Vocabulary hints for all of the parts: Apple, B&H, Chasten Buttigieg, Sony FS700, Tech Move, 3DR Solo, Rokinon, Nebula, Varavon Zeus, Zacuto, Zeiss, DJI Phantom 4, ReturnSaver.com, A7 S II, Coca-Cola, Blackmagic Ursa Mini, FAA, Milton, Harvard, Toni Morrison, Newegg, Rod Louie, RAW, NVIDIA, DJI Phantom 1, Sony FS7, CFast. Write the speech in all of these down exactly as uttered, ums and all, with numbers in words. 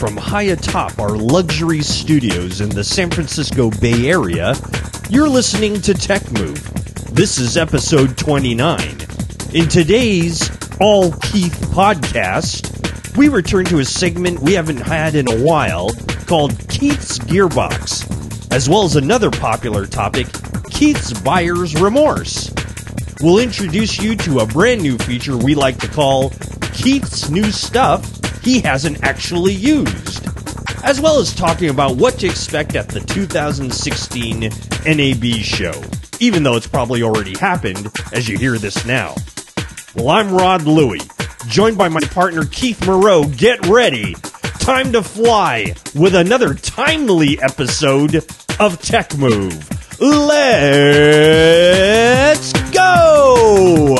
from high atop our luxury studios in the San Francisco Bay Area, you're listening to Tech Move. This is episode twenty-nine. In today's All Keith podcast, we return to a segment we haven't had in a while called Keith's Gearbox, as well as another popular topic, Keith's Buyer's Remorse. We'll introduce you to a brand new feature we like to call Keith's New Stuff He Hasn't Actually Used, as well as talking about what to expect at the two thousand sixteen N A B show, even though it's probably already happened as you hear this now. Well, I'm Rod Louie, joined by my partner Keith Moreau. Get ready, time to fly with another timely episode of Tech Move. Let's go!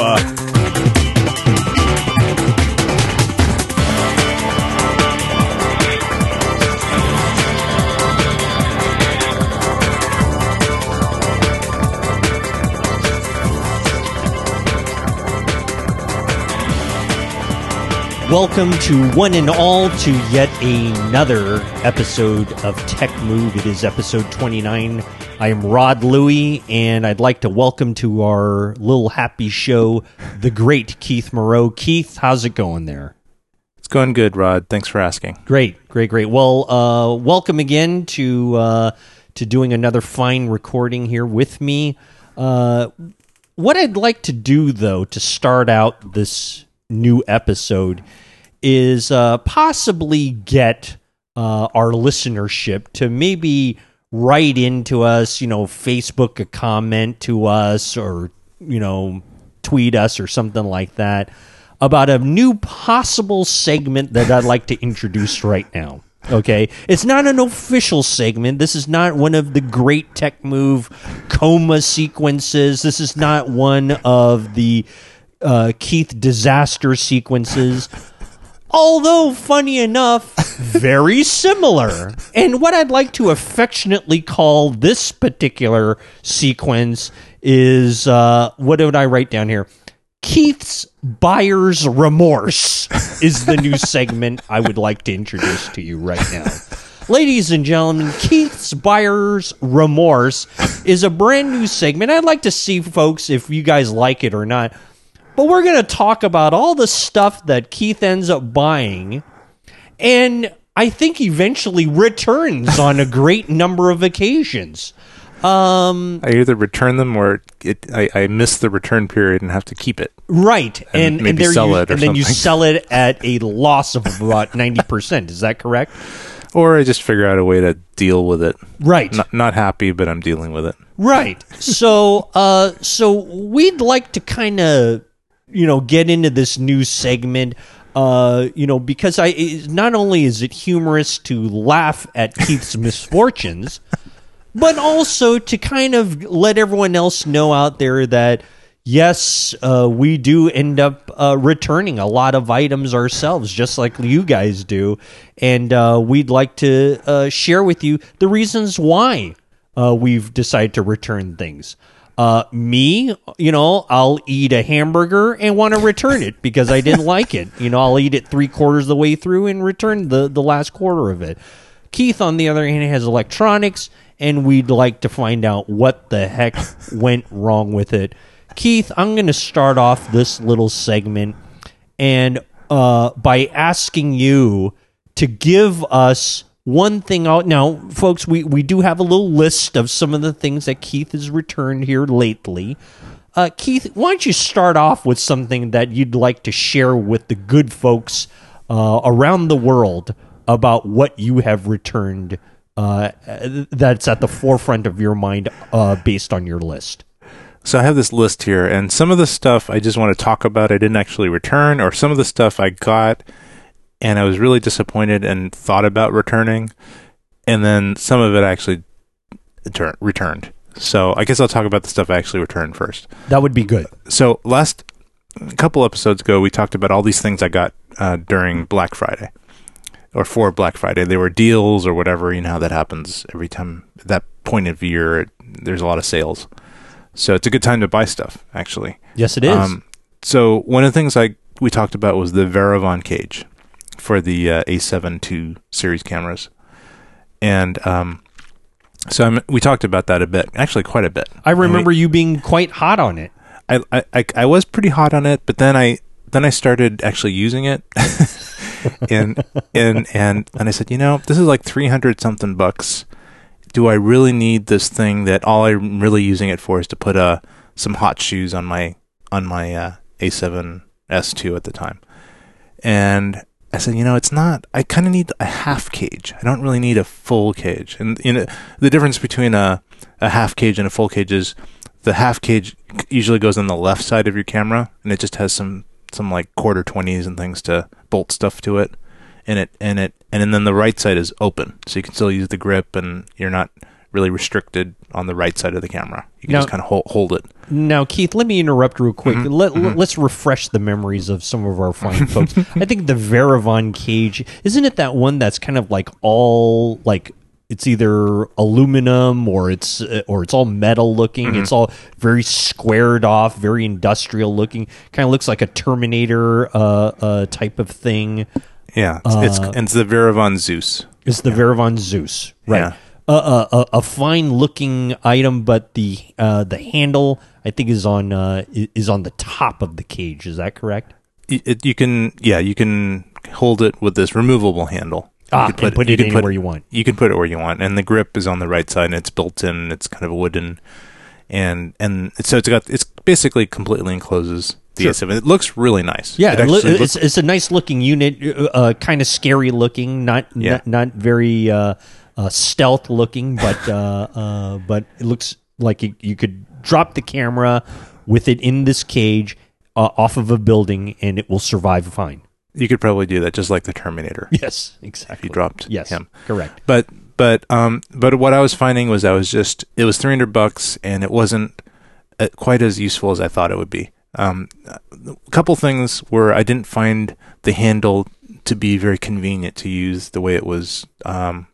Welcome to one and all to yet another episode of Tech Move. It is episode twenty-nine. I am Rod Louie, and I'd like to welcome to our little happy show the great Keith Moreau. Keith, how's it going there? It's going good, Rod. Thanks for asking. Great, great, great. Well, uh, welcome again to uh, to doing another fine recording here with me. Uh, what I'd like to do, though, to start out this new episode is uh, possibly get uh, our listenership to maybe write into us, you know, Facebook a comment to us, or, you know, tweet us or something like that about a new possible segment that I'd like to introduce right now. Okay, it's not an official segment. This is not one of the great Tech Move coma sequences. This is not one of the Uh, Keith disaster sequences, although funny enough, very similar. And what I'd like to affectionately call this particular sequence is, uh, what did I write down here? Keith's Buyer's Remorse is the new segment I would like to introduce to you right now. Ladies and gentlemen, Keith's Buyer's Remorse is a brand new segment. I'd like to see, folks, if you guys like it or not. But we're going to talk about all the stuff that Keith ends up buying and I think eventually returns on a great number of occasions. Um, I either return them or it, I, I miss the return period and have to keep it. Right. And, and, maybe and, sell you, it or and then you sell it at a loss of about ninety percent. Is that correct? Or I just figure out a way to deal with it. Right. Not, not happy, but I'm dealing with it. Right. So, uh, so we'd like to kind of, you know, get into this new segment, uh, you know, because I it, not only is it humorous to laugh at Keith's misfortunes, but also to kind of let everyone else know out there that, yes, uh, we do end up uh, returning a lot of items ourselves, just like you guys do. And uh, we'd like to uh, share with you the reasons why uh, we've decided to return things. Uh, me, you know, I'll eat a hamburger and want to return it because I didn't like it. You know, I'll eat it three quarters of the way through and return the, the last quarter of it. Keith, on the other hand, has electronics, and we'd like to find out what the heck went wrong with it. Keith, I'm going to start off this little segment and uh, by asking you to give us one thing out. Now, folks, we, we do have a little list of some of the things that Keith has returned here lately. Uh, Keith, why don't you start off with something that you'd like to share with the good folks uh, around the world about what you have returned uh, that's at the forefront of your mind uh, based on your list? So I have this list here, and some of the stuff I just want to talk about I didn't actually return, or some of the stuff I got and I was really disappointed and thought about returning, and then some of it actually return- returned. So I guess I'll talk about the stuff I actually returned first. That would be good. So last a couple episodes ago, we talked about all these things I got uh, during Black Friday, or for Black Friday. They were deals or whatever. You know how that happens every time. At that point of year, it, there's a lot of sales. So it's a good time to buy stuff, actually. Yes, it is. Um, so one of the things I we talked about was the Varavon cage. for the uh, A seven two series cameras. And um, so I'm, we talked about that a bit, actually quite a bit. I remember we, you being quite hot on it. I, I I was pretty hot on it, but then I then I started actually using it, and and and and I said, you know, this is like three hundred something bucks. Do I really need this thing that all I'm really using it for is to put uh, some hot shoes on my on my uh, A seven S two at the time? And I said, you know, it's not. I kind of need a half cage. I don't really need a full cage. And you know, the difference between a a half cage and a full cage is the half cage usually goes on the left side of your camera, and it just has some some like quarter twenties and things to bolt stuff to it. And it and it and then the right side is open, so you can still use the grip, and you're not really restricted on the right side of the camera. You can now, just kind of hold, hold it. Now, Keith, let me interrupt real quick. Mm-hmm. Let, mm-hmm. Let's refresh the memories of some of our fine folks. I think the Varavon cage, isn't it that one that's kind of like all like. It's either aluminum or it's or it's all metal looking. Mm-hmm. It's all very squared off, very industrial looking. Kind of looks like a Terminator uh, uh, type of thing. Yeah, uh, it's and it's the Varavon Zeus. It's the yeah. Varavon Zeus, right? Yeah. Uh, uh, a, a fine looking item, but the uh, the handle I think is on uh, is on the top of the cage. Is that correct? It, it, you can yeah, you can hold it with this removable handle. Ah, you can put, and put it, it you can anywhere put, you want. You can put it where you want, and the grip is on the right side, and it's built in. It's kind of wooden, and and so it's got it's basically completely encloses the sure. A seven. It looks really nice. Yeah, it it lo- it's, it's a nice looking unit, uh, kind of scary looking, not yeah. not, not very uh, uh, stealth looking, but uh, uh, but it looks like you, you could drop the camera with it in this cage uh, off of a building, and it will survive fine. You could probably do that, just like the Terminator. Yes, exactly. If you dropped yes, him, correct. But but um but what I was finding was I was just it was three hundred bucks, and it wasn't uh, quite as useful as I thought it would be. Um, a couple things where I didn't find the handle to be very convenient to use the way it was um,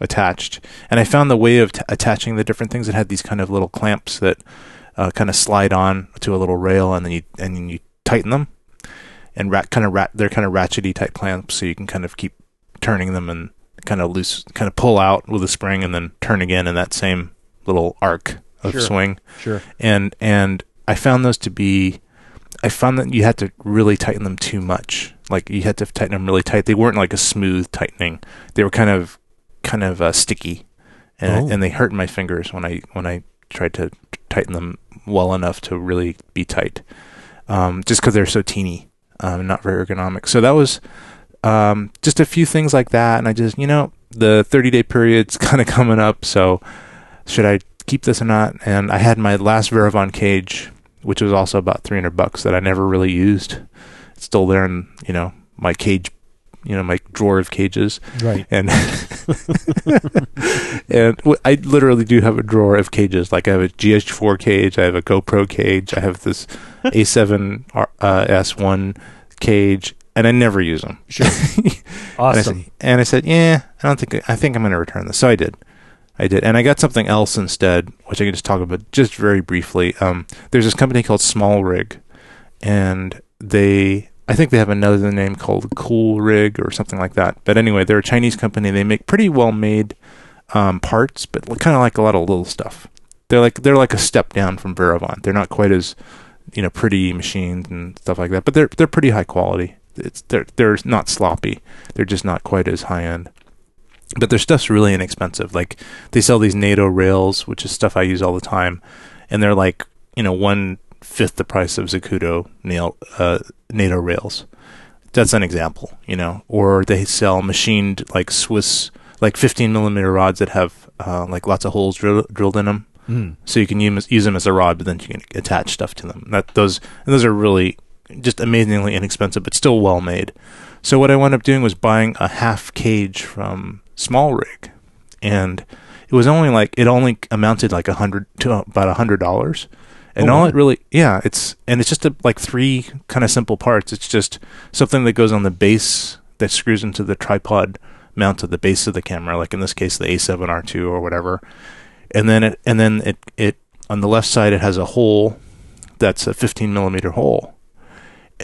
attached, and I found the way of t- attaching the different things. It had these kind of little clamps that uh, kind of slide on to a little rail, and then you and then you tighten them. And rat, kind of rat, they're kind of ratchety type clamps, so you can kind of keep turning them and kind of loose, kind of pull out with a spring and then turn again in that same little arc of sure. swing. Sure. And and I found those to be, I found that you had to really tighten them too much. Like you had to tighten them really tight. They weren't like a smooth tightening. They were kind of kind of uh, sticky, and oh. and they hurt my fingers when I when I tried to tighten them well enough to really be tight, um, just because they're so teeny. Um, not very ergonomic. So that was um, just a few things like that. And I just, you know, the thirty-day period's kind of coming up, so should I keep this or not? And I had my last Varavon cage, which was also about three hundred bucks, that I never really used. It's still there in, you know, my cage, you know, my drawer of cages. Right. And, and w- I literally do have a drawer of cages. Like I have a G H four cage, I have a GoPro cage, I have this A seven S one cage, and I never use them. Sure. Awesome. And I, and I said, yeah, I don't think, I think I'm going to return this. So I did. I did. And I got something else instead, which I can just talk about just very briefly. Um, there's this company called Small Rig, and they, I think they have another name called Cool Rig or something like that. But anyway, they're a Chinese company. They make pretty well-made um, parts, but kind of like a lot of little stuff. They're like they're like a step down from Varavon. They're not quite as, you know, pretty machines and stuff like that, but they're they're pretty high quality. It's they're they're not sloppy. They're just not quite as high end. But their stuff's really inexpensive. Like they sell these NATO rails, which is stuff I use all the time, and they're like, you know, one fifth the price of Zacuto nail uh, NATO rails. That's an example, you know. Or they sell machined like Swiss, like fifteen millimeter rods that have uh, like lots of holes drill- drilled in them. Mm. So you can use, use them as a rod, but then you can attach stuff to them. That those and those are really just amazingly inexpensive, but still well made. So what I wound up doing was buying a half cage from Small Rig, and it was only like it only amounted like a hundred to about a hundred dollars. And oh, all wow. it really, yeah, it's and it's just a, like three kind of simple parts. It's just something that goes on the base that screws into the tripod mount of the base of the camera, like in this case the A seven R two or whatever. And then it, and then it, it on the left side it has a hole that's a fifteen millimeter hole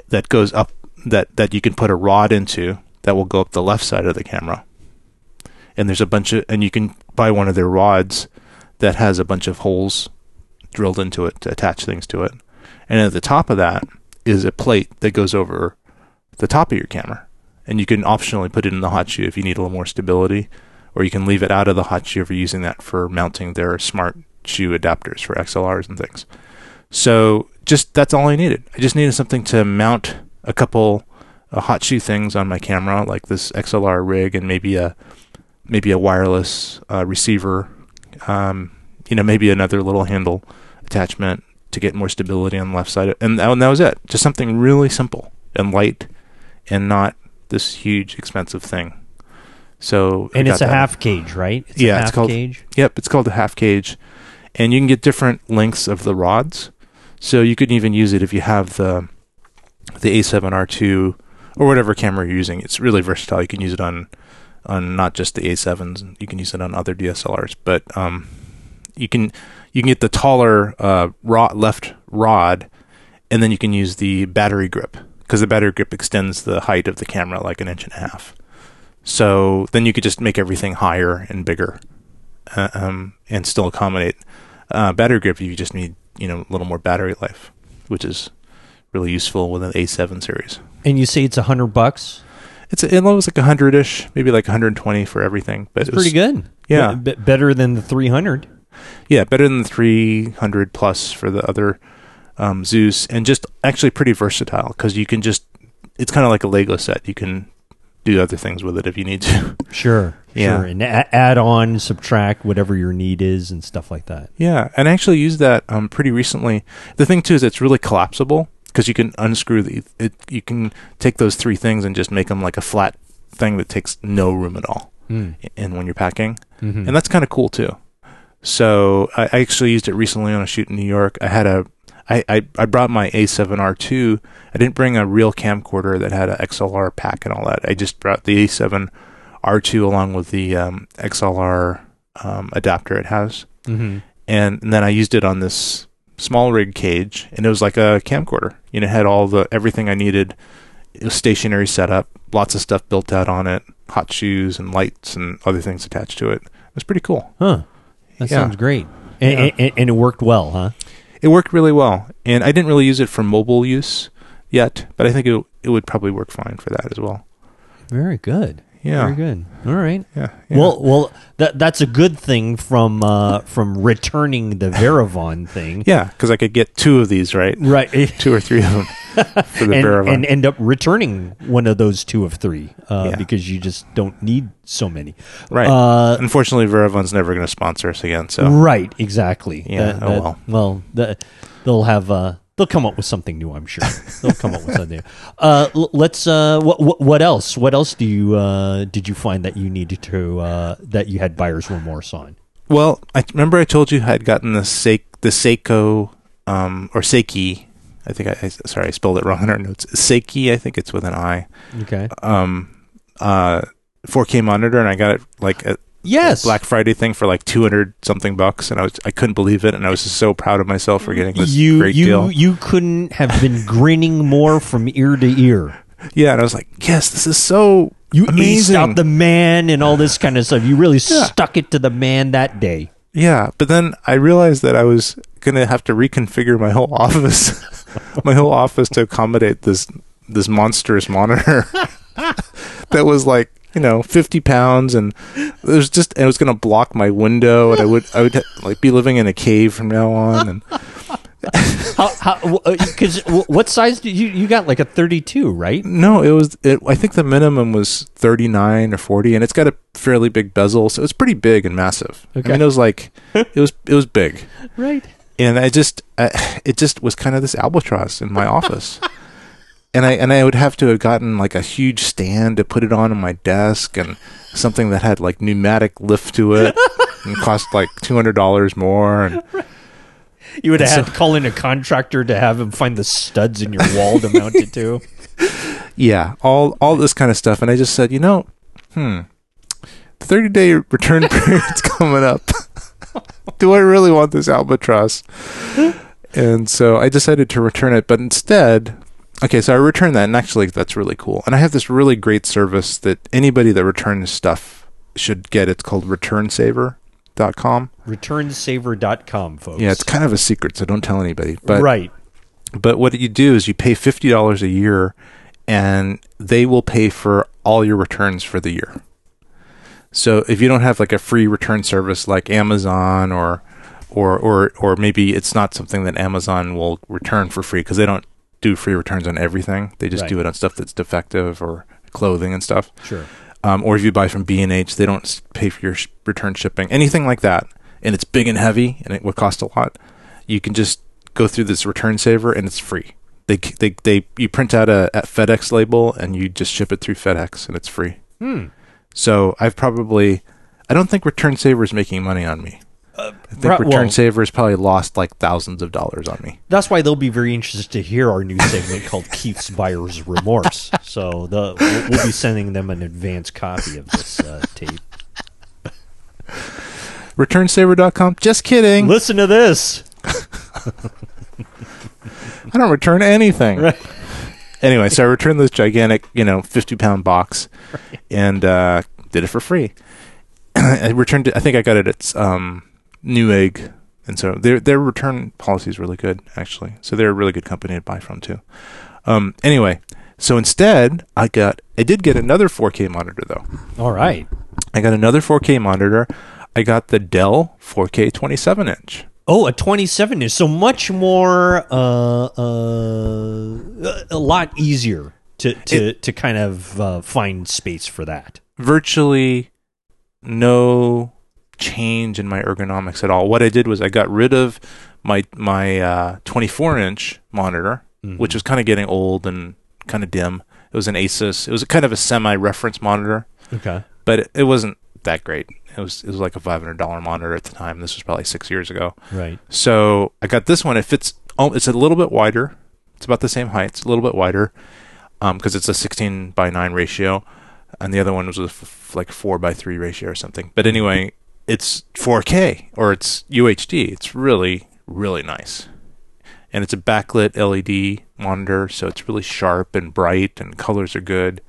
that goes up that, that you can put a rod into that will go up the left side of the camera. And there's a bunch of, and you can buy one of their rods that has a bunch of holes drilled into it to attach things to it. And at the top of that is a plate that goes over the top of your camera. And you can optionally put it in the hot shoe if you need a little more stability, or you can leave it out of the hot shoe if you're using that for mounting their smart shoe adapters for X L Rs and things. So just that's all I needed. I just needed something to mount a couple uh, hot shoe things on my camera, like this X L R rig and maybe a maybe a wireless uh, receiver, um, you know, maybe another little handle attachment to get more stability on the left side. And that, and that was it. Just something really simple and light and not this huge expensive thing. So and it's a half cage, right? It's yeah, a half it's called cage. Yep, it's called a half cage, and you can get different lengths of the rods. So you could even use it if you have the the A seven R two or whatever camera you're using. It's really versatile. You can use it on on not just the A sevens. You can use it on other D S L Rs, but um, you can you can get the taller uh, rod, left rod, and then you can use the battery grip, because the battery grip extends the height of the camera like an inch and a half. So then you could just make everything higher and bigger, uh, um, and still accommodate uh, battery grip. You just need, you know, a little more battery life, which is really useful with an A seven series. And you say it's a hundred bucks. It's it was like a hundred ish, maybe like one hundred twenty for everything. But it's it pretty good. Yeah, B- better than the three hundred. Yeah, better than the three hundred plus for the other um, Zeus, and just actually pretty versatile because you can just. It's kind of like a Lego set. You can do other things with it if you need to. Sure. Yeah. Sure. And a- add on, subtract whatever your need is and stuff like that. Yeah. And I actually used that um, pretty recently. The thing too is it's really collapsible because you can unscrew the, it, you can take those three things and just make them like a flat thing that takes no room at all. Mm. And when you're packing, mm-hmm. and that's kind of cool too. So I, I actually used it recently on a shoot in New York. I had a, I, I, I brought my A seven R two. I didn't bring a real camcorder that had an X L R pack and all that. I just brought the A seven R two along with the um, X L R um, adapter it has. Mm-hmm. And, and then I used it on this small rig cage, and it was like a camcorder. You know, it had all the everything I needed. It was stationary setup, lots of stuff built out on it, hot shoes and lights and other things attached to it. It was pretty cool. Huh. That yeah. sounds great. And, yeah. and, and it worked well, huh? It worked really well, and I didn't really use it for mobile use yet, but I think it it would probably work fine for that as well. Very good. Yeah. Very good. All right. Yeah. yeah. Well, well, that that's a good thing from uh, from returning the Varavon thing. Yeah, because I could get two of these, right? Right. Two or three of them for the and, Varavon, and end up returning one of those two of three uh, yeah. because you just don't need so many. Right. Uh, Unfortunately, Varavon's never going to sponsor us again. So. Right. Exactly. Yeah. That, oh that, well. Well, that, they'll have. Uh, They'll come up with something new, I'm sure. They'll come up with something new. Uh, let's. Uh, what, what, what else? What else do you uh, did you find that you needed to uh, that you had buyer's remorse on? Well, I remember I told you I had gotten the Se- the Seiko um, or Seiki. I think I, I sorry I spelled it wrong in our notes. Seiki, I think it's with an I. Okay. Um, uh, four K monitor, and I got it like a yes Black Friday thing for like two hundred something bucks, and I was I couldn't believe it, and I was just so proud of myself for getting this you, great you, deal. You couldn't have been grinning more from ear to ear. Yeah, and I was like, yes, this is so you amazing. You aced out the man and all this kind of stuff. You really yeah. stuck it to the man that day. Yeah, but then I realized that I was going to have to reconfigure my whole office, my whole office to accommodate this this monstrous monitor that was like, you know, fifty pounds, and it was just, and it was going to block my window, and I would, I would ha- like be living in a cave from now on. And how, how, cause what size did you, you got like a thirty-two, right? No, it was, it, I think the minimum was thirty-nine or forty, and it's got a fairly big bezel. So it's pretty big and massive. Okay. I mean, it was like, it was, it was big. Right. And I just, I, it just was kind of this albatross in my office. And I and I would have to have gotten like a huge stand to put it on on my desk, and something that had like pneumatic lift to it, and cost like two hundred dollars more. And you would and have so, had to call in a contractor to have him find the studs in your wall to mount it to. Yeah, all all this kind of stuff. And I just said, you know, hmm, the thirty day return period's coming up. Do I really want this albatross? And so I decided to return it, but instead Okay, so I returned that, and actually that's really cool. And I have this really great service that anybody that returns stuff should get. It's called Return Saver dot com. Return Saver dot com, folks. Yeah, it's kind of a secret, so don't tell anybody. But, right. But what you do is you pay fifty dollars a year, and they will pay for all your returns for the year. So if you don't have like a free return service like Amazon, or or or or maybe it's not something that Amazon will return for free, because they don't do free returns on everything. They just right. do it on stuff that's defective or clothing and stuff. Sure. Um, or if you buy from B and H, they don't pay for your sh- return shipping. Anything like that, and it's big and heavy, and it would cost a lot. You can just go through this Return Saver, and it's free. They they they you print out a, a FedEx label, and you just ship it through FedEx, and it's free. Hmm. So I've probably, I don't think Return Saver is making money on me. Uh, I think right, Return well, Saver has probably lost like thousands of dollars on me. That's why they'll be very interested to hear our new segment called Keith's Buyer's Remorse. So the, we'll, we'll be sending them an advance copy of this uh, tape. Return Saver dot com. Just kidding. Listen to this. I don't return anything. Right. Anyway, so I returned this gigantic, you know, fifty-pound box, right. and uh, did it for free. I returned it. I think I got it at um, Newegg, and so their their return policy is really good, actually. So they're a really good company to buy from too. Um, anyway, so instead, I got I did get another four K monitor though. All right, I got another four K monitor. I got the Dell four K twenty-seven inch. Oh, a twenty-seven inch, so much more, uh, uh, a lot easier to to, it, to kind of uh, find space for that. Virtually no change in my ergonomics at all. What I did was I got rid of my my uh, twenty-four inch monitor, mm-hmm. which was kind of getting old and kind of dim. It was an Asus. It was kind of a semi-reference monitor. Okay, but it, it wasn't that great. It was it was like a five hundred dollars monitor at the time. This was probably six years ago. Right. So I got this one. It fits. Oh, it's a little bit wider. It's about the same height. It's a little bit wider because um, it's a sixteen by nine ratio, and the other one was a f- like four by three ratio or something. But anyway, it's four K or it's U H D. It's really really nice, and it's a backlit L E D monitor, so it's really sharp and bright, and colors are good.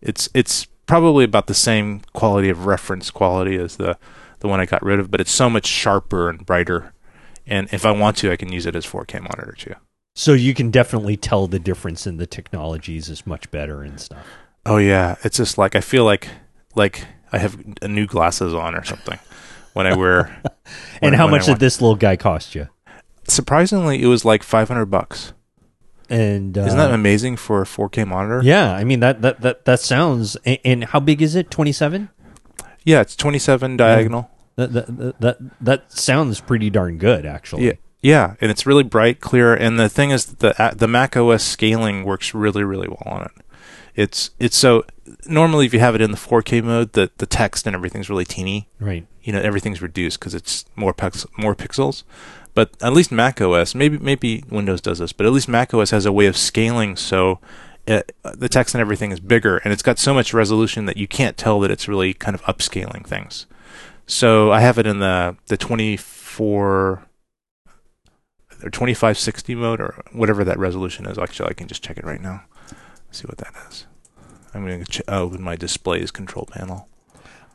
It's it's. Probably about the same quality of reference quality as the, the one I got rid of, but it's so much sharper and brighter. And if I want to, I can use it as four K monitor too. So you can definitely tell the difference in the technologies is much better and stuff. Oh yeah, it's just like I feel like like I have new glasses on or something when I wear. And when, how when much did this little guy cost you? Surprisingly, it was like five hundred bucks. And, uh, isn't that amazing for a four K monitor? Yeah, I mean that that that, that sounds. And, and how big is it? twenty-seven? Yeah, it's twenty-seven diagonal. Yeah. That, that that that sounds pretty darn good, actually. Yeah, yeah, and it's really bright, clear. And the thing is, the the Mac O S scaling works really, really well on it. It's it's so normally if you have it in the four K mode, the the text and everything's really teeny. Right. You know, everything's reduced because it's more pix- more pixels. But at least Mac O S, maybe maybe Windows does this, but at least Mac O S has a way of scaling so it, the text and everything is bigger, and it's got so much resolution that you can't tell that it's really kind of upscaling things. So I have it in the, the twenty-four or twenty-five sixty mode or whatever that resolution is. Actually, I can just check it right now. See what that is. I'm going to ch- open my displays control panel.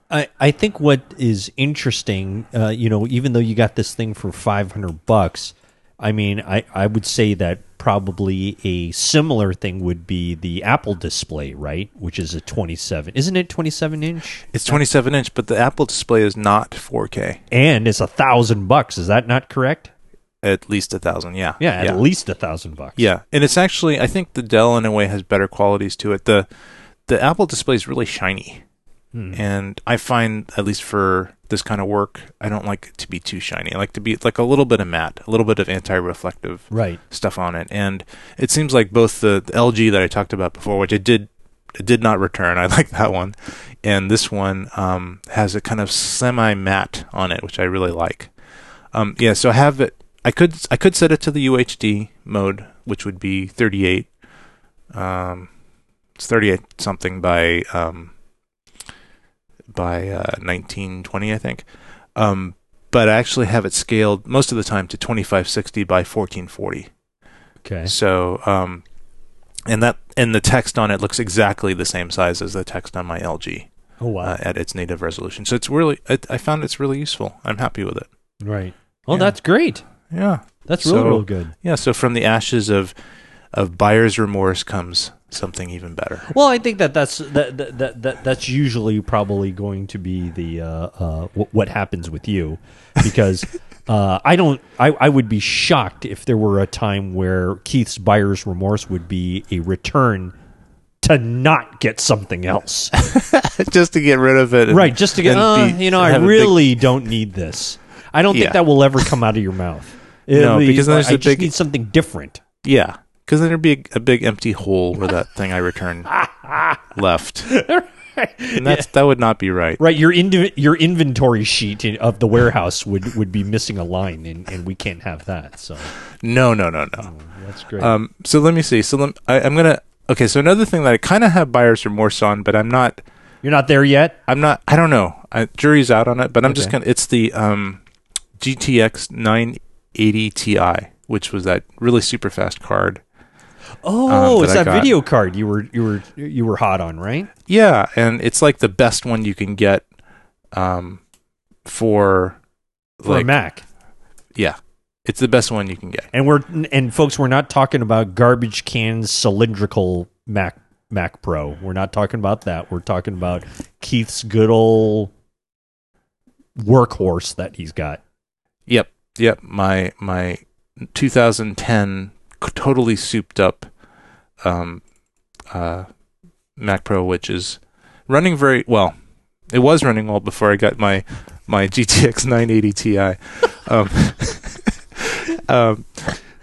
I, I think what is interesting, uh, you know, even though you got this thing for five hundred bucks, I mean, I, I would say that probably a similar thing would be the Apple display, right? Which is a twenty-seven. Isn't it twenty-seven inch? It's twenty-seven inch, but the Apple display is not four K. And it's a thousand bucks. Is that not correct? At least a thousand, yeah. Yeah, at yeah. least a thousand bucks. Yeah. And it's actually, I think the Dell in a way has better qualities to it. The, the Apple display is really shiny. Hmm. And I find, at least for this kind of work, I don't like it to be too shiny. I like to be like a little bit of matte, a little bit of anti-reflective right. stuff on it. And it seems like both the, the L G that I talked about before, which I did I did not return, I like that one, and this one um, has a kind of semi-matte on it, which I really like. Um, yeah, so I have it. I could I could set it to the U H D mode, which would be thirty-eight. Um, it's thirty-eight something by. Um, by uh, nineteen twenty, I think. Um, but I actually have it scaled most of the time to twenty-five sixty by fourteen forty. Okay. So um, and that and the text on it looks exactly the same size as the text on my L G. Oh wow! Uh, at its native resolution, so it's really it, I found it's really useful. I'm happy with it. Right. Well, yeah. That's great. Yeah, that's so, real, real good. Yeah. So from the ashes of of buyer's remorse comes something even better. Well, I think that that's that that, that, that that's usually probably going to be the uh, uh, w- what happens with you, because uh, I don't. I, I would be shocked if there were a time where Keith's buyer's remorse would be a return to not get something else, just to get rid of it, and, right? Just to get, uh, be, you know, I really big... don't need this. I don't yeah. think that will ever come out of your mouth. No, be, because then there's I a just big... need something different. Yeah, because then there'd be a, a big empty hole where that thing I returned left, right. And that's yeah. that would not be right. Right, your indi- your inventory sheet of the warehouse would, would be missing a line, and, and we can't have that. So no, no, no, no. Oh, that's great. Um, so let me see. So let, I, I'm gonna. Okay, so another thing that I kind of have buyer's remorse on, but I'm not... You're not there yet? I'm not... I don't know. I, jury's out on it, but I'm okay. just going to... It's the um, G T X nine eighty Ti, which was that really super fast card. Oh, um, that it's I that got. video card you were you were, you were hot on, right? Yeah, and it's like the best one you can get um, for... For like, a Mac. Yeah. It's the best one you can get, and we're and folks, we're not talking about garbage cans, cylindrical Mac Mac Pro. We're not talking about that. We're talking about Keith's good old workhorse that he's got. Yep, yep. My my twenty ten totally souped up um, uh, Mac Pro, which is running very well. It was running well before I got my my G T X nine eighty Ti. Um, Um,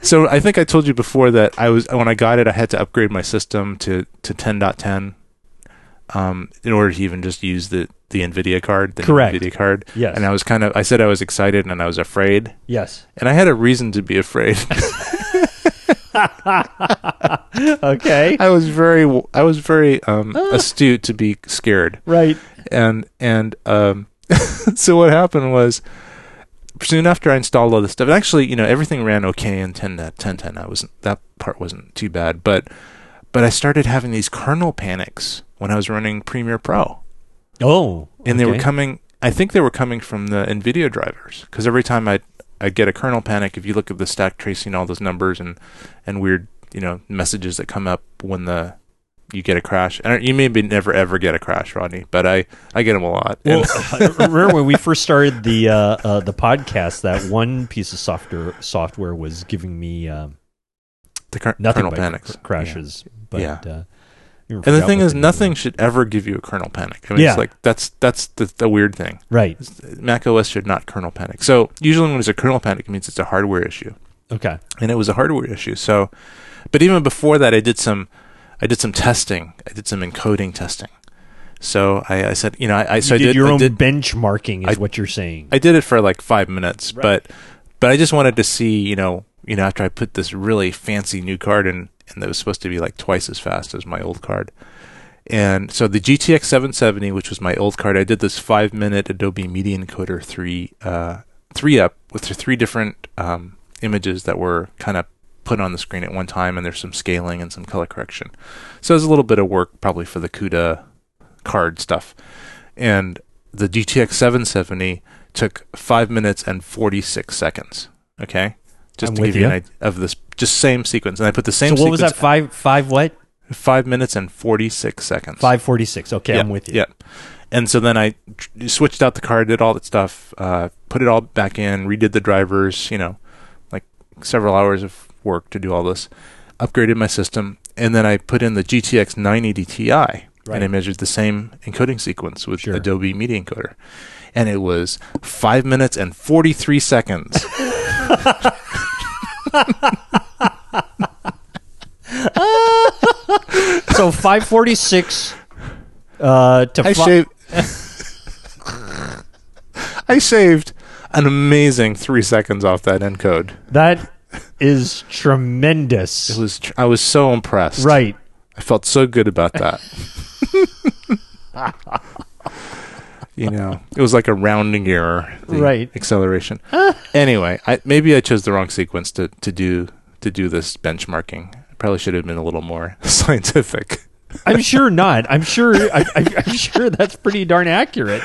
so I think I told you before that I was when I got it, I had to upgrade my system to, to ten point ten um, in order to even just use the, the NVIDIA card. The Correct. NVIDIA card. Yes. And I was kind of I said I was excited and I was afraid. Yes. And I had a reason to be afraid. Okay. I was very I was very um, ah. astute to be scared. Right. And and um, so what happened was, soon after I installed all this stuff, and actually, you know, everything ran okay in ten ten. I wasn't that part wasn't too bad, but but I started having these kernel panics when I was running Premiere Pro. Oh, and okay. they were coming. I think they were coming from the NVIDIA drivers, because every time I I get a kernel panic, if you look at the stack tracing, all those numbers and and weird, you know, messages that come up when the you get a crash. And you maybe never ever get a crash, Rodney, but I, I get them a lot. Well, remember when we first started the uh, uh, the podcast, that one piece of software software was giving me um, the car- nothing but panics. Cr- crashes. Yeah. But, yeah. Uh, and the thing is, nothing way. should ever give you a kernel panic. I mean, yeah. it's like that's that's the, the weird thing. Right. Mac O S should not kernel panic. So usually when there's a kernel panic, it means it's a hardware issue. Okay. And it was a hardware issue. So, but even before that, I did some... I did some testing. I did some encoding testing. So I, I said, you know, I, I so you did I did your I own did, benchmarking is I, what you're saying. I did it for like five minutes, right. but but I just wanted to see, you know, you know, after I put this really fancy new card in, and that was supposed to be like twice as fast as my old card. And so the G T X seven seventy, which was my old card, I did this five minute Adobe Media Encoder three uh, three up with three different um, images that were kind of put on the screen at one time, and there's some scaling and some color correction. So there's a little bit of work probably for the CUDA card stuff. And the G T X seven seventy took five minutes and forty-six seconds. Okay? Just I'm to give you, you an idea of this just same sequence. And I put the same sequence. So what sequence was that? Five five what? Five minutes and forty-six seconds. five forty-six. Okay, yep, I'm with you. Yeah. And so then I tr- switched out the card, did all that stuff, uh, put it all back in, redid the drivers, you know, like several hours of work to do all this, upgraded my system, and then I put in the G T X nine eighty Ti, right. and I measured the same encoding sequence with sure. Adobe Media Encoder, and it was five minutes and forty-three seconds. So five forty-six uh, to. I fi- shaved. I saved an amazing three seconds off that encode. That. Is tremendous. It was. Tr- I was so impressed. Right. I felt so good about that. You know, it was like a rounding error. The right. Acceleration. Anyway, I, maybe I chose the wrong sequence to, to do to do this benchmarking. I probably should have been a little more scientific. I'm sure not. I'm sure. I, I, I'm sure that's pretty darn accurate.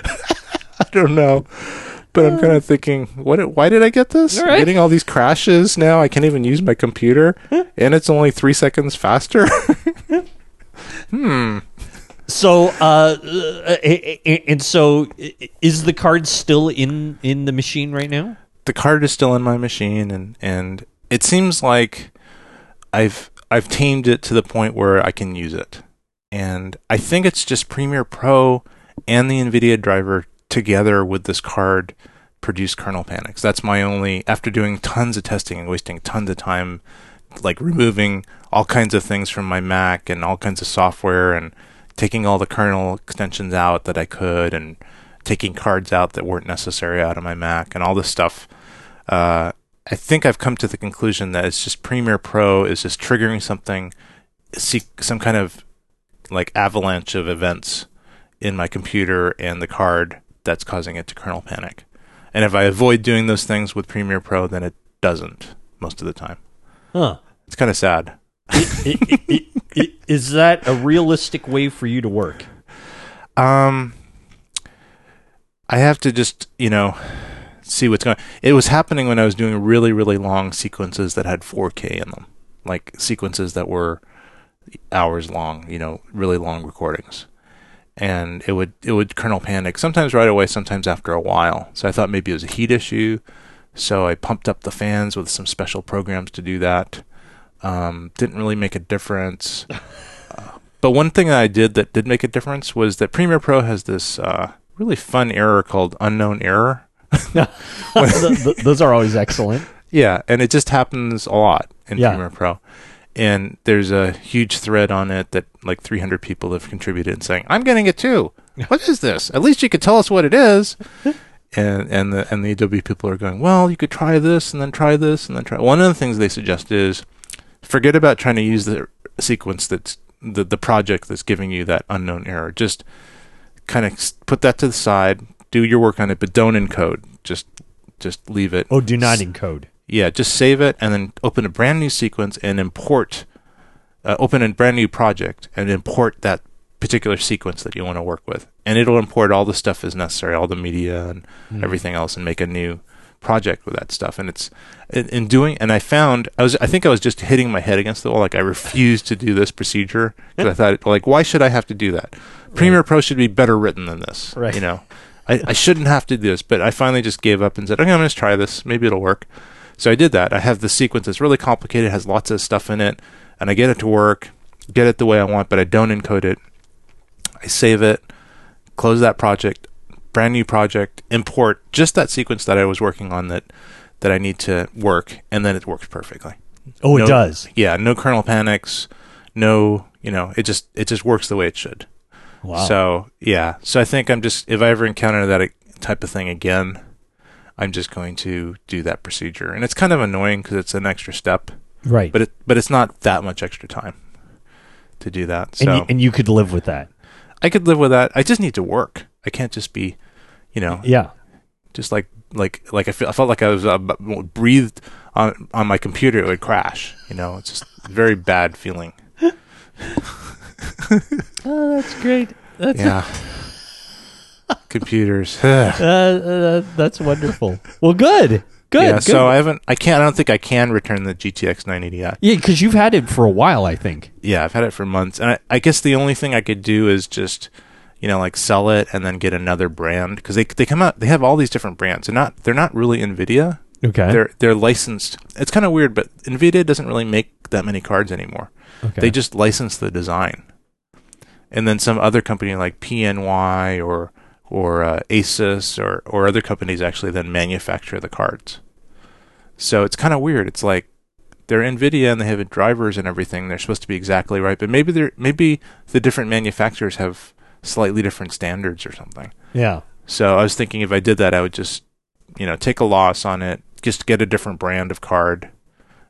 I don't know, but I'm kind of thinking, what? Why did I get this? All right. I'm getting all these crashes now. I can't even use my computer, and it's only three seconds faster. hmm. So, uh, and so, is the card still in, in the machine right now? The card is still in my machine, and and it seems like I've I've tamed it to the point where I can use it. And I think it's just Premiere Pro and the NVIDIA driver together with this card produce kernel panics. That's my only, after doing tons of testing and wasting tons of time, like removing all kinds of things from my Mac and all kinds of software and taking all the kernel extensions out that I could and taking cards out that weren't necessary out of my Mac and all this stuff. Uh, I think I've come to the conclusion that it's just Premiere Pro is just triggering something, some kind of like avalanche of events in my computer and the card that's causing it to kernel panic. And if I avoid doing those things with Premiere Pro, then it doesn't most of the time. Huh. It's kind of sad. It, it, it, it, is that a realistic way for you to work? Um, I have to just, you know, see what's going on. It was happening when I was doing really, really long sequences that had four K in them, like sequences that were hours long, you know, really long recordings. And it would it would kernel panic, sometimes right away, sometimes after a while. So I thought maybe it was a heat issue. So I pumped up the fans with some special programs to do that. Um, didn't really make a difference. uh, but one thing that I did that did make a difference was that Premiere Pro has this uh, really fun error called unknown error. Those are always excellent. Yeah, and it just happens a lot in yeah. Premiere Pro. And there's a huge thread on it that like three hundred people have contributed and saying, I'm getting it too. What is this? At least you could tell us what it is. and and the and the Adobe people are going, well, you could try this and then try this and then try. One of the things they suggest is forget about trying to use the sequence that's the, the project that's giving you that unknown error. Just kind of put that to the side, do your work on it, but don't encode. Just just leave it. Oh, do not encode. Yeah, just save it and then open a brand new sequence and import, uh, open a brand new project and import that particular sequence that you want to work with. And it'll import all the stuff as necessary, all the media and mm. everything else, and make a new project with that stuff. And it's in, in doing, and I found, I was, I think I was just hitting my head against the wall. Like I refused to do this procedure because I thought, like, why should I have to do that? Premiere right. Pro should be better written than this, right. you know? I, I shouldn't have to do this, but I finally just gave up and said, okay, I'm going to try this. Maybe it'll work. So I did that. I have the sequence that's really complicated, has lots of stuff in it, and I get it to work, get it the way I want, but I don't encode it. I save it, close that project, brand new project, import just that sequence that I was working on that, that I need to work, and then it works perfectly. Oh, no, it does. Yeah, no kernel panics, no, you know, it just it just works the way it should. Wow. So, yeah. So I think I'm just, if I ever encounter that type of thing again, I'm just going to do that procedure. And it's kind of annoying because it's an extra step. Right. But it, but it's not that much extra time to do that. So. And, you, and you could live with that. I could live with that. I just need to work. I can't just be, you know. Yeah. Just like, like, like I, feel, I felt like I was uh, breathed on, on my computer. It would crash. You know, it's just a very bad feeling. Oh, that's great. That's yeah. Computers. uh, uh, that's wonderful. Well, good. Good. Yeah, good. So I haven't, I can't, I don't think I can return the G T X nine eighty Ti. Yeah, because you've had it for a while, I think. Yeah, I've had it for months. And I, I guess the only thing I could do is just, you know, like sell it and then get another brand. Because they, they come out, they have all these different brands. They're not, they're not really NVIDIA. Okay. They're, they're licensed. It's kind of weird, but NVIDIA doesn't really make that many cards anymore. Okay. They just license the design. And then some other company like P N Y or or uh, Asus or, or other companies actually then manufacture the cards. So it's kind of weird. It's like they're NVIDIA and they have drivers and everything. They're supposed to be exactly right. But maybe they're, maybe the different manufacturers have slightly different standards or something. Yeah. So I was thinking if I did that, I would just, you know, take a loss on it, just get a different brand of card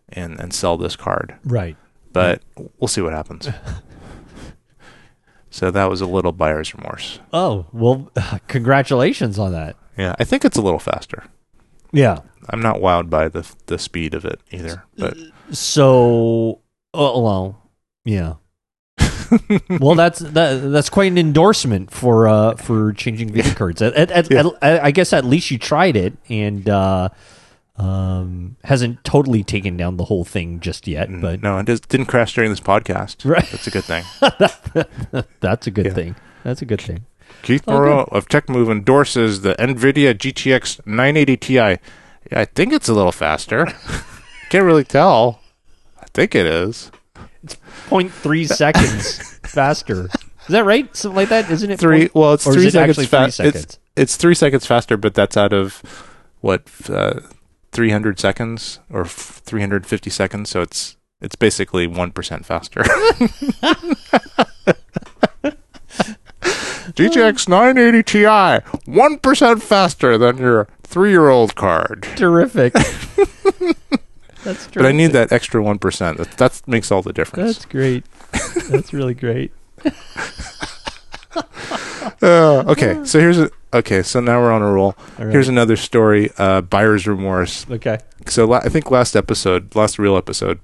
and, and sell this card. Right. But we'll see what happens. So that was a little buyer's remorse. Oh, well, congratulations on that. Yeah, I think it's a little faster. Yeah. I'm not wowed by the the speed of it either. But so Oh, well, yeah. Well, that's that, that's quite an endorsement for uh, for changing video cards. At, at, yeah. at, I guess at least you tried it and uh, um, hasn't totally taken down the whole thing just yet. But no, it just didn't crash during this podcast. Right, that's a good thing. that's a good yeah. thing. That's a good thing. Keith Moreau okay. of Tech Move endorses the NVIDIA G T X nine eighty Ti. I think it's a little faster. Can't really tell. I think it is. It's zero point three seconds faster. Is that right? Something like that, isn't it? Three. Point, well, it's three, it seconds fa- three seconds. It's, it's three seconds faster, but that's out of what uh, three hundred seconds or f- three hundred fifty seconds. So it's it's basically one percent faster. G T X nine eighty Ti, one percent faster than your three-year-old card. Terrific. That's true. But I need that extra one percent. That, that makes all the difference. That's great. That's really great. uh, okay, so here's a, okay. So now we're on a roll. Right. Here's another story. Uh, buyer's remorse. Okay. So la- I think last episode, last real episode,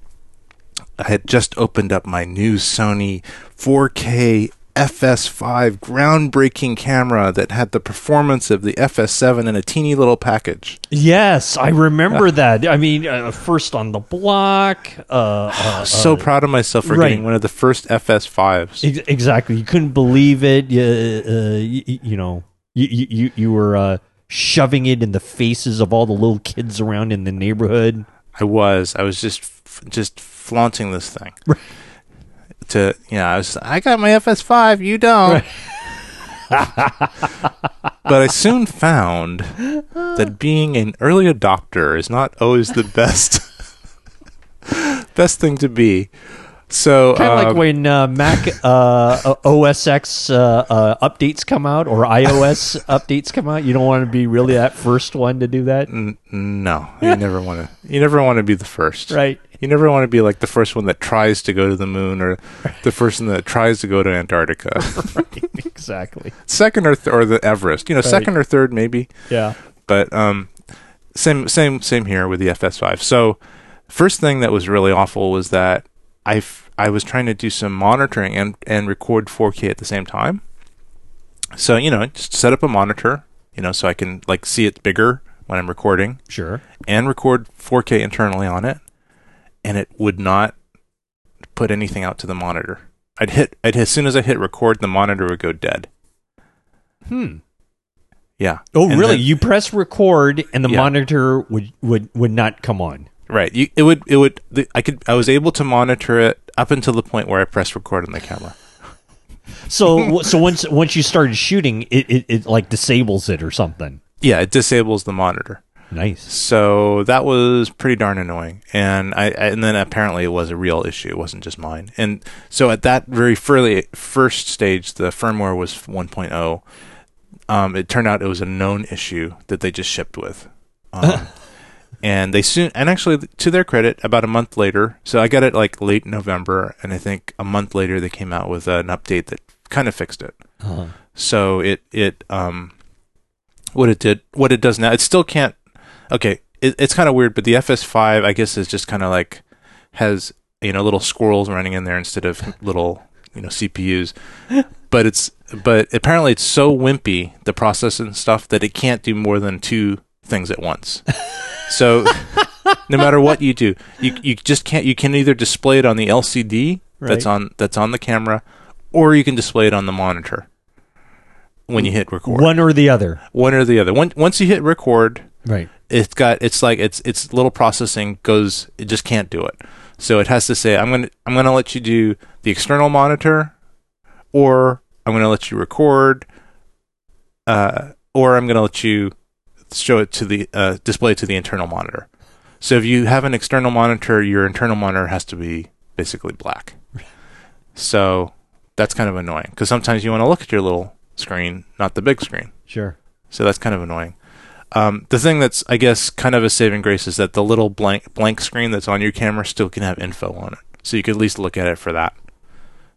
I had just opened up my new Sony four K F S five groundbreaking camera that had the performance of the F S seven in a teeny little package. Yes, I remember that. I mean, uh, first on the block. Uh, uh, so uh, proud of myself for right. getting one of the first F S fives. Ex- exactly. You couldn't believe it. You, uh, you, you know, you, you, you were uh, shoving it in the faces of all the little kids around in the neighborhood. I was. I was just, f- just flaunting this thing. Right. To you know, I was I got my F S five, you don't. But I soon found that being an early adopter is not always the best best thing to be. So kind of um, like when uh, Mac uh, O S X uh, uh, updates come out or iOS updates come out, you don't want to be really that first one to do that. N- no, you never want to. You never want to be the first, right? You never want to be like the first one that tries to go to the moon or the first one that tries to go to Antarctica. Right, exactly. Second or th- or the Everest, you know, right. second or third maybe. Yeah. But um, same same same here with the F S five. So first thing that was really awful was that I, f- I was trying to do some monitoring and, and record four K at the same time. So, you know, just set up a monitor, you know, so I can like see it bigger when I'm recording. Sure. And record four K internally on it. And it would not put anything out to the monitor. I'd hit, I'd, as soon as I hit record, the monitor would go dead. Hmm. Yeah. Oh, and really? Then, you press record, and the yeah. monitor would, would, would not come on. Right. You, it would. It would. The, I could. I was able to monitor it up until the point where I pressed record on the camera. So, so once once you started shooting, it, it it like disables it or something. Yeah, it disables the monitor. Nice. So that was pretty darn annoying, and I, I and then apparently it was a real issue. It wasn't just mine. And so at that very firly, first stage, the firmware was one point oh. Um, it turned out it was a known issue that they just shipped with, um, and they soon and actually to their credit, about a month later. So I got it like late November, and I think a month later they came out with an update that kind of fixed it. Uh-huh. So it it um what it did what it does now it still can't. Okay, it, it's kind of weird, but the F S five, I guess, is just kind of like has, you know, little squirrels running in there instead of little, you know, C P Us. But it's but apparently it's so wimpy, the process and stuff, that it can't do more than two things at once. So no matter what you do, you you just can't. You can either display it on the L C D right. that's on that's on the camera, or you can display it on the monitor when you hit record. One or the other. One or the other. When, once you hit record, right. It's got. It's like it's. It's little processing goes. It just can't do it. So it has to say, I'm gonna. I'm gonna let you do the external monitor, or I'm gonna let you record, uh, or I'm gonna let you show it to the uh, display it to the internal monitor. So if you have an external monitor, your internal monitor has to be basically black. So that's kind of annoying because sometimes you want to look at your little screen, not the big screen. Sure. So that's kind of annoying. Um, the thing that's, I guess, kind of a saving grace is that the little blank blank screen that's on your camera still can have info on it, so you could at least look at it for that.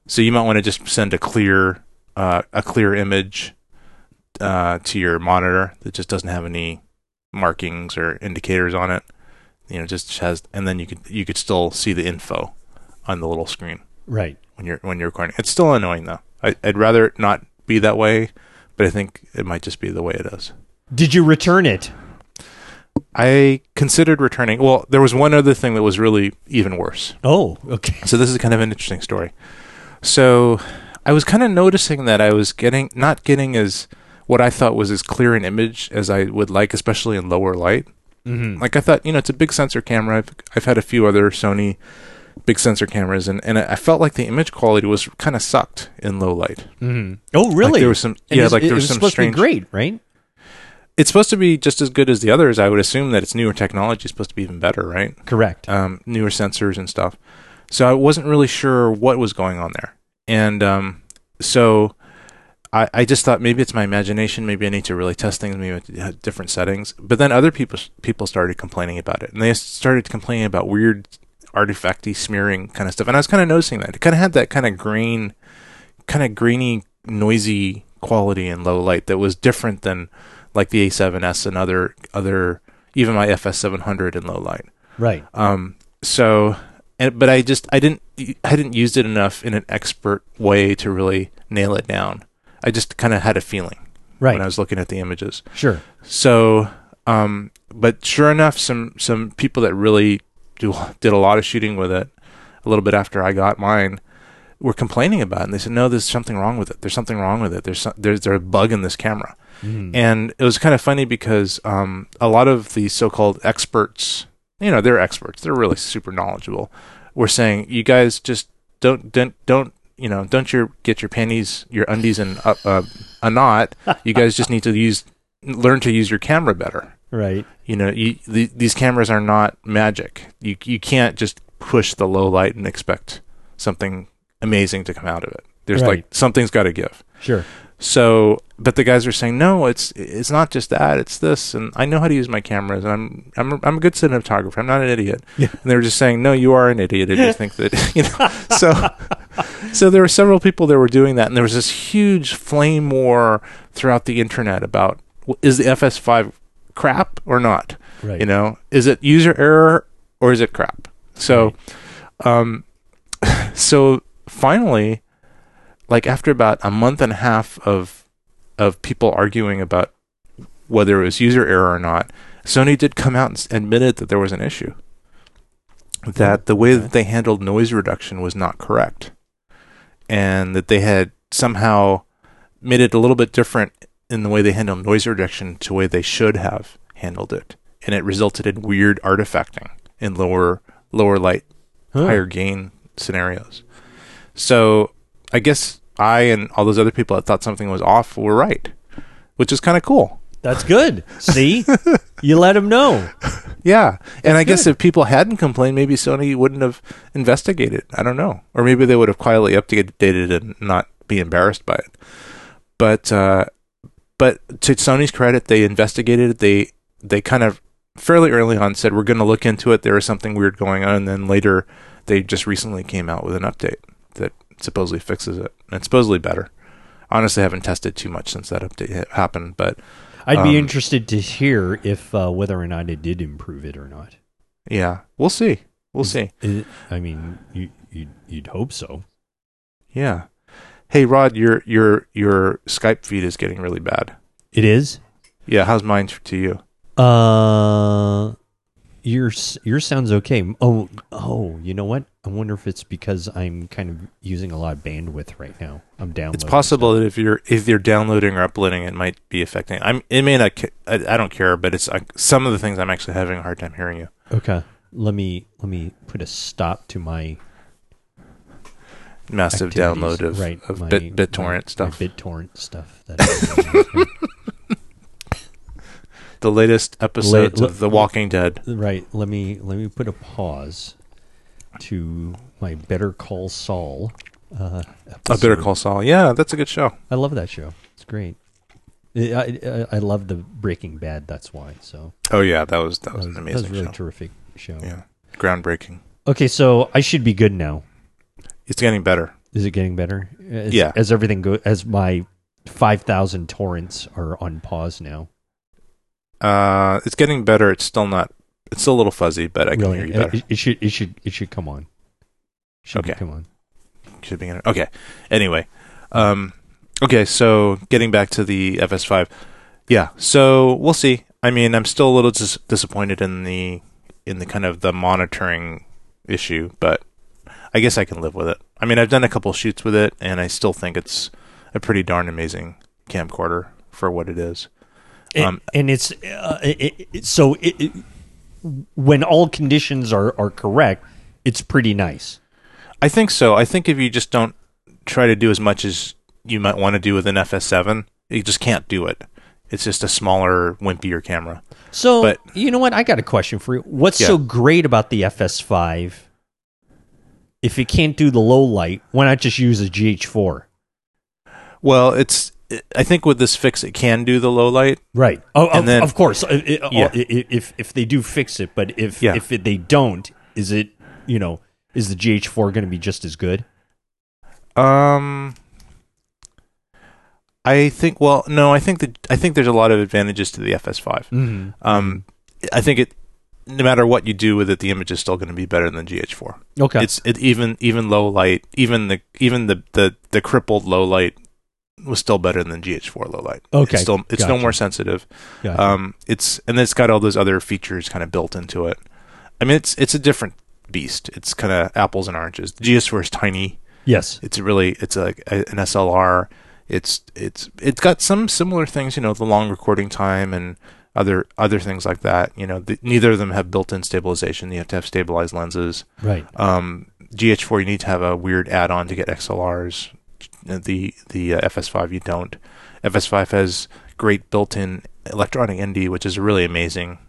So you might want to just send a clear uh, a clear image uh, to your monitor that just doesn't have any markings or indicators on it. You know, just has, and then you could you could still see the info on the little screen. Right. When you're when you're recording, it's still annoying though. I, I'd rather it not be that way, but I think it might just be the way it is. Did you return it? I considered returning. Well, there was one other thing that was really even worse. Oh, okay. So this is kind of an interesting story. So I was kind of noticing that I was getting not getting as what I thought was as clear an image as I would like, especially in lower light. Mm-hmm. Like I thought, you know, it's a big sensor camera. I've, I've had a few other Sony big sensor cameras, and, and I felt like the image quality was kind of sucked in low light. Mm-hmm. Oh, really? Like there was some, yeah, like there was some strange. It's supposed to be great, right? It's supposed to be just as good as the others. I would assume that it's newer technology is supposed to be even better, right? Correct. Um, newer sensors and stuff. So I wasn't really sure what was going on there. And um, so I, I just thought maybe it's my imagination. Maybe I need to really test things, maybe at different settings. But then other people people started complaining about it. And they started complaining about weird artifacty smearing kind of stuff. And I was kind of noticing that. It kind of had that kind of green, kind of greeny, noisy quality in low light that was different than like the A seven S and other, other even my F S seven hundred in low light. Right. Um, so, and, but I just, I didn't, I hadn't used it enough in an expert way to really nail it down. I just kind of had a feeling right. when I was looking at the images. Sure. So, um, but sure enough, some, some people that really do, did a lot of shooting with it a little bit after I got mine were complaining about it. And they said, no, there's something wrong with it. There's something wrong with it. There's, some, there's, there's a bug in this camera. Mm. And it was kind of funny because um, a lot of the so-called experts, you know, they're experts. They're really super knowledgeable. Were saying, you guys just don't, don't, don't you know, don't your get your panties, your undies in a, uh, a knot. You guys just need to use, learn to use your camera better. Right. You know, you, the, these cameras are not magic. You you can't just push the low light and expect something amazing to come out of it. There's right. like something's got to give. Sure. So, but the guys are saying, no, it's it's not just that, it's this, and I know how to use my cameras, and I'm I'm I'm a good cinematographer, I'm not an idiot. Yeah. And they were just saying, no, you are an idiot if you think that, you know. So, so there were several people that were doing that, and there was this huge flame war throughout the internet about well, is the F S five crap or not? Right. You know, is it user error or is it crap? So, right. um, so finally. Like after about a month and a half of of people arguing about whether it was user error or not, Sony did come out and admitted that there was an issue. That the way that they handled noise reduction was not correct. And that they had somehow made it a little bit different in the way they handled noise reduction to the way they should have handled it. And it resulted in weird artifacting in lower lower light, huh. higher gain scenarios. So I guess I and all those other people that thought something was off were right, which is kind of cool. That's good. See? You let them know. Yeah. That's and I good. guess if people hadn't complained, maybe Sony wouldn't have investigated. I don't know. Or maybe they would have quietly updated it and not be embarrassed by it. But uh, but to Sony's credit, they investigated it. They, they kind of fairly early on said, we're going to look into it. There is something weird going on. And then later, they just recently came out with an update that supposedly fixes it. It's supposedly better. Honestly, I haven't tested too much since that update happened, but I'd um, be interested to hear if uh, whether or not it did improve it or not. Yeah, we'll see. We'll is, see. Is it, I mean, you, you you'd hope so. Yeah. Hey, Rod, your your your Skype feed is getting really bad. It is? Yeah. How's mine to you? Uh, your your sound's okay. Oh oh, you know what? I wonder if it's because I'm kind of using a lot of bandwidth right now. I'm downloading. It's possible stuff. that if you're if you're downloading or uploading, it might be affecting. I'm. It may not. I, I don't care, but it's uh, some of the things I'm actually having a hard time hearing you. Okay, let me let me put a stop to my massive download of, right, of my, bit BitTorrent my, stuff. My BitTorrent stuff. That the latest episodes Late, of The Walking Dead. Right. Let me let me put a pause to my Better Call Saul uh, episode. A Better Call Saul. Yeah, that's a good show. I love that show. It's great. I, I, I love the Breaking Bad, that's why. So. Oh, yeah, that was, that was that an amazing show. That was a really show. terrific show. Yeah, groundbreaking. Okay, so I should be good now. It's getting better. Is it getting better? As, yeah. As everything go, as my five thousand torrents are on pause now. Uh, It's getting better. It's still not It's still a little fuzzy, but I can really? hear you better. It, it should, it should, it should come on. Should okay. Be, come on. Should be. Okay. Anyway. Um, okay. So getting back to the F S five. Yeah. So we'll see. I mean, I'm still a little dis- disappointed in the in the kind of the monitoring issue, but I guess I can live with it. I mean, I've done a couple shoots with it, and I still think it's a pretty darn amazing camcorder for what it is. It, um, and it's uh, it, it, so it, it, when all conditions are, are correct, it's pretty nice. I think so. I think if you just don't try to do as much as you might want to do with an F S seven, you just can't do it. It's just a smaller, wimpier camera. So, but, you know what? I got a question for you. What's yeah. so great about the F S five? If you can't do the low light, why not just use a G H four? Well, it's. I think with this fix, it can do the low light. Right. Oh, and of, then, of course. It, yeah. If if they do fix it, but if yeah. if it, they don't, is it, you know, is the G H four going to be just as good? Um. I think well no I think that I think there's a lot of advantages to the F S five. Mm-hmm. Um, I think it no matter what you do with it, the image is still going to be better than G H four. Okay, it's it even even low light even the even the, the, the crippled low light was still better than G H four low light. Okay, it's still it's gotcha. no more sensitive. Gotcha. Um, it's and it's got all those other features kind of built into it. I mean it's it's a different beast. It's kind of apples and oranges. The G H four is tiny. Yes, it's really it's like an S L R. It's it's it's got some similar things, you know, the long recording time and other other things like that. You know, the, neither of them have built-in stabilization. You have to have stabilized lenses. Right. Um, G H four, you need to have a weird add-on to get X L Rs. The the uh, F S five, you don't. F S five has great built-in electronic N D, which is really amazing.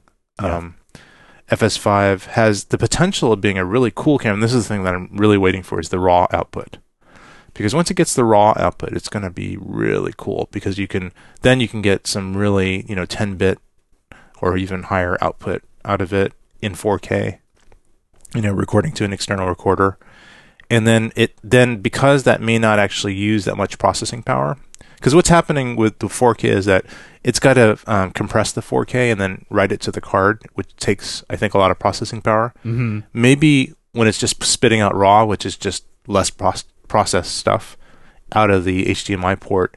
Yeah. Um, F S five has the potential of being a really cool camera. This is the thing that I'm really waiting for is the RAW output. Because once it gets the raw output, it's going to be really cool because you can then you can get some really, you know, ten bit or even higher output out of it in four K, you know, recording to an external recorder. And then it then because that may not actually use that much processing power, because what's happening with the four K is that it's got to um, compress the four K and then write it to the card, which takes, I think, a lot of processing power. Mm-hmm. Maybe when it's just spitting out raw, which is just less processing process stuff out of the H D M I port,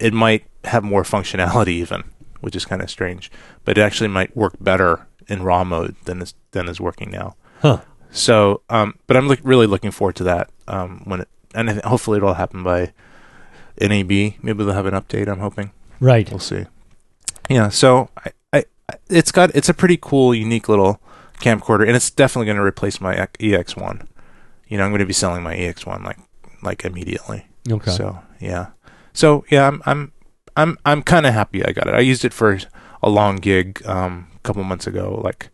it might have more functionality even, which is kind of strange, but it actually might work better in raw mode than is, than is working now. Huh. So, um, but I'm look, really looking forward to that. Um, when it, and I th- hopefully it'll happen by N A B. Maybe they'll have an update. I'm hoping. Right. We'll see. Yeah. So I, I, it's got, it's a pretty cool, unique little camcorder, and it's definitely going to replace my E X one. You know, I'm going to be selling my E X one like, like immediately. Okay. So yeah, so yeah, I'm I'm I'm I'm kind of happy I got it. I used it for a long gig um, a couple months ago, like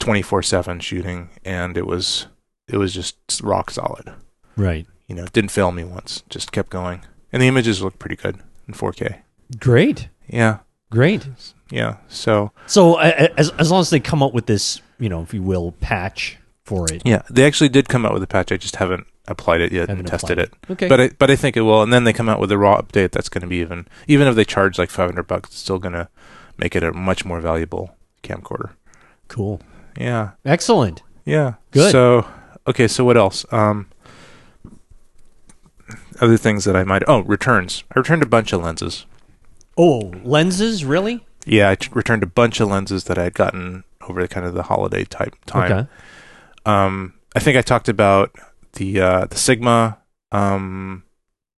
twenty-four seven shooting, and it was it was just rock solid. Right. You know, it didn't fail me once. Just kept going, and the images look pretty good in four K. Great. Yeah. Great. Yeah. So. So uh, as as long as they come up with this, you know, if you will, patch. For it. Yeah, they actually did come out with a patch. I just haven't applied it yet haven't and tested it. it. Okay, but I, but I think it will. And then they come out with a raw update. That's going to be even even if they charge like five hundred bucks, it's still going to make it a much more valuable camcorder. Cool. Yeah. Excellent. Yeah. Good. So okay. So what else? Um, other things that I might oh returns. I returned a bunch of lenses. Oh, lenses really? Yeah, I t- returned a bunch of lenses that I had gotten over the kind of the holiday type time. Okay. Um, I think I talked about the uh, the Sigma um,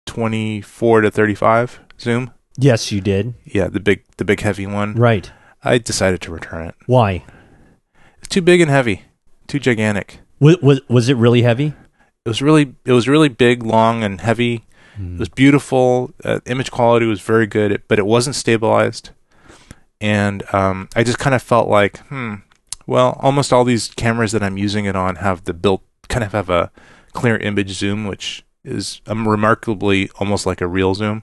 twenty-four to thirty-five zoom. Yes, you did. Yeah, the big the big heavy one. Right. I decided to return it. Why? It's too big and heavy, too gigantic. Was was, was it really heavy? It was really it was really big, long, and heavy. Mm. It was beautiful. Uh, image quality was very good, but it wasn't stabilized. And um, I just kind of felt like, hmm. Well, almost all these cameras that I'm using it on have the built, kind of have a clear image zoom, which is um, remarkably almost like a real zoom.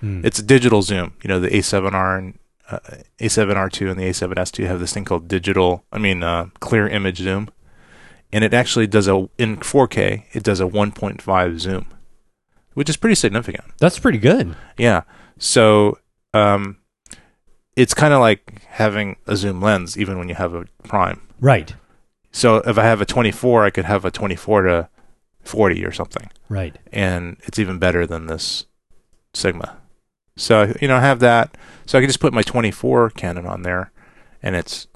Mm. It's a digital zoom. You know, the A seven R and uh, A seven R two and the A seven S two have this thing called digital, I mean, uh, clear image zoom. And it actually does a, in four K, it does a one point five zoom, which is pretty significant. That's pretty good. Yeah. So, um, it's kind of like having a zoom lens, even when you have a prime. Right. So if I have a twenty-four, I could have a twenty-four to forty or something. Right. And it's even better than this Sigma. So, you know, I have that. So I can just put my twenty-four Canon on there, and it's,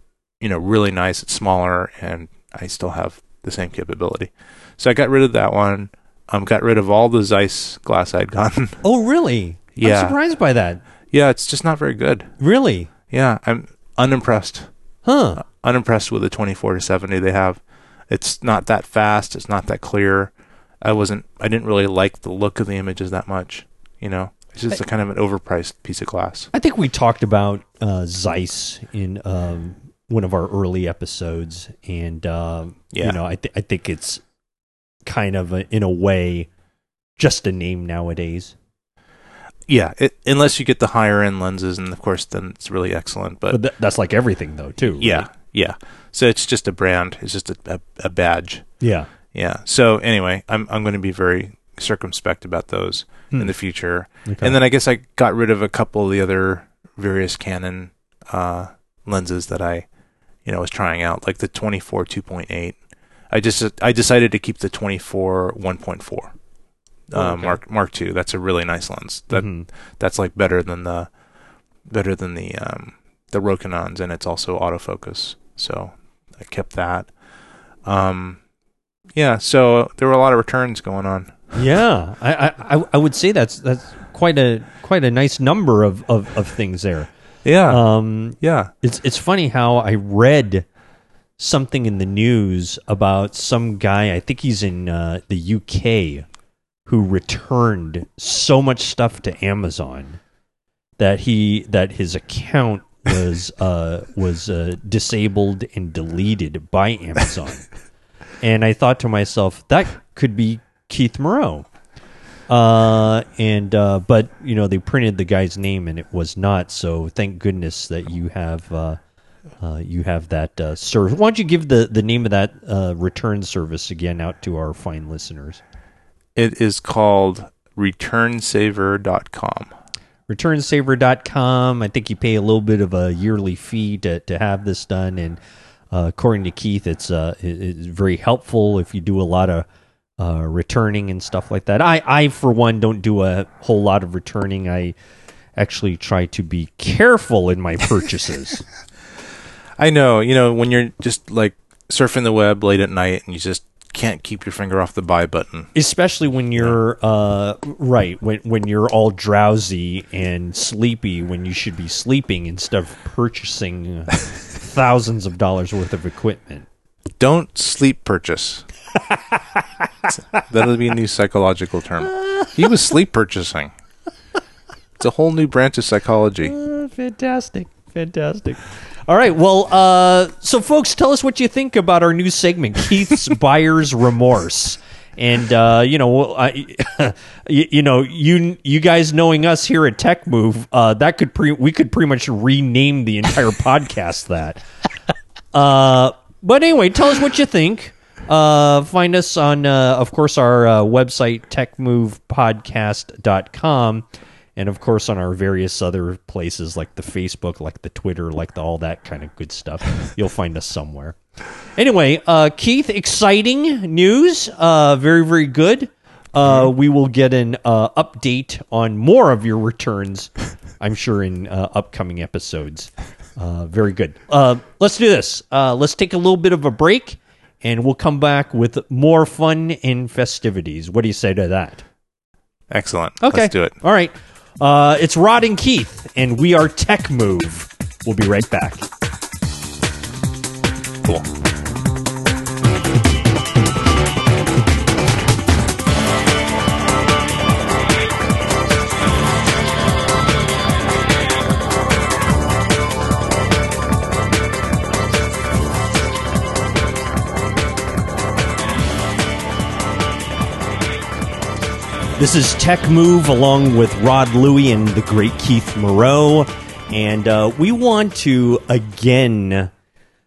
you know, really nice. It's smaller, and I still have the same capability. So I got rid of that one. Um, got rid of all the Zeiss glass I'd gotten. Oh, really? Yeah. I'm surprised by that. Yeah, it's just not very good. Really? Yeah, I'm unimpressed. Huh. Unimpressed with the twenty-four to seventy they have. It's not that fast. It's not that clear. I wasn't. I didn't really like the look of the images that much. You know, it's just I, a kind of an overpriced piece of glass. I think we talked about uh, Zeiss in um, one of our early episodes, and uh, yeah. you know, I th- I think it's kind of a, in a way just a name nowadays. Yeah, it, unless you get the higher end lenses, and of course, then it's really excellent. But, but th- that's like everything, though, too. Yeah, right? Yeah. So it's just a brand. It's just a, a, a badge. Yeah, yeah. So anyway, I'm I'm going to be very circumspect about those hmm. in the future. Okay. And then I guess I got rid of a couple of the other various Canon uh, lenses that I, you know, was trying out, like the twenty-four two point eight. I just I decided to keep the twenty-four one point four. Uh, okay. Mark Mark two. That's a really nice lens. That mm-hmm. that's like better than the better than the um, the Rokinons, and it's also autofocus. So I kept that. Um, yeah. So there were a lot of returns going on. Yeah, I, I I would say that's that's quite a quite a nice number of, of, of things there. Yeah. Um, yeah. It's it's funny how I read something in the news about some guy. I think he's in uh, the U K. Who returned so much stuff to Amazon that he that his account was uh, was uh, disabled and deleted by Amazon, and I thought to myself, that could be Keith Moreau, uh, and uh, but you know they printed the guy's name and it was not. So thank goodness that you have uh, uh, you have that uh, service. Why don't you give the the name of that uh, return service again out to our fine listeners? It is called Return Saver dot com. Return Saver dot com. I think you pay a little bit of a yearly fee to, to have this done, and uh, according to Keith, it's uh, it's very helpful if you do a lot of uh, returning and stuff like that. I, I, for one, don't do a whole lot of returning. I actually try to be careful in my purchases. I know. You know, when you're just like surfing the web late at night and you just can't keep your finger off the buy button, especially when you're uh right when when you're all drowsy and sleepy when you should be sleeping instead of purchasing thousands of dollars worth of equipment. Don't sleep purchase. That'll be a new psychological term. He was sleep purchasing. It's a whole new branch of psychology. Uh, fantastic. Fantastic. All right. Well, uh, so folks, tell us what you think about our new segment, Keith's Buyer's Remorse. And, uh, you know, I, you, you know, you you guys knowing us here at Tech Move, uh, that could pre- we could pretty much rename the entire podcast that. Uh, but anyway, tell us what you think. Uh, find us on, uh, of course, our uh, website, tech move podcast dot com. And, of course, on our various other places like the Facebook, like the Twitter, like the, all that kind of good stuff. You'll find us somewhere. Anyway, uh, Keith, exciting news. Uh, very, very good. Uh, we will get an uh, update on more of your returns, I'm sure, in uh, upcoming episodes. Uh, very good. Uh, let's do this. Uh, let's take a little bit of a break, and we'll come back with more fun and festivities. What do you say to that? Excellent. Okay. Let's do it. All right. Uh, it's Rod and Keith, and we are Tech Move. We'll be right back. Cool. This is Tech Move along with Rod Louie and the great Keith Moreau. And uh, we want to, again,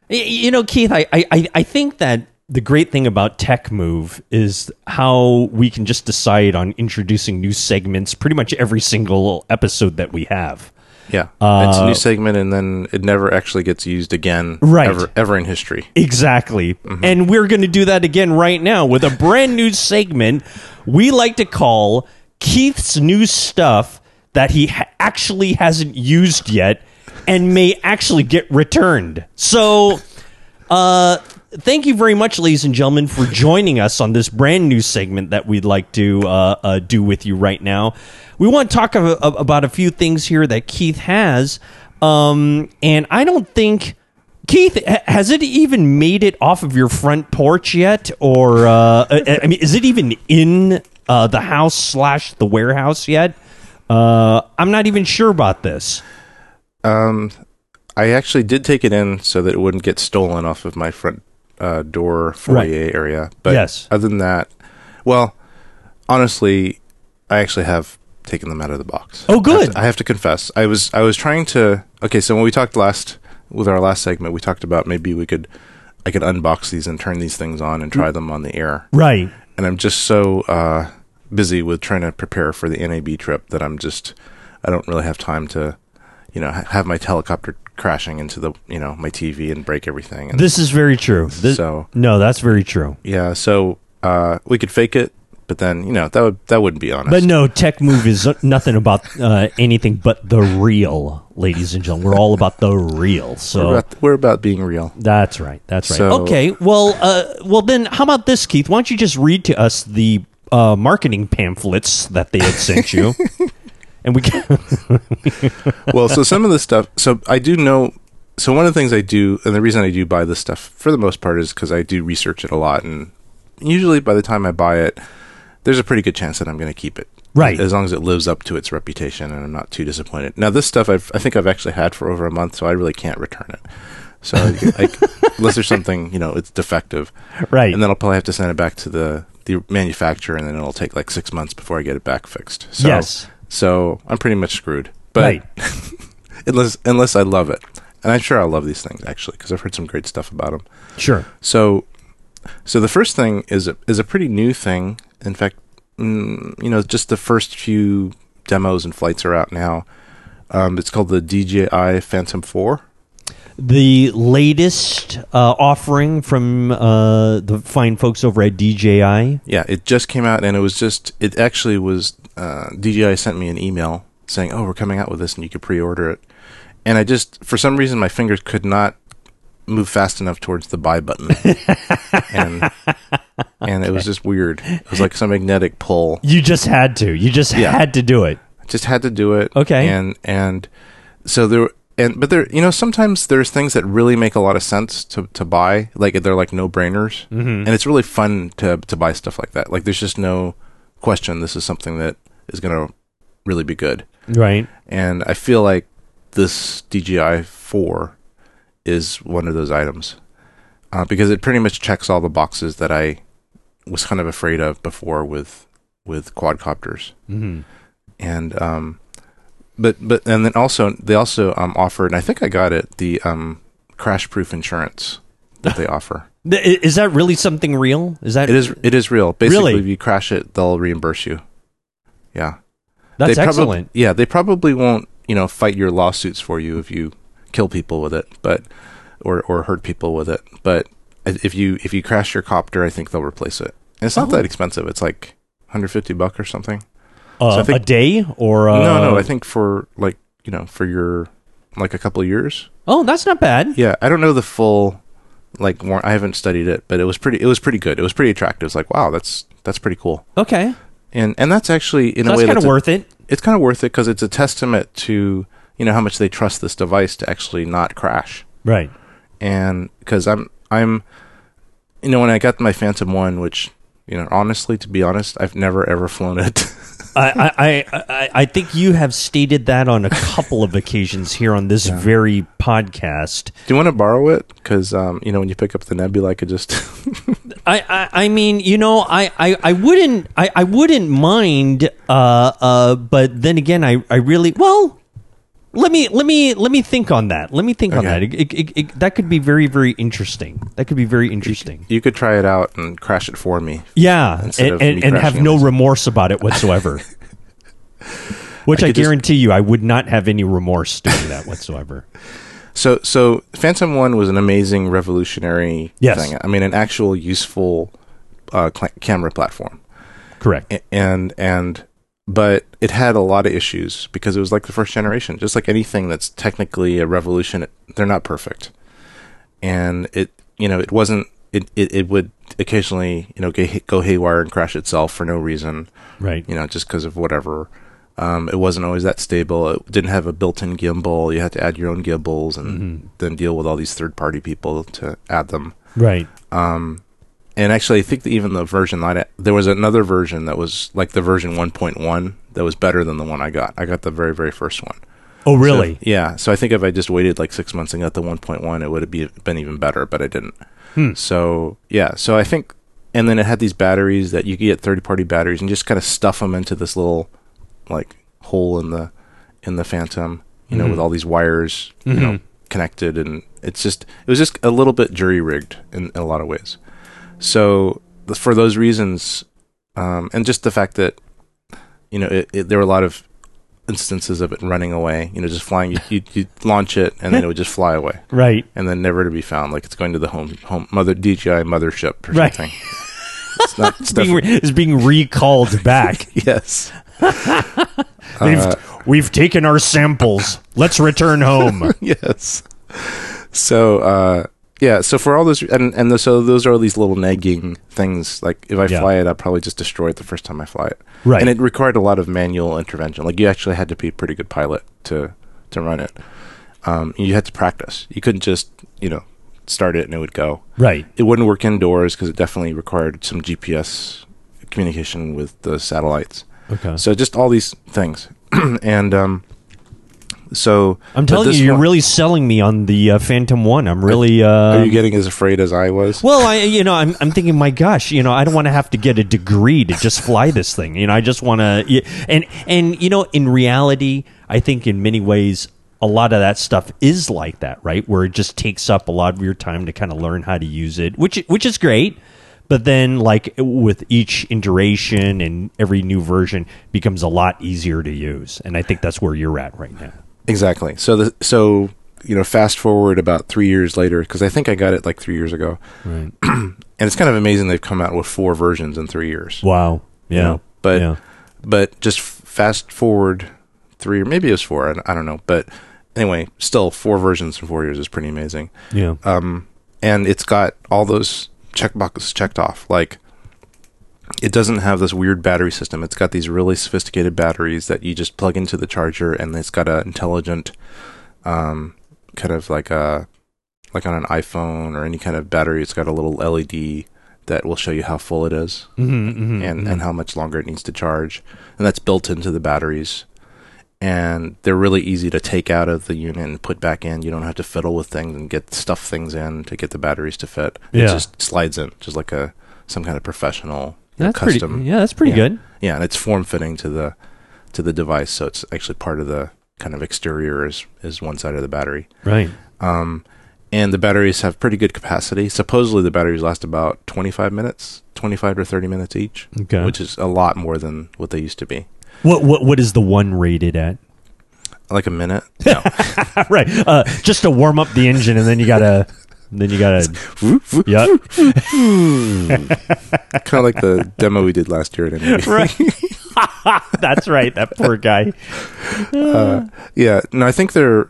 you know, Keith, I, I, I think that the great thing about Tech Move is how we can just decide on introducing new segments pretty much every single episode that we have. Yeah, uh, it's a new segment, and then it never actually gets used again, right? Ever, ever in history. Exactly. Mm-hmm. And we're going to do that again right now with a brand new segment we like to call Keith's New Stuff that he ha- actually hasn't used yet and may actually get returned. So, uh, thank you very much, ladies and gentlemen, for joining us on this brand new segment that we'd like to uh, uh, do with you right now. We want to talk ab- ab- about a few things here that Keith has, um, and I don't think... Keith, ha- has it even made it off of your front porch yet? Or, uh, I-, I mean, is it even in uh, the house slash the warehouse yet? Uh, I'm not even sure about this. Um, I actually did take it in so that it wouldn't get stolen off of my front uh, door foyer right. area. But yes. Other than that, well, honestly, I actually have... taking them out of the box. Oh, good. I have, to, I have to confess, I was I was trying to. Okay, so when we talked last with our last segment, we talked about maybe we could I could unbox these and turn these things on and try them on the air. Right. And I'm just so uh, busy with trying to prepare for the N A B trip that I'm just I don't really have time to you know have my helicopter crashing into the you know my T V and break everything. And this is very true. This, so no, that's very true. Yeah. So uh, we could fake it. But then, you know, that, would, that wouldn't be honest. But no, Tech Move is nothing about uh, anything but the real, ladies and gentlemen. We're all about the real. So We're about, we're about being real. That's right. That's right. So, okay. Well, uh, well, then how about this, Keith? Why don't you just read to us the uh, marketing pamphlets that they had sent you? and we can Well, so some of the stuff... So I do know... So one of the things I do, and the reason I do buy this stuff for the most part is because I do research it a lot. And usually by the time I buy it, there's a pretty good chance that I'm going to keep it. Right. As long as it lives up to its reputation and I'm not too disappointed. Now, this stuff I've, I think I've actually had for over a month, so I really can't return it. So I, I, unless there's something, you know, it's defective. Right. And then I'll probably have to send it back to the, the manufacturer, and then it'll take like six months before I get it back fixed. So, yes. So I'm pretty much screwed. But right. unless, unless I love it. And I'm sure I'll love these things, actually, because I've heard some great stuff about them. Sure. So... So the first thing is a, is a pretty new thing. In fact, mm, you know, just the first few demos and flights are out now. Um, it's called the D J I Phantom four. The latest uh, offering from uh, the fine folks over at D J I. Yeah, it just came out, and it was just, it actually was, uh, D J I sent me an email saying, oh, we're coming out with this, and you could pre-order it. And I just, for some reason, my fingers could not move fast enough towards the buy button. and and okay. It was just weird. It was like some magnetic pull. You just had to. You just yeah. had to do it. Just had to do it. Okay. And and so there and but there you know sometimes there's things that really make a lot of sense to, to buy, like they're like no-brainers. Mm-hmm. And it's really fun to to buy stuff like that. Like there's just no question this is something that is going to really be good. Right. And I feel like this D J I four is one of those items uh, because it pretty much checks all the boxes that I was kind of afraid of before with with quadcopters. Mm-hmm. And um, but but and then also they also um, offered, and I think I got it, the um, crash proof insurance that they offer. Is that really something real? Is that it is it is real? Basically, really? If you crash it, they'll reimburse you. Yeah, that's they excellent. Prob- yeah, they probably won't you know fight your lawsuits for you if you kill people with it, but or or hurt people with it. But if you if you crash your copter, I think they'll replace it. And it's not oh. that expensive. It's like one hundred fifty bucks or something. Uh, so I think, a day or uh, no, no. I think for like you know for your like a couple of years. Oh, that's not bad. Yeah, I don't know the full like war- I haven't studied it, but it was pretty. It was pretty good. It was pretty attractive. It's like wow, that's that's pretty cool. Okay. And and that's actually in so a that's way kind of worth a, it. It's kind of worth it because it's a testament to. You know how much they trust this device to actually not crash, right? And because I'm, I'm, you know, when I got my Phantom one, which you know, honestly, to be honest, I've never ever flown it. I, I, I, I think you have stated that on a couple of occasions here on this yeah. very podcast. Do you want to borrow it? Because um, you know, when you pick up the Nebula, I could just. I, I, I mean, you know, I, I, I wouldn't, I, I wouldn't mind. Uh, uh, but then again, I, I really well. Let me let me let me think on that. Let me think okay. on that. It, it, it, it, that could be very very interesting. That could be very interesting. You could try it out and crash it for me. Yeah, and, and, me and have no remorse about it whatsoever. Which I, I guarantee just... you, I would not have any remorse doing that whatsoever. So, so Phantom one was an amazing revolutionary yes. thing. I mean, an actual useful uh, cl- camera platform. Correct. A- and and but it had a lot of issues because it was like the first generation. Just like anything that's technically a revolution, they're not perfect. And it, you know, it wasn't. It, it, it would occasionally, you know, go haywire and crash itself for no reason. Right. You know, just because of whatever. Um, it wasn't always that stable. It didn't have a built-in gimbal. You had to add your own gimbals and mm-hmm. then deal with all these third-party people to add them. Right. Um, and actually, I think that even the version I there was another version that was like the version one point one that was better than the one I got. I got the very, very first one. Oh, really? So, yeah. So I think if I just waited like six months and got the one point one, it would have be, been even better, but I didn't. Hmm. So, yeah. So I think, and then it had these batteries that you could get third-party batteries and just kind of stuff them into this little like hole in the in the Phantom, you know, mm-hmm. with all these wires, you mm-hmm. know, connected, and it's just it was just a little bit jury rigged in, in a lot of ways. So the, for those reasons, um, and just the fact that you know it, it, there were a lot of instances of it running away, you know, just flying. You you'd, you'd launch it and then it would just fly away, right, and then never to be found. Like it's going to the home home mother D J I mothership or right. something. It's, not, it's, it's, being re- it's being recalled back. Yes. They've, uh, we've taken our samples. Let's return home. Yes. So, uh, yeah. So for all those, and and the, so those are these little nagging things. Like if I yeah. fly it, I'll probably just destroy it the first time I fly it. Right. And it required a lot of manual intervention. Like you actually had to be a pretty good pilot to to run it. Um, you had to practice. You couldn't just, you know, start it and it would go. Right. It wouldn't work indoors because it definitely required some G P S communication with the satellites. Okay. So just all these things. And um, so... I'm telling you, you're one, really selling me on the uh, Phantom one. I'm really... Uh, are you getting as afraid as I was? Well, I, you know, I'm I'm thinking, my gosh, you know, I don't want to have to get a degree to just fly this thing. You know, I just want to... And, and, you know, in reality, I think in many ways, a lot of that stuff is like that, right? Where it just takes up a lot of your time to kind of learn how to use it, which which is great. But then, like, with each iteration and every new version becomes a lot easier to use. And I think that's where you're at right now. Exactly. So, the, so you know, fast forward about three years later, because I think I got it, like, three years ago. Right. And it's kind of amazing they've come out with four versions in three years. Wow. Yeah. You know? But yeah. but just fast forward three, or maybe it was four. I, I don't know. But anyway, still, four versions in four years is pretty amazing. Yeah. Um, and it's got all those... checkbox checked off. Like it doesn't have this weird battery system. It's got these really sophisticated batteries that you just plug into the charger, and it's got an intelligent um kind of like a like on an iPhone or any kind of battery. It's got a little L E D that will show you how full it is mm-hmm, mm-hmm, and mm-hmm. and how much longer it needs to charge, and that's built into the batteries. And they're really easy to take out of the unit and put back in. You don't have to fiddle with things and get stuff things in to get the batteries to fit. Yeah. It just slides in, just like a some kind of professional that's custom. Pretty, yeah, that's pretty yeah. good. Yeah, and it's form fitting to the to the device, so it's actually part of the kind of exterior is is one side of the battery. Right. Um, and the batteries have pretty good capacity. Supposedly, the batteries last about twenty-five minutes, twenty-five to thirty minutes each, okay. which is a lot more than what they used to be. What what what is the one rated at? Like a minute? No. Right. Uh, just to warm up the engine, and then you gotta, then you gotta. Yep. Kind of like the demo we did last year at N A B. Right. That's right. That poor guy. Uh, yeah. No, I think they're.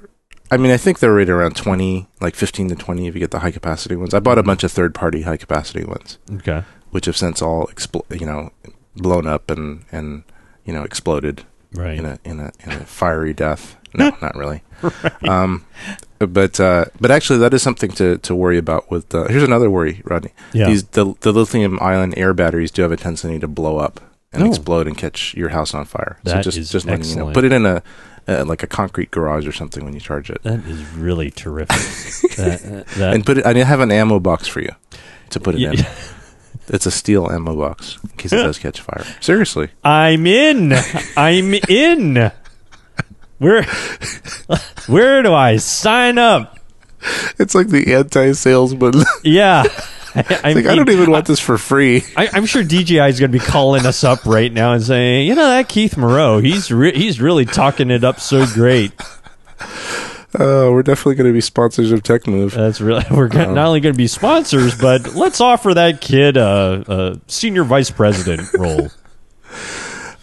I mean, I think they're rated around twenty, like fifteen to twenty, if you get the high capacity ones. I bought a bunch of third party high capacity ones. Okay. Which have since all expl- you know, blown up and and. You know, exploded right. in a in a in a fiery death. No, not really. Right. Um, but uh, but actually, that is something to, to worry about. With the, here's another worry, Rodney. Yeah. These the the lithium ion air batteries do have a tendency to blow up and oh. explode and catch your house on fire. That so just is just letting you know, put it in a uh, like a concrete garage or something when you charge it. That is really terrific. that, uh, that. And put it. I have an ammo box for you to put it yeah. in. It's a steel ammo box in case it does catch fire. Seriously. I'm in. I'm in. Where where do I sign up? It's like the anti-salesman. Yeah. I, I, like, mean, I don't even want this for free. I, I'm sure D J I is going to be calling us up right now and saying, you know, that Keith Moreau, he's re he's really talking it up so great. Uh, we're definitely going to be sponsors of Tech Move. That's really we're um, not only going to be sponsors, but let's offer that kid a, a senior vice president role.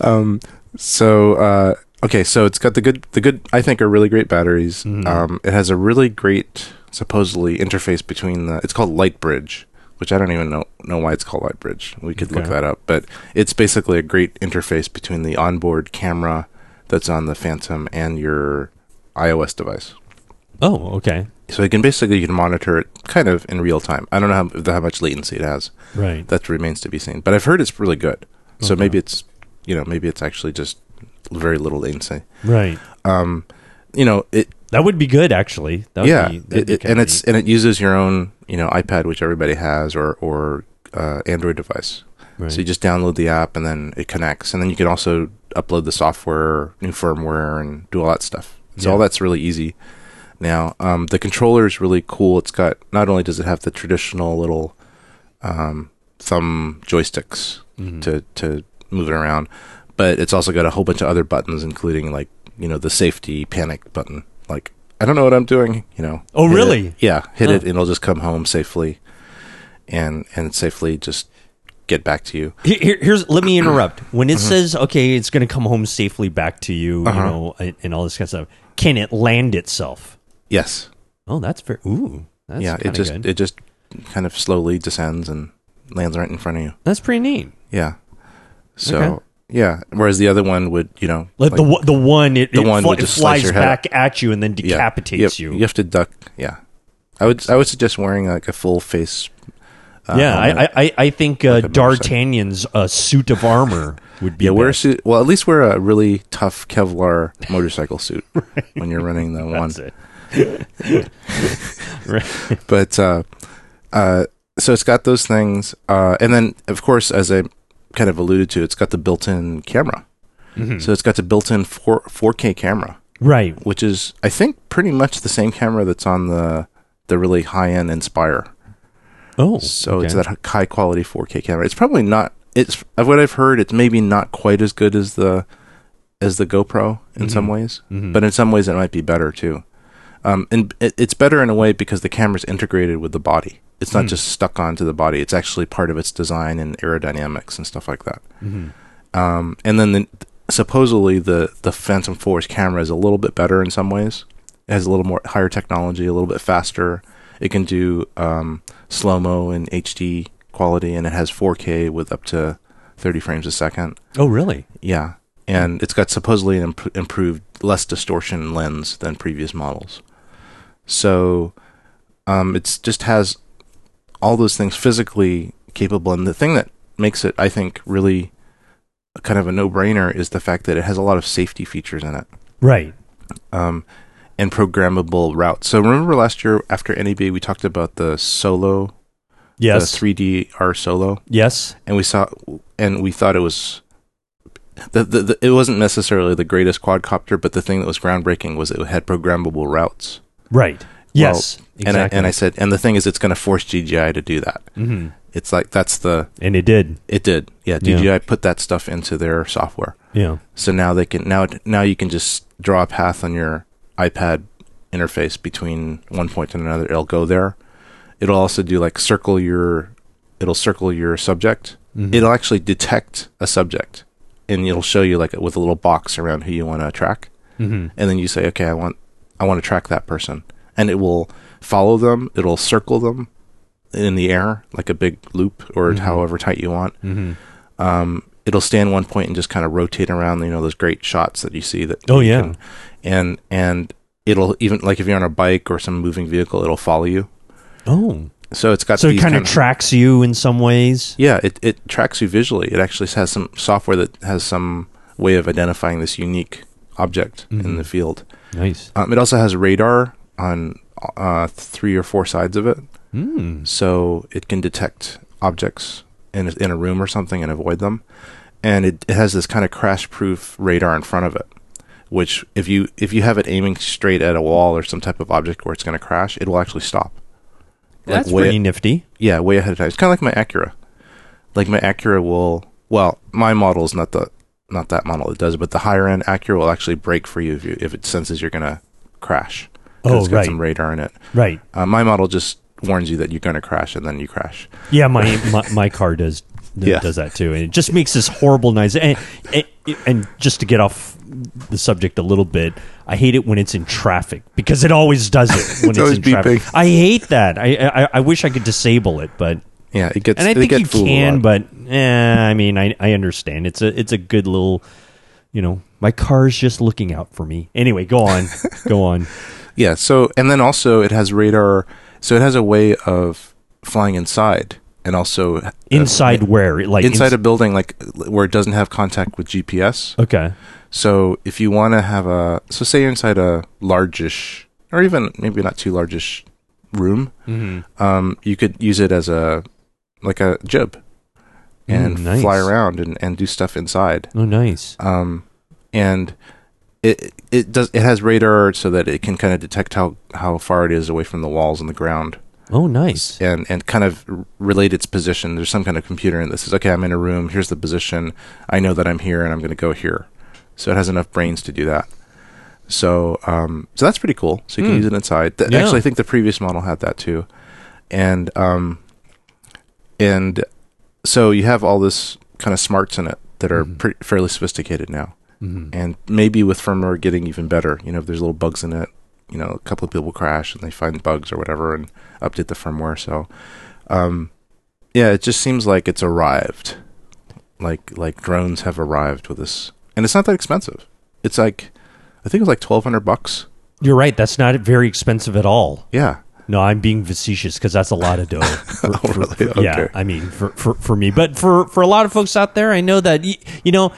Um. So. Uh, Okay, so it's got the good, the good, I think, are really great batteries. Mm. Um, it has a really great, supposedly, interface between the, it's called Light Bridge, which I don't even know, know why it's called Light Bridge. We could okay. look that up, but it's basically a great interface between the onboard camera that's on the Phantom and your iOS device. Oh, okay. So you can basically, you can monitor it kind of in real time. I don't know how, how much latency it has. Right. That remains to be seen. But I've heard it's really good. Okay. So maybe it's, you know, maybe it's actually just very little latency, right? Um, you know, it that would be good actually. That would yeah, be, it, be and it's neat. And it uses your own, you know, iPad, which everybody has, or or uh, Android device. Right. So you just download the app, and then it connects, and then you can also upload the software, new firmware, and do all that stuff. So yeah. all that's really easy now. Um, the controller is really cool. It's got not only does it have the traditional little um, thumb joysticks mm-hmm. to to move it around. But it's also got a whole bunch of other buttons, including, like, you know, the safety panic button. Like, I don't know what I'm doing, you know. Oh, really? It. Yeah. Hit huh. it, and it'll just come home safely and and safely just get back to you. Here, here's, let me interrupt. When it mm-hmm. says, okay, it's going to come home safely back to you, uh-huh. you know, and, and all this kind of stuff, can it land itself? Yes. Oh, that's fair. Ooh, that's yeah, it just good. It just kind of slowly descends and lands right in front of you. That's pretty neat. Yeah. So... Okay. Yeah, whereas the other one would, you know... Like, like the, the one, it, the it, one fl would just it flies back at you and then decapitates yeah. you. You have to duck, yeah. I would I would suggest wearing, like, a full face... Uh, yeah, I, I I think uh, D'Artagnan's uh, suit of armor would be Yeah, bad. wear a suit... Well, at least wear a really tough Kevlar motorcycle suit right. when you're running the one. That's it. right. But, uh, uh, so it's got those things. Uh, and then, of course, as I... kind of alluded to, it's got the built-in camera. Mm-hmm. So it's got the built-in four K camera. Right. Which is, I think, pretty much the same camera that's on the the really high-end Inspire. Oh, So okay. it's that high-quality four K camera. It's probably not, it's of what I've heard, it's maybe not quite as good as the as the GoPro in mm-hmm. some ways. Mm-hmm. But in some ways, it might be better, too. Um, and it, it's better in a way because the camera's integrated with the body. It's not mm. just stuck onto the body. It's actually part of its design and aerodynamics and stuff like that. Mm-hmm. um, and then the, supposedly the, the Phantom four's camera is a little bit better in some ways. It has a little more higher technology, a little bit faster. It can do um, slow-mo and H D quality, and it has four K with up to thirty frames a second. Oh, really? Yeah. And it's got supposedly an imp improved, less distortion lens than previous models. So um, it just has... all those things physically capable, and the thing that makes it, I think, really kind of a no-brainer is the fact that it has a lot of safety features in it, right? Um, and programmable routes. So remember last year after N A B, we talked about the Solo, yes, the three D R Solo, yes, and we saw, and we thought it was the, the, the it wasn't necessarily the greatest quadcopter, but the thing that was groundbreaking was it had programmable routes, right? Yes, well, exactly. And I, and I said, and the thing is, it's going to force D J I to do that. Mm-hmm. It's like, that's the... And it did. It did. Yeah, D J I yeah. put that stuff into their software. Yeah. So now they can, now, now you can just draw a path on your iPad interface between one point and another. It'll go there. It'll also do like circle your, it'll circle your subject. Mm-hmm. It'll actually detect a subject and it'll show you like with a little box around who you want to track. Mm-hmm. And then you say, okay, I want, I want to track that person. And it will follow them. It'll circle them in the air like a big loop, or mm-hmm. however tight you want. Mm-hmm. um, it'll stay in one point and just kind of rotate around. You know those great shots that you see. That oh yeah, can, and and it'll even like if you're on a bike or some moving vehicle, it'll follow you. Oh, so it's got so it kind of tracks you in some ways. Yeah, it it tracks you visually. It actually has some software that has some way of identifying this unique object mm-hmm. in the field. Nice. Um, it also has radar on uh, three or four sides of it. Mm. So it can detect objects in, in a room or something and avoid them. And it, it has this kind of crash-proof radar in front of it, which if you if you have it aiming straight at a wall or some type of object where it's going to crash, it will actually stop. Well, like that's way, pretty nifty. Yeah, way ahead of time. It's kind of like my Acura. Like my Acura will, well, my model is not the not that model that does it, but the higher end Acura will actually brake for you if, you, if it senses you're going to crash. Oh, it's got right. some radar in it. Right. Uh, my model just warns you that you're going to crash, and then you crash. Yeah, my my, my car does yeah. does that too, and it just makes this horrible noise. And, and, and just to get off the subject a little bit, I hate it when it's in traffic, because it always does it when it's, it's always in beeping. Traffic. I hate that. I, I I wish I could disable it, but yeah, it gets. And I it think gets you can, but eh, I mean, I I understand. It's a it's a good little, you know, my car's just looking out for me. Anyway, go on, go on. Yeah. So, and then also it has radar. So it has a way of flying inside, and also inside uh, where, like inside ins- a building, like where it doesn't have contact with G P S. Okay. So if you want to have a, so say you're inside a largish, or even maybe not too largish room, mm-hmm. um, you could use it as a like a jib, and mm, nice. fly around and, and do stuff inside. Oh, nice. Um, and. It it does it has radar so that it can kind of detect how, how far it is away from the walls and the ground. Oh, nice. And and kind of relate its position. There's some kind of computer in this. It's okay, I'm in a room. Here's the position. I know that I'm here, and I'm going to go here. So it has enough brains to do that. So um so that's pretty cool. So you mm. can use it inside. Th- yeah. Actually, I think the previous model had that too. And um and so you have all this kind of smarts in it that are mm. pretty, fairly sophisticated now. Mm-hmm. And maybe with firmware getting even better, you know, if there's little bugs in it, you know, a couple of people crash and they find bugs or whatever and update the firmware. So, um, yeah, it just seems like it's arrived, like like drones have arrived with this, and it's not that expensive. It's like, I think it was like twelve hundred bucks. You're right. That's not very expensive at all. Yeah. No, I'm being facetious because that's a lot of dough. For, oh, for, really? for, okay. Yeah, I mean, for, for for me, but for for a lot of folks out there, I know that you, you know.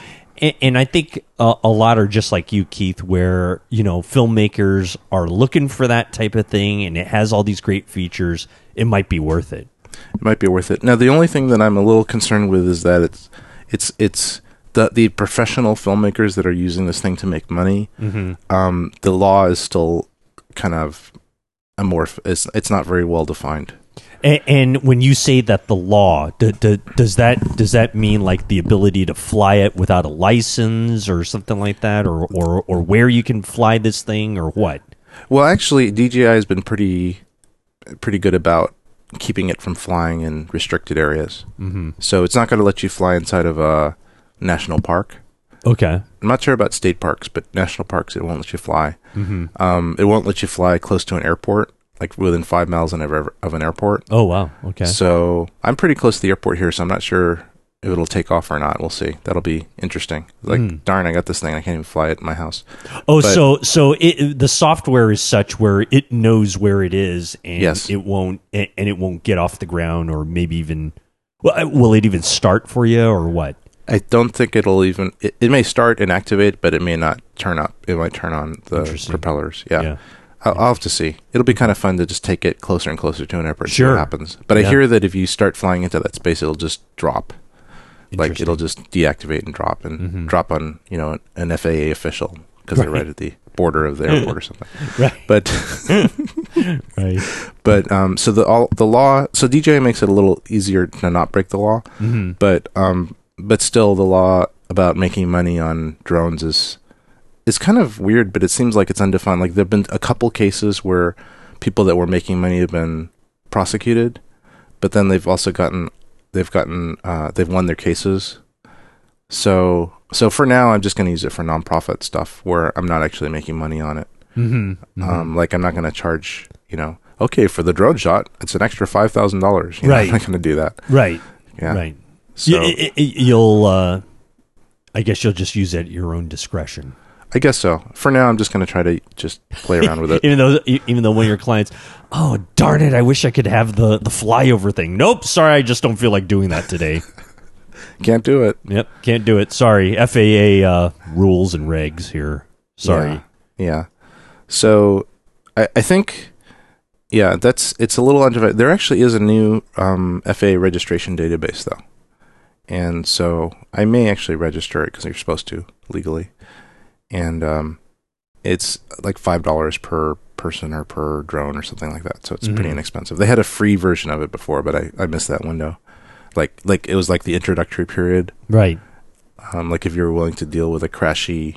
And I think uh, a lot are just like you, Keith, where, you know, filmmakers are looking for that type of thing, and it has all these great features. It might be worth it. It might be worth it. Now, the only thing that I'm a little concerned with is that it's it's it's the the professional filmmakers that are using this thing to make money. Mm-hmm. Um, the law is still kind of amorphous. It's, it's not very well defined. And, and when you say that the law, do, do, does that does that mean like the ability to fly it without a license or something like that, or or, or where you can fly this thing, or what? Well, actually, D J I has been pretty pretty good about keeping it from flying in restricted areas. Mm-hmm. So it's not going to let you fly inside of a national park. Okay. I'm not sure about state parks, but national parks, it won't let you fly. Mm-hmm. Um, it won't let you fly close to an airport. Like within five miles of an airport. Oh, wow. Okay. So I'm pretty close to the airport here, so I'm not sure if it'll take off or not. We'll see. That'll be interesting. Like, mm. darn, I got this thing. I can't even fly it at my house. Oh, but, so so it, the software is such where it knows where it is, and yes. it won't and it won't get off the ground, or maybe even well, will it even start for you or what? I don't think it'll even. It, it may start and activate, but it may not turn up. It might turn on the propellers. Yeah. yeah. I'll have to see. It'll be kind of fun to just take it closer and closer to an airport. Sure. See what happens. But I yeah. hear that if you start flying into that space, it'll just drop. Like it'll just deactivate and drop and mm-hmm. drop on, you know, an, an F A A official because right. they're right at the border of the airport or something. Right. But right. But um, so the all the law. So D J I makes it a little easier to not break the law. Mm-hmm. But um, but still, the law about making money on drones is. It's kind of weird, but it seems like it's undefined. Like, there have been a couple cases where people that were making money have been prosecuted, but then they've also gotten, they've gotten, uh, they've won their cases. So, so for now, I'm just going to use it for nonprofit stuff where I'm not actually making money on it. Mm-hmm. Mm-hmm. Um, like, I'm not going to charge, you know, okay, for the drone shot, it's an extra five thousand dollars. You know, right. I'm not going to do that. Right. Yeah. Right. So, y- y- y- you'll, uh, I guess you'll just use it at your own discretion. I guess so. For now, I'm just going to try to just play around with it. even though, even though one of your clients, oh darn it, I wish I could have the the flyover thing. Nope, sorry, I just don't feel like doing that today. Can't do it. Yep, can't do it. Sorry, F A A uh, rules and regs here. Sorry. Yeah. yeah. So, I, I think, yeah, that's it's a little undefined. There actually is a new um, F A A registration database though, and so I may actually register it because you're supposed to legally. And um, it's like five dollars per, per person or per drone or something like that. So it's mm-hmm. pretty inexpensive. They had a free version of it before, but I, I missed that window. Like like it was like the introductory period. Right. Um, like if you were willing to deal with a crashy,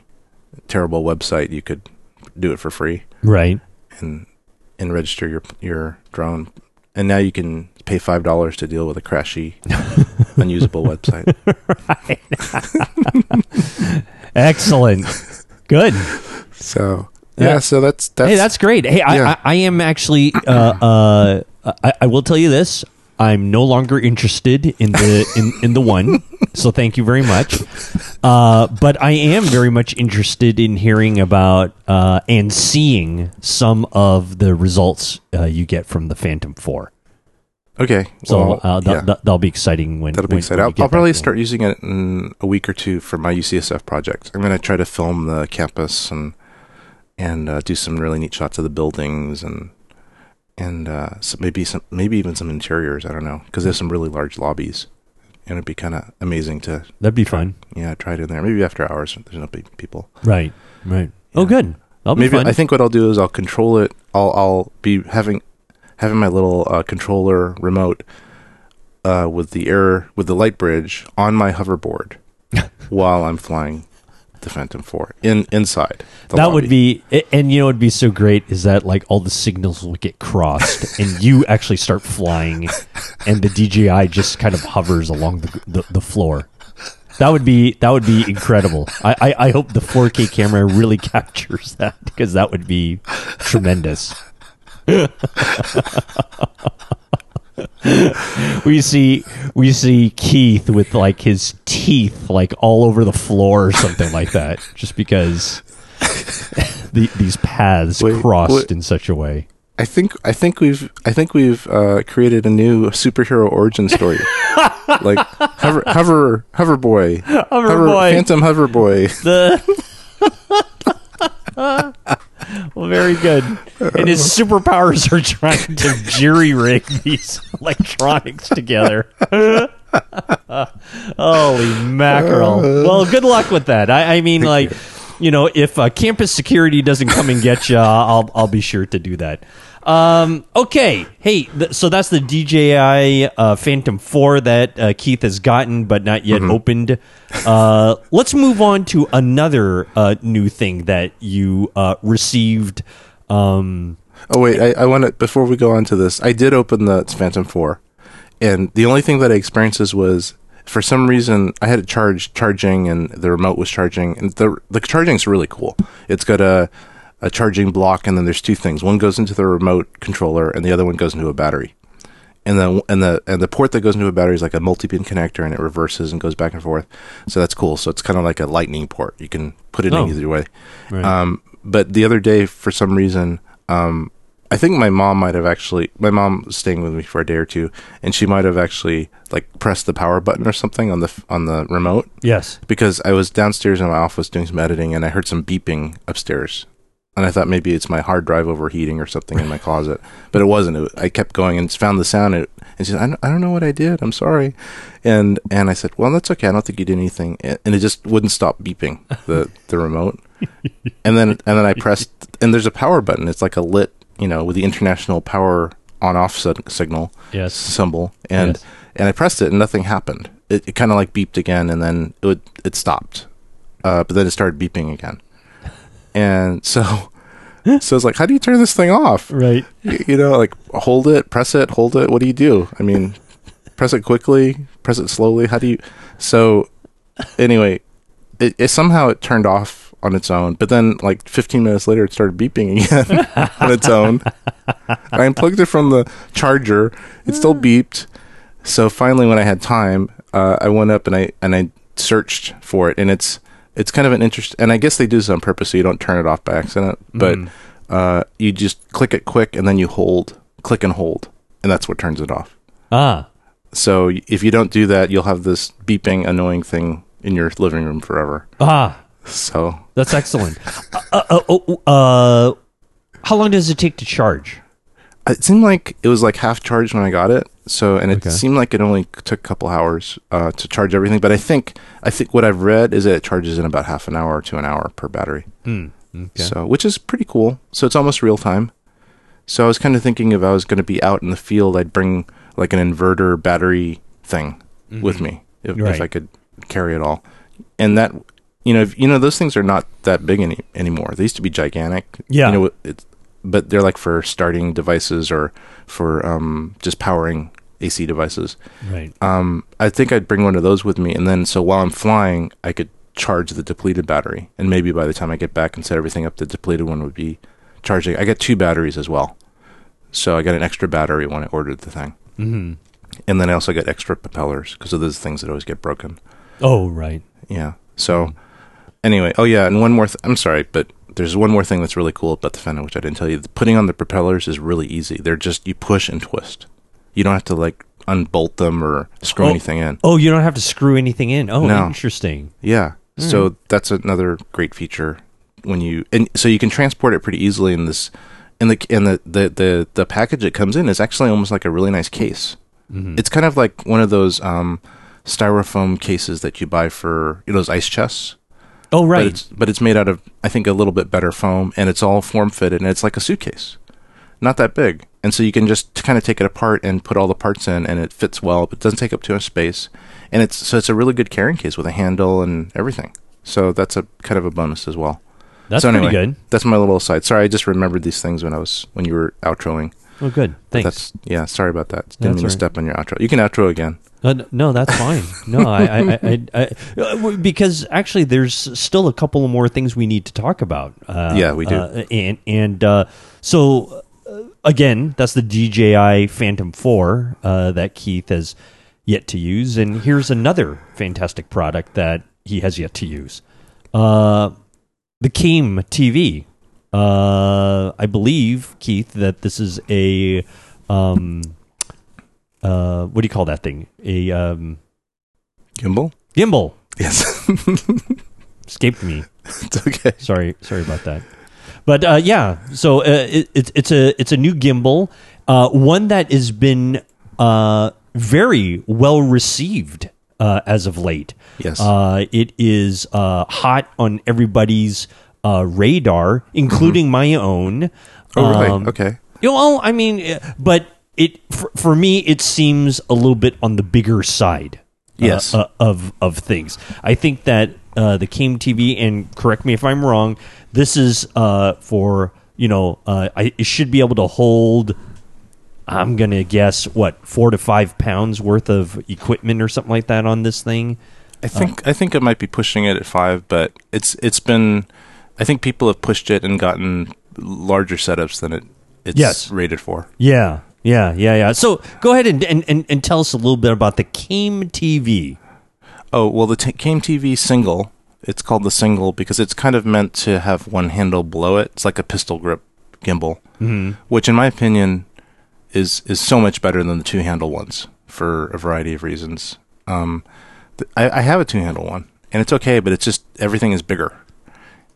terrible website, you could do it for free. Right. And and register your your drone. And now you can pay five dollars to deal with a crashy, unusable website. Right. Excellent. Good. So, yeah, yeah, so that's... that's hey, that's great. Hey, yeah. I, I, I am actually... Uh, uh, I, I will tell you this. I'm no longer interested in the in, in the one, so thank you very much. Uh, but I am very much interested in hearing about uh, and seeing some of the results uh, you get from the Phantom four. Okay. So well, uh, th- yeah. th- that'll be exciting when... That'll be when, exciting. When I'll, I'll probably start using it in a week or two for my U C S F project. I'm going to try to film the campus and and uh, do some really neat shots of the buildings and... And uh, so maybe some, maybe even some interiors. I don't know, because there's some really large lobbies, and it'd be kind of amazing to. That'd be try, fun. Yeah, try it in there. Maybe after hours, there's no big people. Right, right. Yeah. Oh, good. That'll maybe be fun. I think what I'll do is I'll control it. I'll I'll be having having my little uh, controller remote uh, with the air with the light bridge on my hoverboard while I'm flying the Phantom four in inside the that lobby. Would be, and you know it'd be so great is that like all the signals will get crossed and you actually start flying and the D J I just kind of hovers along the the, the floor. That would be that would be incredible. I, I, I hope the four K camera really captures that, because that would be tremendous. we see we see Keith with like his teeth like all over the floor or something like that, just because the, these paths wait, crossed wait. in such a way. I think I think we've I think we've uh, created a new superhero origin story. Like hover hover hover boy hover, hover boy Phantom hover boy. The Well, very good. And his superpowers are trying to jerry-rig these electronics together. Holy mackerel. Well, good luck with that. I, I mean, like, you know, if uh, campus security doesn't come and get you, I'll, I'll be sure to do that. Um, okay. Hey, th- so that's the D J I uh, Phantom four that uh, Keith has gotten but not yet mm-hmm. opened. Uh, let's move on to another uh, new thing that you uh, received. Um, oh, wait. I, I want to, before we go on to this, I did open the Phantom four. And the only thing that I experienced was, for some reason, I had it charged, charging, and the remote was charging. And the, the charging's really cool. It's got a... a charging block, and then there's two things. One goes into the remote controller, and the other one goes into a battery. And the and the and the port that goes into a battery is like a multi-pin connector, and it reverses and goes back and forth. So that's cool. So it's kind of like a lightning port. You can put it oh. in either way. Right. Um, but the other day, for some reason, um, I think my mom might have actually. My mom was staying with me for a day or two, and she might have actually like pressed the power button or something on the on the remote. Yes. Because I was downstairs in my office doing some editing, and I heard some beeping upstairs. And I thought maybe it's my hard drive overheating or something in my closet, but it wasn't. It, I kept going and found the sound. And, and she said, I don't, I don't know what I did. I'm sorry. And and I said, well, that's okay. I don't think you did anything. And it just wouldn't stop beeping, the, the remote. And then and then I pressed, and there's a power button. It's like a lit, you know, with the international power on-off sig- signal yes. symbol. And yes. and I pressed it, and nothing happened. It, it kind of like beeped again, and then it would, it stopped. Uh, but then it started beeping again. And so, so it's like, how do you turn this thing off? Right. You, you know, like hold it, press it, hold it. What do you do? I mean, press it quickly, press it slowly. How do you? So anyway, it, it somehow it turned off on its own. But then like fifteen minutes later, it started beeping again on its own. I unplugged it from the charger. It still beeped. So finally, when I had time, uh, I went up and I, and I searched for it, and it's, It's kind of an interest, and I guess they do this on purpose so you don't turn it off by accident, but mm. uh, you just click it quick, and then you hold, click and hold, and that's what turns it off. Ah. So if you don't do that, you'll have this beeping, annoying thing in your living room forever. Ah. So. That's excellent. uh, uh, uh, uh, how long does it take to charge? It seemed like it was like half charged when I got it. So, and it okay. seemed like it only took a couple hours uh, to charge everything. But I think, I think what I've read is that it charges in about half an hour to an hour per battery. Mm, okay. So, which is pretty cool. So it's almost real time. So I was kind of thinking if I was going to be out in the field, I'd bring like an inverter battery thing mm-hmm. with me if, right. if I could carry it all. And that, you know, if, you know, those things are not that big any anymore. They used to be gigantic. Yeah. You know, it's, but they're like for starting devices or for um, just powering A C devices. Right. Um, I think I'd bring one of those with me. And then, so while I'm flying, I could charge the depleted battery. And maybe by the time I get back and set everything up, the depleted one would be charging. I got two batteries as well. So I got an extra battery when I ordered the thing. Mm-hmm. And then I also got extra propellers because of those things that always get broken. Oh, right. Yeah. So mm-hmm. anyway, oh yeah. And one more, th- I'm sorry, but there's one more thing that's really cool about the Phantom, which I didn't tell you. Putting on the propellers is really easy. They're just, you push and twist. You don't have to like unbolt them or screw oh. anything in. Oh, you don't have to screw anything in. Oh, no. Interesting. Yeah. Mm. So that's another great feature when you, and so you can transport it pretty easily in this, and the, and the, the, the, the package it comes in is actually almost like a really nice case. Mm-hmm. It's kind of like one of those um, styrofoam cases that you buy for, you know, those ice chests. Oh, right. But it's, but it's made out of, I think, a little bit better foam, and it's all form-fitted, and it's like a suitcase. Not that big. And so you can just kind of take it apart and put all the parts in, and it fits well, but it doesn't take up too much space. And it's so it's a really good carrying case with a handle and everything. So that's a kind of a bonus as well. That's so anyway, pretty good. That's my little aside. Sorry, I just remembered these things when I was when you were outroing. Oh, good. Thanks. That's, yeah, sorry about that. Didn't that's mean right. to step on your outro. You can outro again. Uh, no, that's fine. No, I, I, I, I, because actually, there's still a couple more things we need to talk about. Uh, yeah, we do. Uh, and and uh, so uh, again, that's the D J I Phantom four uh, that Keith has yet to use, and here's another fantastic product that he has yet to use. Uh, the Came T V. Uh, I believe, Keith, that this is a, um, uh, what do you call that thing? A, um... Gimbal? Gimbal! Yes. Escaped me. It's okay. Sorry, sorry about that. But, uh, yeah, so, uh, it, it, it's a, it's a new gimbal, uh, one that has been, uh, very well received, uh, as of late. Yes. Uh, it is, uh, hot on everybody's, Uh, radar, including mm-hmm. my own. Oh, really? Um, okay. You know, well, I mean, but it for, for me, it seems a little bit on the bigger side. Yes. Uh, uh, of of things, I think that uh, the Came T V, and correct me if I'm wrong, this is uh, for you know, uh, I it should be able to hold. I'm gonna guess what four to five pounds worth of equipment or something like that on this thing. I think uh, I think it might be pushing it at five, but it's it's been. I think people have pushed it and gotten larger setups than it, it's yes. rated for. Yeah, yeah, yeah, yeah. So go ahead and, and, and tell us a little bit about the Came T V. Oh, well, the t- Came T V single, it's called the single because it's kind of meant to have one handle below it. It's like a pistol grip gimbal, mm-hmm. which in my opinion is is so much better than the two-handle ones for a variety of reasons. Um, th- I, I have a two-handle one, and it's okay, but it's just everything is bigger.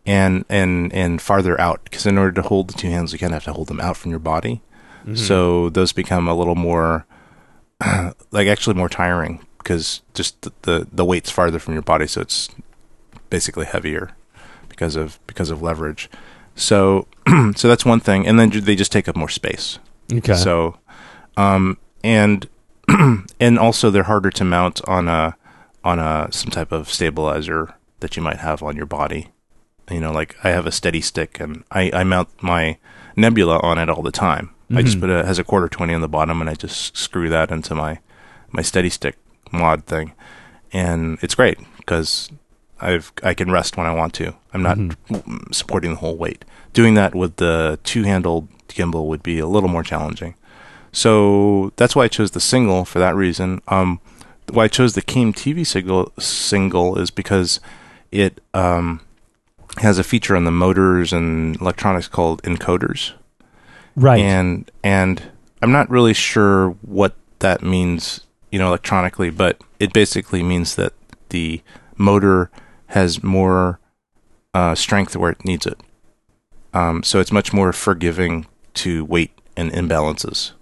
And, and and farther out, because in order to hold the two hands, you kind of have to hold them out from your body. Mm-hmm. So those become a little more, like actually more tiring, because just the, the, the weight's farther from your body, so it's basically heavier because of because of leverage. So so that's one thing, and then they just take up more space. Okay. So, um, and and also they're harder to mount on a on a some type of stabilizer that you might have on your body. You know, like I have a steady stick, and I, I mount my Nebula on it all the time. Mm-hmm. I just put a it has a quarter twenty on the bottom, and I just screw that into my my steady stick mod thing, and it's great because I've I can rest when I want to. I'm not mm-hmm. supporting the whole weight. Doing that with the two handled gimbal would be a little more challenging. So that's why I chose the single for that reason. Um, why I chose the Came T V single single is because it um. has a feature on the motors and electronics called encoders. Right. And and I'm not really sure what that means, you know, electronically, but it basically means that the motor has more uh, strength where it needs it. Um, so it's much more forgiving to weight and imbalances.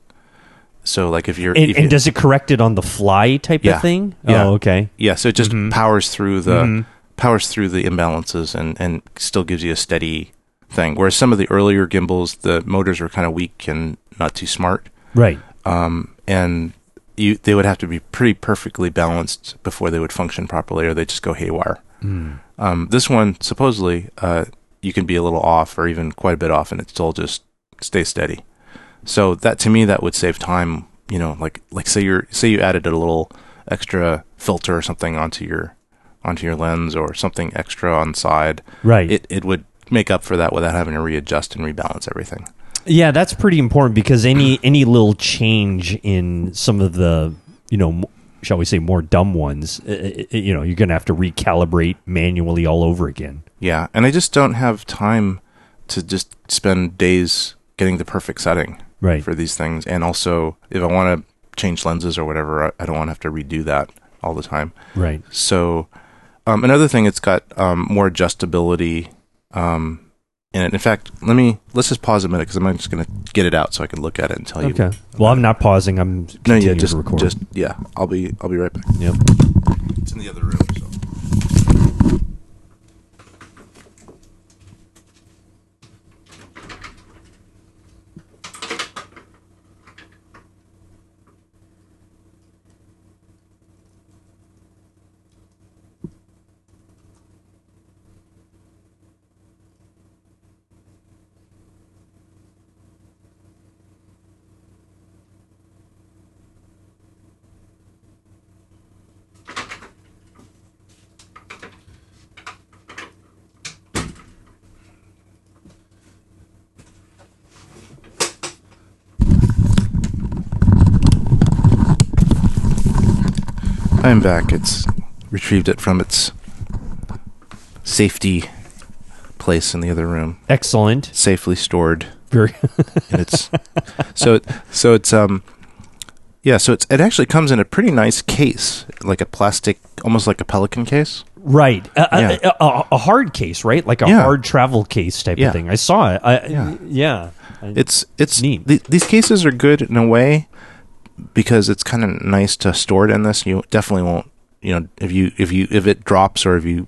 So like if you're... And, if and you, does it correct it on the fly type yeah, of thing? Yeah. Oh, okay. Yeah, so it just mm-hmm. powers through the... Mm-hmm. powers through the imbalances and, and still gives you a steady thing. Whereas some of the earlier gimbals, the motors were kind of weak and not too smart. Right. Um, and you, they would have to be pretty perfectly balanced before they would function properly, or they just go haywire. Mm. Um, this one, supposedly, uh, you can be a little off or even quite a bit off, and it still just stays steady. So that, to me, that would save time. You know, like like say you're say you added a little extra filter or something onto your onto your lens, or something extra on side. Right. It it would make up for that without having to readjust and rebalance everything. Yeah, that's pretty important, because any any little change in some of the, you know, shall we say, more dumb ones, it, it, you know, you're going to have to recalibrate manually all over again. Yeah, and I just don't have time to just spend days getting the perfect setting right. for these things. And also, if I want to change lenses or whatever, I, I don't want to have to redo that all the time. Right. So, um, another thing, it's got um, more adjustability. Um, And in fact, let me let's just pause a minute, because I'm just going to get it out so I can look at it and tell okay. you. Okay. Well, I'm not pausing. I'm continuing no, yeah, just, to record. Just, yeah, I'll be I'll be right back. Yep. It's in the other room. So. I'm back. It's retrieved it from its safety place in the other room. Excellent. Safely stored. Very. And it's so it, so it's um yeah so it's it actually comes in a pretty nice case, like a plastic, almost like a Pelican case. Right. A, yeah. a, a, a hard case, right? Like a yeah. hard travel case type yeah. of thing. I saw it. I, yeah. yeah. It's it's neat. Th- these cases are good in a way, because it's kind of nice to store it in this. You definitely won't, you know, if you if you if it drops, or if you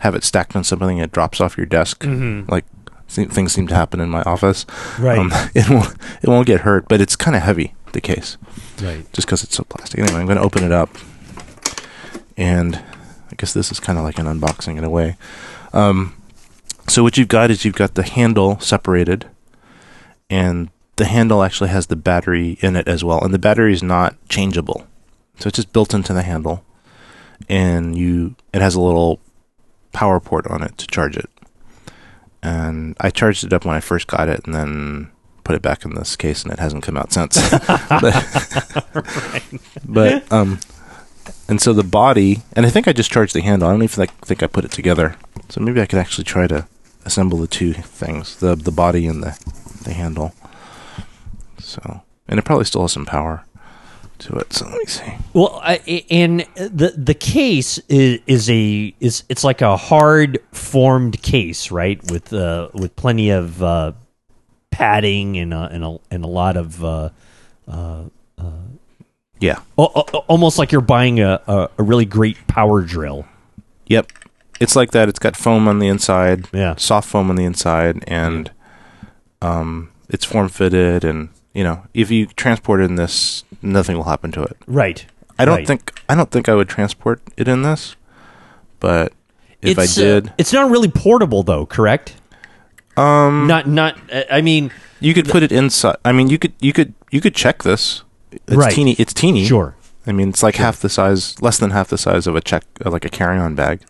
have it stacked on something, it drops off your desk. Mm-hmm. Like se- things seem to happen in my office. Right. Um, it won't it won't get hurt, but it's kind of heavy, the case. Right. Just because it's so plastic. Anyway, I'm going to open it up, and I guess this is kind of like an unboxing in a way. Um, so what you've got is you've got the handle separated, and the handle actually has the battery in it as well, and the battery is not changeable, so it's just built into the handle, and you it has a little power port on it to charge it. And I charged it up when I first got it, and then put it back in this case, and it hasn't come out since. but, right. but um, and so the body, and I think I just charged the handle. I don't even think I put it together, so maybe I could actually try to assemble the two things: the the body and the the handle. So, and it probably still has some power to it. So let me see. Well, uh, and the the case is, is a is it's like a hard formed case, right? With uh, with plenty of uh, padding and uh, and a and a lot of uh, uh, uh, yeah, o- o- almost like you're buying a, a, a really great power drill. Yep, it's like that. It's got foam on the inside. Yeah, soft foam on the inside, and um, it's form fitted and. You know, if you transport it in this, nothing will happen to it. Right. I don't right. think I don't think I would transport it in this, but if it's, I did, uh, it's not really portable though, correct? Um, not not. Uh, I mean, you could th- put it inside. I mean, you could you could you could check this. It's right. teeny. It's teeny. Sure. I mean, it's like sure. half the size, less than half the size of a check, uh, like a carry-on bag.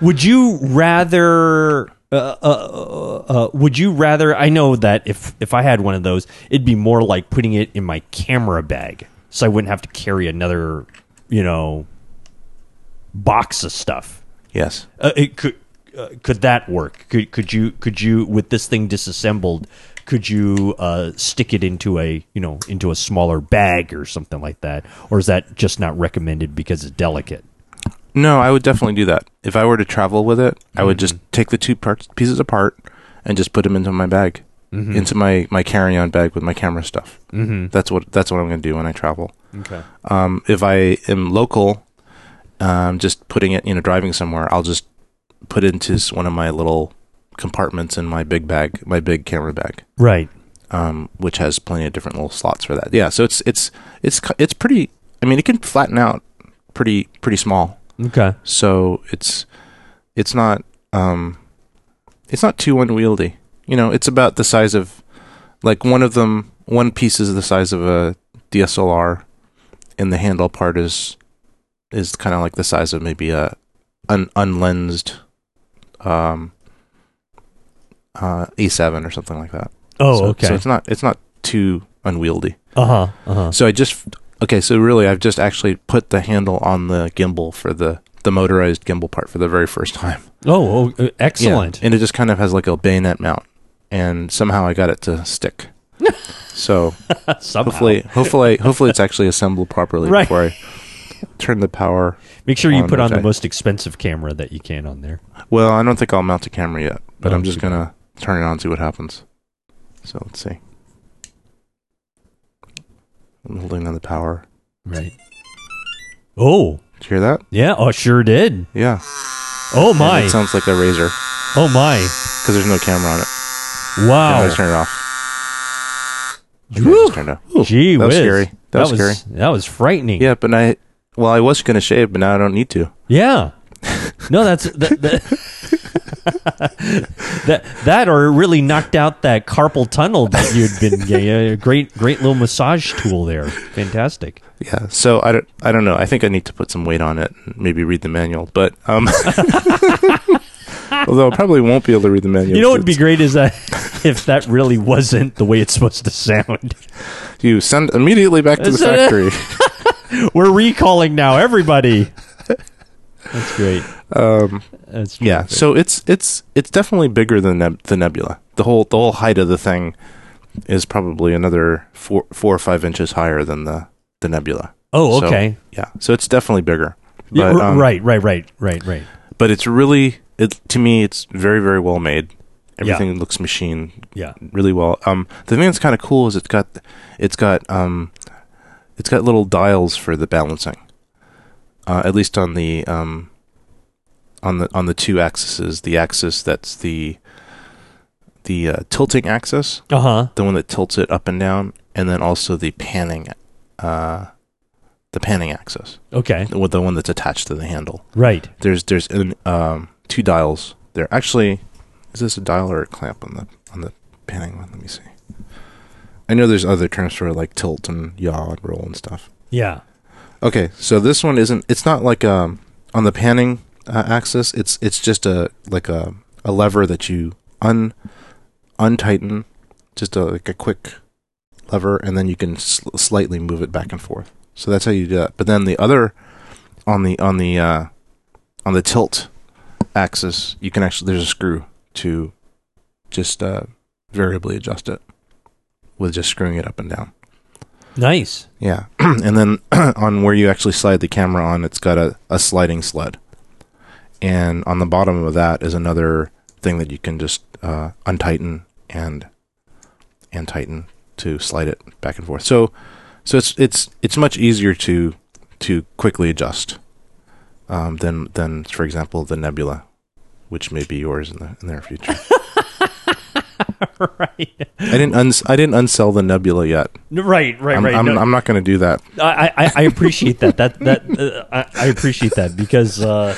Would you rather? Uh, uh, uh, uh, would you rather? I know that if, if I had one of those, it'd be more like putting it in my camera bag, so I wouldn't have to carry another, you know, box of stuff. Yes. Uh, it could uh, could that work? Could could you could you with this thing disassembled? Could you uh, stick it into a you know into a smaller bag or something like that? Or is that just not recommended because it's delicate? No, I would definitely do that. If I were to travel with it, I would mm-hmm. just take the two parts, pieces apart and just put them into my bag, mm-hmm. into my, my carry-on bag with my camera stuff. Mm-hmm. That's what that's what I'm going to do when I travel. Okay. Um, if I am local, um, just putting it, you know, driving somewhere, I'll just put it into one of my little compartments in my big bag, my big camera bag. Right. Um, which has plenty of different little slots for that. Yeah, so it's it's it's it's pretty. I mean, it can flatten out pretty pretty small. Okay. So it's it's not um, it's not too unwieldy. You know, it's about the size of, like, one of them. One piece is the size of a D S L R, and the handle part is is kind of like the size of maybe a an unlensed um, uh, A seven or something like that. Oh, so, okay. So it's not it's not too unwieldy. Uh huh. Uh huh. So I just okay. So really, I've just actually put the handle on the gimbal for the the motorized gimbal part for the very first time. Oh, oh excellent! Yeah, and it just kind of has like a bayonet mount, and somehow I got it to stick. So hopefully, hopefully, hopefully, it's actually assembled properly right. before I turn the power. Make sure you on, put on the I, most expensive camera that you can on there. Well, I don't think I'll mount a camera yet, but oh, I'm just gonna turn it on and see what happens. So let's see. I'm holding on the power. Right. Oh. Did you hear that? Yeah. Oh, sure did. Yeah. Oh my. And it sounds like a razor. Oh my. Because there's no camera on it. Wow. Yeah, I just turned it off. Okay, just turned off. Ooh, gee that whiz. Was scary. That, that was scary. That was frightening. Yeah, but I. Well, I was gonna shave, but now I don't need to. Yeah. No, that's that. that that that or really knocked out that carpal tunnel that you'd been getting. Great, great little massage tool there. Fantastic. Yeah. So I don't, I don't know. I think I need to put some weight on it and maybe read the manual. But um, although I probably won't be able to read the manual. You know what would be great is that if that really wasn't the way it's supposed to sound. You send immediately back to the factory. We're recalling now, everybody. That's great. Um, That's yeah. Great. So it's it's it's definitely bigger than neb- the Nebula. The whole the whole height of the thing is probably another four four or five inches higher than the, the Nebula. Oh, okay. So, yeah. So it's definitely bigger. But, yeah, um, right. Right. Right. Right. Right. But it's really it to me. It's very very well made. Everything yeah. looks machine. Yeah. Really well. Um, the thing that's kind of cool is it's got it's got um, it's got little dials for the balancing. Uh, at least on the um, on the on the two axes, the axis that's the the uh, tilting axis, uh-huh. the one that tilts it up and down, and then also the panning, uh, the panning axis. Okay, with the one that's attached to the handle. Right. There's there's an, um, two dials there. Actually, is this a dial or a clamp on the on the panning one? Let me see. I know there's other terms for like tilt and yaw and roll and stuff. Yeah. Okay, so this one isn't. It's not like um on the panning uh, axis. It's it's just a like a, a lever that you un untighten, just a, like a quick lever, and then you can sl- slightly move it back and forth. So that's how you do that. But then the other on the on the uh, on the tilt axis, you can actually there's a screw to just uh, variably adjust it with just screwing it up and down. Nice. Yeah. And then on where you actually slide the camera on, it's got a, a sliding sled. And on the bottom of that is another thing that you can just uh, untighten and and tighten to slide it back and forth. So so it's it's it's much easier to to quickly adjust um, than than for example the Nebula, which may be yours in the in the near future. Right. I didn't uns- I didn't unsell the Nebula yet. Right, right, I'm, right. I'm, no. I'm not going to do that. I, I, I appreciate that. That that uh, I, I appreciate that because uh,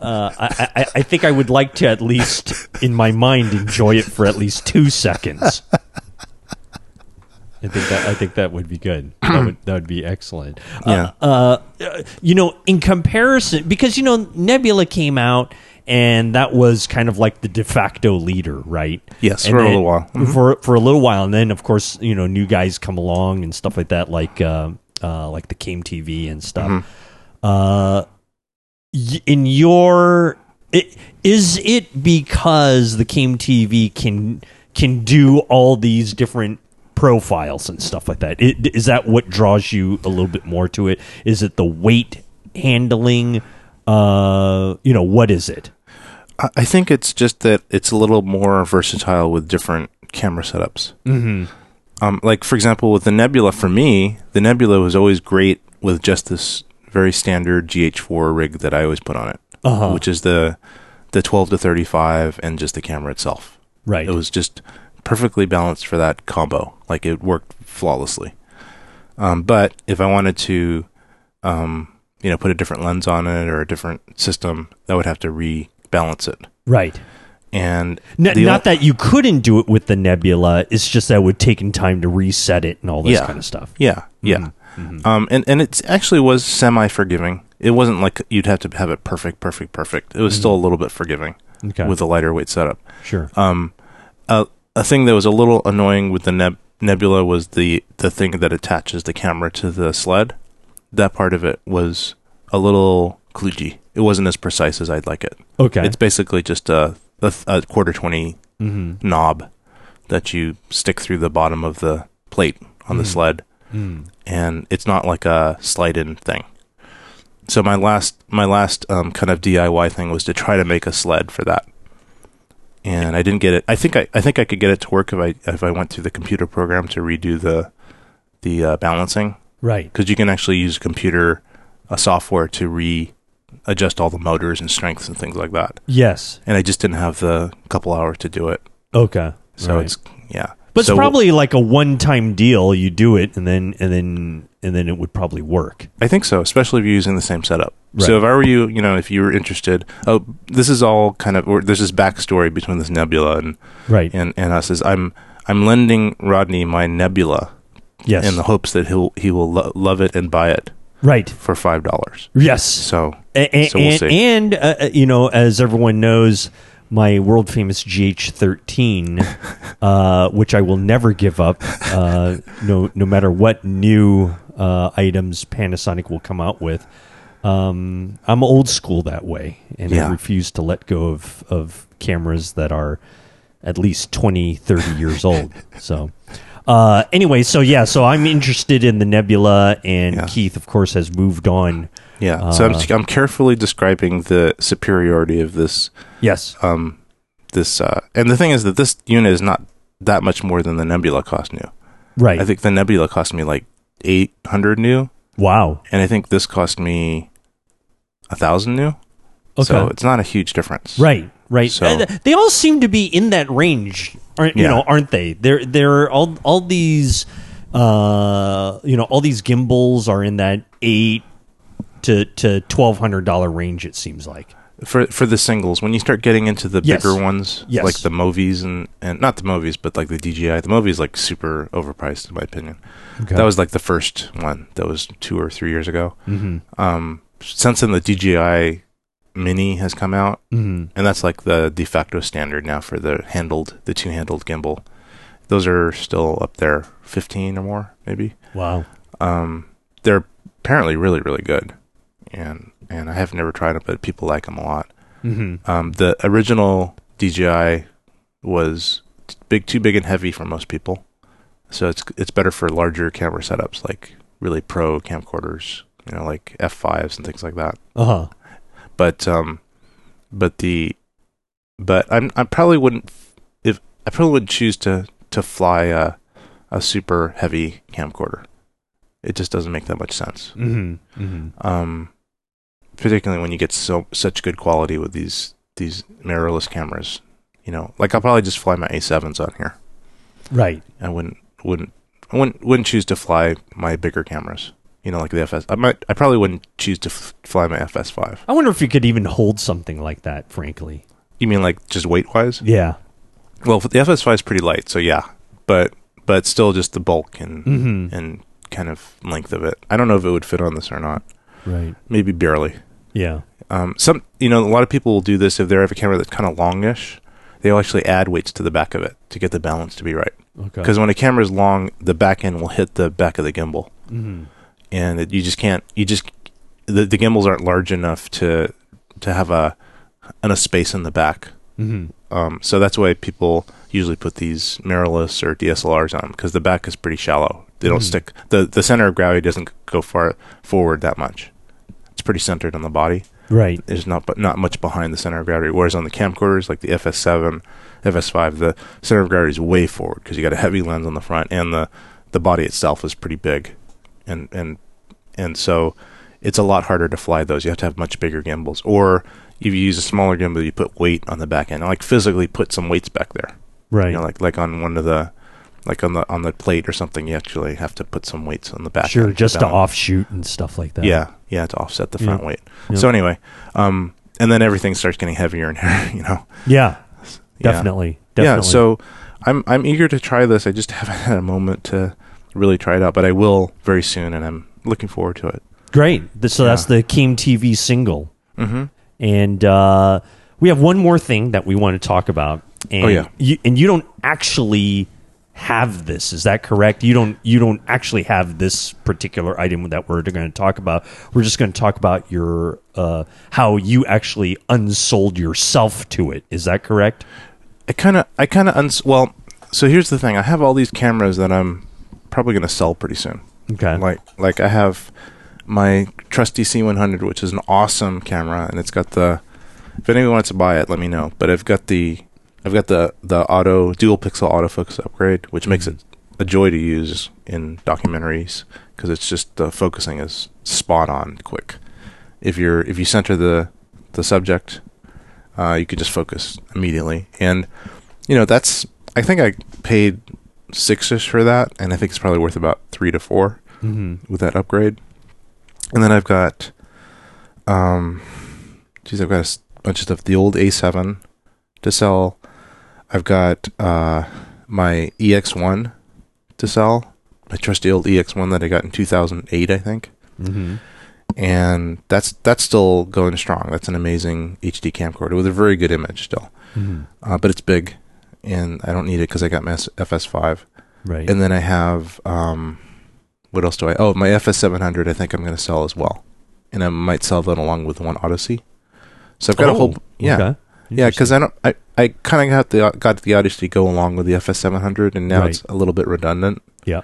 uh, I, I I think I would like to at least in my mind enjoy it for at least two seconds. I think that I think that would be good. That would that would be excellent. Yeah. Uh, uh, you know, in comparison, because you know Nebula came out. And that was kind of like the de facto leader, right? Yes, and for a little while. Mm-hmm. For for a little while, and then of course, you know, new guys come along and stuff like that, like uh, uh, like the Came T V and stuff. Mm-hmm. Uh, in your, it, is it because the Came T V can can do all these different profiles and stuff like that? It, is that what draws you a little bit more to it? Is it the weight handling? Uh, you know, what is it? I think it's just that it's a little more versatile with different camera setups. Mm-hmm. Um, like, for example, with the Nebula, for me, the Nebula was always great with just this very standard G H four rig that I always put on it, uh-huh. which is the the twelve to thirty-five and just the camera itself. Right. It was just perfectly balanced for that combo. Like, it worked flawlessly. Um, but if I wanted to, um, you know, put a different lens on it or a different system, I would have to rebalance it. Right. And no, not that you couldn't do it with the Nebula. It's just that it would take time to reset it and all this yeah, kind of stuff. Yeah, yeah. Mm-hmm. Um, and, and it actually was semi-forgiving. It wasn't like you'd have to have it perfect, perfect, perfect. It was mm-hmm. still a little bit forgiving okay. with a lighter weight setup. Sure. Um, a, a thing that was a little annoying with the neb- Nebula was the, the thing that attaches the camera to the sled. That part of it was a little kludgy. It wasn't as precise as I'd like it. Okay. It's basically just a... A, a quarter twenty mm-hmm. knob that you stick through the bottom of the plate on mm. the sled, mm. and it's not like a slide-in thing. So my last my last um, kind of D I Y thing was to try to make a sled for that, and I didn't get it. I think I, I think I could get it to work if I if I went through the computer program to redo the the uh, balancing, right? Because you can actually use computer uh, software to re. adjust all the motors and strengths and things like that. Yes. And I just didn't have the couple hours to do it. Okay. So right. it's yeah. But so it's probably we'll, like a one-time deal. You do it and then and then and then it would probably work. I think so, especially if you're using the same setup. Right. So if I were you, you know, if you were interested, oh, this is all kind of or there's this backstory between this Nebula and right. and, and us is I'm I'm lending Rodney my Nebula. Yes. In the hopes that he'll he will lo- love it and buy it. Right. For five dollars. Yes. So, and, so we'll and, see. And, uh, you know, as everyone knows, my world-famous G H thirteen, uh, which I will never give up, uh, no no matter what new uh, items Panasonic will come out with. Um, I'm old school that way, and yeah. I refuse to let go of, of cameras that are at least twenty, thirty years old. So... Uh, anyway, so yeah, so I'm interested in the Nebula, and yeah. Keith, of course, has moved on. Yeah, uh, so I'm, I'm carefully describing the superiority of this. Yes. Um, this uh, and the thing is that this unit is not that much more than the Nebula cost new. Right. I think the Nebula cost me like eight hundred new. Wow. And I think this cost me one thousand new. Okay. So it's not a huge difference. Right. Right. So, uh, they all seem to be in that range, aren't, yeah. you know, aren't they? They're, they're all, all these, uh, you know, all these gimbals are in that eight to to twelve hundred dollars range, it seems like. For for the singles, when you start getting into the yes. bigger ones, yes. like the Movies and, and not the Movies, but like the D J I, the Movies like super overpriced in my opinion. Okay. That was like the first one. That was two or three years ago. Mm-hmm. Um, since then, the D J I Mini has come out, mm-hmm. and that's like the de facto standard now for the handled, the two-handled gimbal. Those are still up there, fifteen or more, maybe. Wow. Um, they're apparently really, really good, and and I have never tried them, but people like them a lot. Mm-hmm. Um, the original D J I was t- big, too big and heavy for most people, so it's it's better for larger camera setups, like really pro camcorders, you know, like F fives and things like that. Uh huh. But um, but the but I'm I probably wouldn't if I probably would choose to to fly a a super heavy camcorder. It just doesn't make that much sense. Mm-hmm. Mm-hmm. Um, particularly when you get so such good quality with these these mirrorless cameras. You know, like I'll probably just fly my A sevens on here. Right. I wouldn't wouldn't I wouldn't wouldn't choose to fly my bigger cameras. You know, like the F S. I might. I probably wouldn't choose to f- fly my F S five. I wonder if you could even hold something like that. Frankly, you mean like just weight wise? Yeah. Well, the F S five is pretty light, so yeah. But but still, just the bulk and mm-hmm. and kind of length of it. I don't know if it would fit on this or not. Right. Maybe barely. Yeah. Um. Some. You know, a lot of people will do this if they have a camera that's kind of longish. They'll actually add weights to the back of it to get the balance to be right. Okay. Because when a camera is long, the back end will hit the back of the gimbal. Mm-hmm. And it, you just can't. You just the, the gimbals aren't large enough to to have a and a space in the back. Mm-hmm. Um, so that's why people usually put these mirrorless or D S L Rs on because the back is pretty shallow. They don't mm-hmm. stick. the The center of gravity doesn't go far forward that much. It's pretty centered on the body. Right. There's not but not much behind the center of gravity. Whereas on the camcorders like the F S seven, F S five, the center of gravity is way forward because you got a heavy lens on the front and the the body itself is pretty big. And and and so it's a lot harder to fly those. You have to have much bigger gimbals. Or if you use a smaller gimbal, you put weight on the back end. Like physically put some weights back there. Right. You know, like like on one of the like on the on the plate or something, you actually have to put some weights on the back. Sure, just to offshoot and stuff like that. Yeah, yeah, to offset the front yeah. weight. Yeah. So anyway, um, and then everything starts getting heavier and heavier, you know. Yeah, yeah. definitely, definitely. Yeah, so I'm I'm eager to try this. I just haven't had a moment to really try it out, but I will very soon, and I'm looking forward to it. Great. So that's yeah. the Came T V single. Mm-hmm. And uh, we have one more thing that we want to talk about. And oh, yeah. You, and you don't actually have this, is that correct? You don't you don't actually have this particular item that we're going to talk about. We're just going to talk about your uh, how you actually unsold yourself to it. Is that correct? I kind of I kind of uns- well, so here's the thing. I have all these cameras that I'm probably going to sell pretty soon. Okay. Like like I have my trusty C one hundred, which is an awesome camera, and it's got the, if anyone wants to buy it, let me know. But I've got the I've got the, the auto dual pixel autofocus upgrade, which makes it a joy to use in documentaries because it's just the focusing is spot on quick. If you're if you center the the subject, uh, you could just focus immediately. And you know that's I think I paid six-ish for that, and I think it's probably worth about three to four mm-hmm. with that upgrade. And then I've got, um, geez, I've got a bunch of stuff. The old A seven to sell. I've got uh, my E X one to sell, my trusty old E X one that I got in two thousand eight, I think. Mm-hmm. And that's that's still going strong. That's an amazing H D camcorder with a very good image still. Mm-hmm. Uh, but it's big, and I don't need it because I got my F S five. Right. And then I have, um, what else do I? Oh, my F S seven hundred I think I'm going to sell as well. And I might sell that along with one Odyssey. So I've got oh, a whole, yeah. Okay. Yeah, because I don't, I, I kind of got the got the Odyssey to go along with the F S seven hundred, and now right. it's a little bit redundant. Yeah.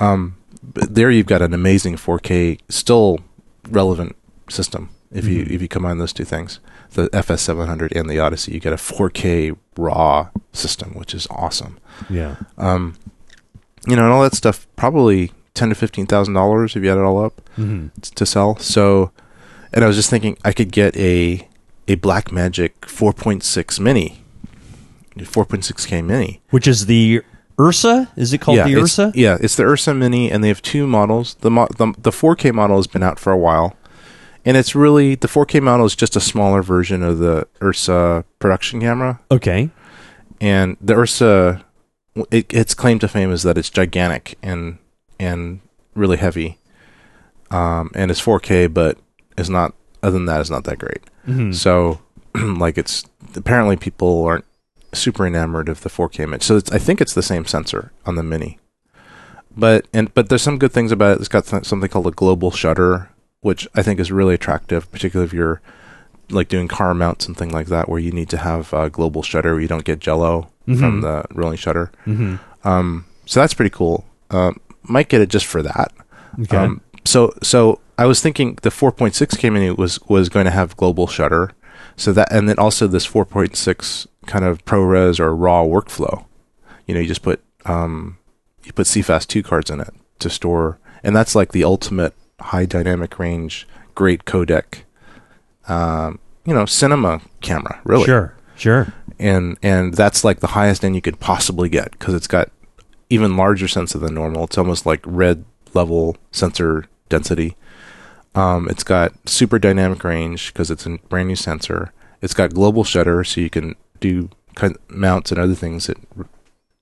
Um, but there you've got an amazing four K, still relevant system. If mm-hmm. you if you combine those two things, the F S seven hundred and the Odyssey, you get a four K RAW system, which is awesome. Yeah. Um, you know, and all that stuff probably ten to fifteen thousand dollars if you add it all up mm-hmm. to sell. So, and I was just thinking I could get a. a Blackmagic four point six Mini, four point six K Mini. Which is the Ursa? Is it called yeah, the Ursa? Yeah, it's the Ursa Mini, and they have two models. The, mo- the the four K model has been out for a while, and it's really, the four K model is just a smaller version of the Ursa production camera. Okay. And the Ursa, it, its claim to fame is that it's gigantic and and really heavy, um, and it's four K, but it's not, other than that, it's not that great. Mm-hmm. So, like, it's apparently people aren't super enamored of the four K image. So it's, I think it's the same sensor on the Mini, but and but there's some good things about it. It's got th- something called a global shutter, which I think is really attractive, particularly if you're like doing car mounts and things like that, where you need to have a global shutter where you don't get jello mm-hmm. from the rolling shutter. Mm-hmm. Um, so that's pretty cool. Um, might get it just for that. Okay. Um, so so. I was thinking the four point six K Mini was, was going to have global shutter, so that, and then also this four point six kind of ProRes or RAW workflow. You know, you just put um, you put C FAST two cards in it to store, and that's like the ultimate high dynamic range, great codec, um, you know, cinema camera, really. Sure, sure. And and that's like the highest end you could possibly get because it's got even larger sensor than normal. It's almost like red level sensor density. Um, it's got super dynamic range because it's a brand new sensor. It's got global shutter, so you can do kind of mounts and other things that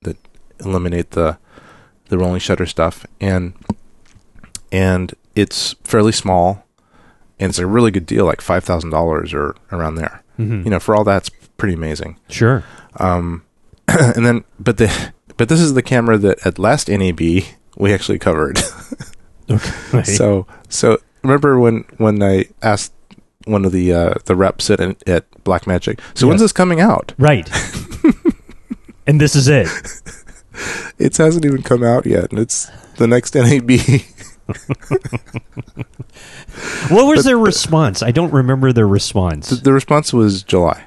that eliminate the the rolling shutter stuff. And and it's fairly small, and it's a really good deal, like five thousand dollars or around there. Mm-hmm. You know, for all that's pretty amazing. Sure. Um, and then, but the but this is the camera that at last N A B we actually covered. Okay. So so. Remember when, when I asked one of the uh, the reps at at Blackmagic, so yes. when's this coming out? Right. And this is it. It hasn't even come out yet, and it's the next N A B. What was but, their response? I don't remember their response. The, the response was July.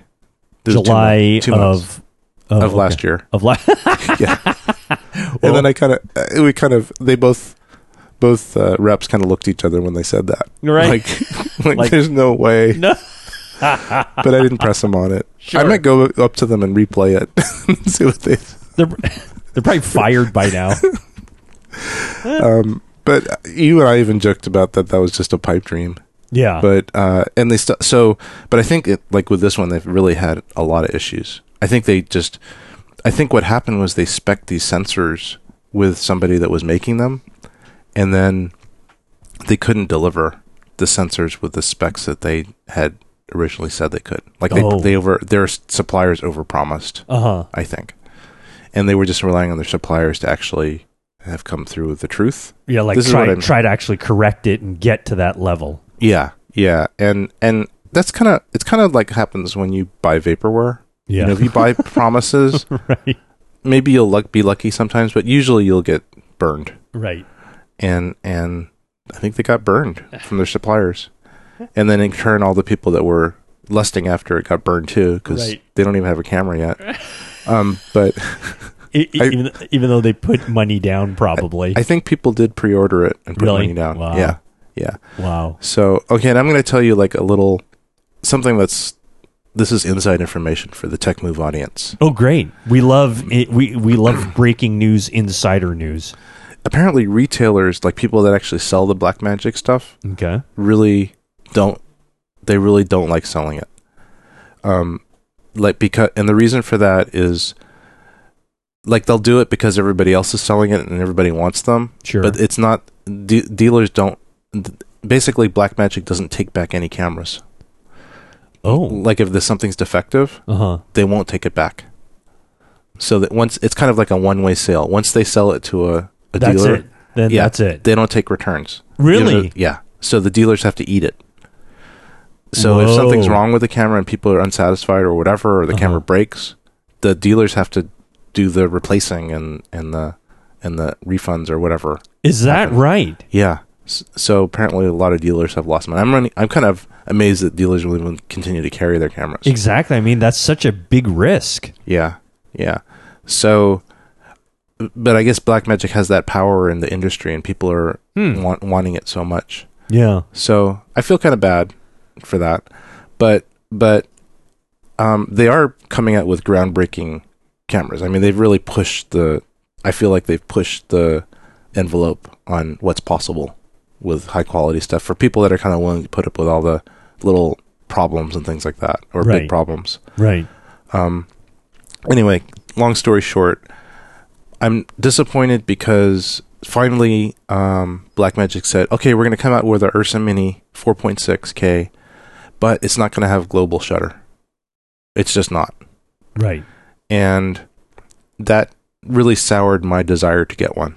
There's July two months, two of, of... Of last okay. year. Of last... yeah. Well, and then I kind of... We kind of... They both... both uh, reps kind of looked at each other when they said that. Right. Like, like, like there's no way. No. But I didn't press them on it. Sure. I might go up to them and replay it and see what they... They're, they're probably fired by now. um, but you and I even joked about that that was just a pipe dream. Yeah. But uh, and they st- so but I think it, like with this one they've really had a lot of issues. I think they just I think what happened was they spec'd these sensors with somebody that was making them, and then they couldn't deliver the sensors with the specs that they had originally said they could. Like they oh. they over their suppliers overpromised. Uh-huh. I think. And they were just relying on their suppliers to actually have come through with the truth. Yeah, like this try try to actually correct it and get to that level. Yeah, yeah, and and that's kind of it's kind of like happens when you buy vaporware. Yeah, you know, if you buy promises, right? Maybe you'll luck be lucky sometimes, but usually you'll get burned. Right. And and I think they got burned from their suppliers, and then in turn, all the people that were lusting after it got burned too because right. they don't even have a camera yet. Um, but it, I, even even though they put money down, probably I, I think people did pre-order it and put really? money down. Wow. Yeah. Yeah. Wow. So, okay, and I'm going to tell you like a little something that's this is inside information for the Tech Move audience. Oh, great. We love it. we we love breaking news, insider news. Apparently retailers, like people that actually sell the Blackmagic stuff, okay, really don't they really don't like selling it. Um like because and the reason for that is like they'll do it because everybody else is selling it and everybody wants them. Sure. But it's not de- dealers don't basically Blackmagic doesn't take back any cameras. Oh. Like if there's something's defective, uh-huh. they won't take it back. So that once it's kind of like a one-way sale. Once they sell it to a, a that's dealer, it. Then yeah, that's it. They don't take returns. Really? Dealers, yeah. So the dealers have to eat it. So Whoa. if something's wrong with the camera and people are unsatisfied or whatever, or the uh-huh. camera breaks, the dealers have to do the replacing and, and the and the refunds or whatever. Is that happen. right? Yeah. So apparently a lot of dealers have lost money. I'm running, I'm kind of amazed that dealers will even continue to carry their cameras. Exactly. I mean, that's such a big risk. Yeah. Yeah. So, but I guess Blackmagic has that power in the industry and people are hmm. want, wanting it so much. Yeah. So I feel kind of bad for that. But, but um, they are coming out with groundbreaking cameras. I mean, they've really pushed the, I feel like they've pushed the envelope on what's possible with high quality stuff for people that are kind of willing to put up with all the little problems and things like that, or right. big problems. Right. Um, anyway, long story short, I'm disappointed because finally um, Blackmagic said, okay, we're going to come out with our Ursa Mini four point six K, but it's not going to have global shutter. It's just not. Right. And that really soured my desire to get one.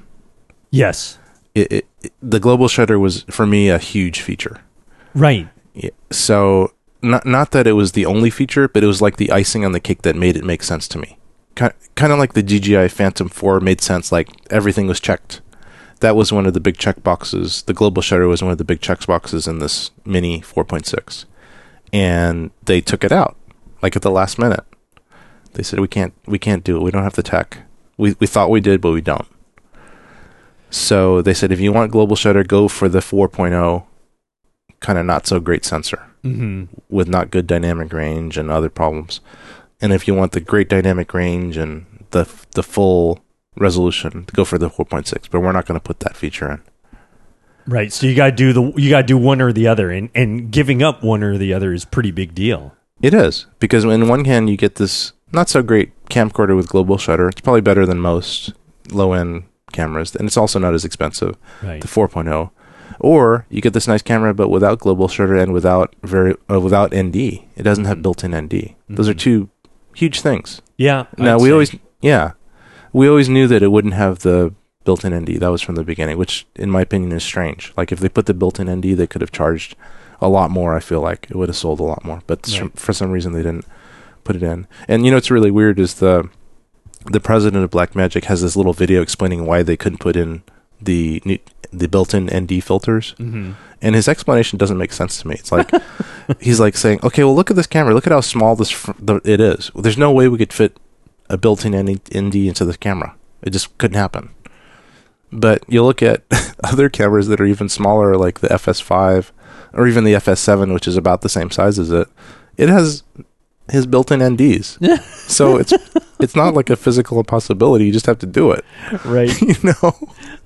Yes. It, it, it, the global shutter was, for me, a huge feature. Right. Yeah, so, not not that it was the only feature, but it was like the icing on the cake that made it make sense to me. Kind, kind of like the D J I Phantom four made sense, like everything was checked. That was one of the big check boxes. The global shutter was one of the big check boxes in this Mini four point six. And they took it out, like at the last minute. They said, we can't we can't do it. We don't have the tech. We We thought we did, but we don't. So they said, if you want global shutter, go for the four point oh kind of not so great sensor mm-hmm. with not good dynamic range and other problems. And if you want the great dynamic range and the the full resolution, go for the four point six. But we're not going to put that feature in. Right. So you got to do the you got to do one or the other, and and giving up one or the other is a pretty big deal. It is, because in one hand you get this not so great camcorder with global shutter. It's probably better than most low end cameras, and it's also not as expensive, right. the four point oh, or you get this nice camera but without global shutter and without very uh, without N D. It doesn't mm-hmm. have built-in N D. Mm-hmm. Those are two huge things. Yeah. Now we say. always yeah we always knew that it wouldn't have the built-in N D. That was from the beginning, which in my opinion is strange. Like if they put the built-in N D, they could have charged a lot more. I feel like it would have sold a lot more, but right. for some reason they didn't put it in. And you know what's really weird is the The president of Blackmagic has this little video explaining why they couldn't put in the new, the built-in N D filters, mm-hmm. and his explanation doesn't make sense to me. It's like he's like saying, "Okay, well, look at this camera. Look at how small this fr- the, it is. Well, there's no way we could fit a built-in N D into this camera. It just couldn't happen." But you look at other cameras that are even smaller, like the F S five or even the F S seven, which is about the same size as it. It has his built-in N Ds. Yeah. So it's it's not like a physical impossibility. You just have to do it. Right. You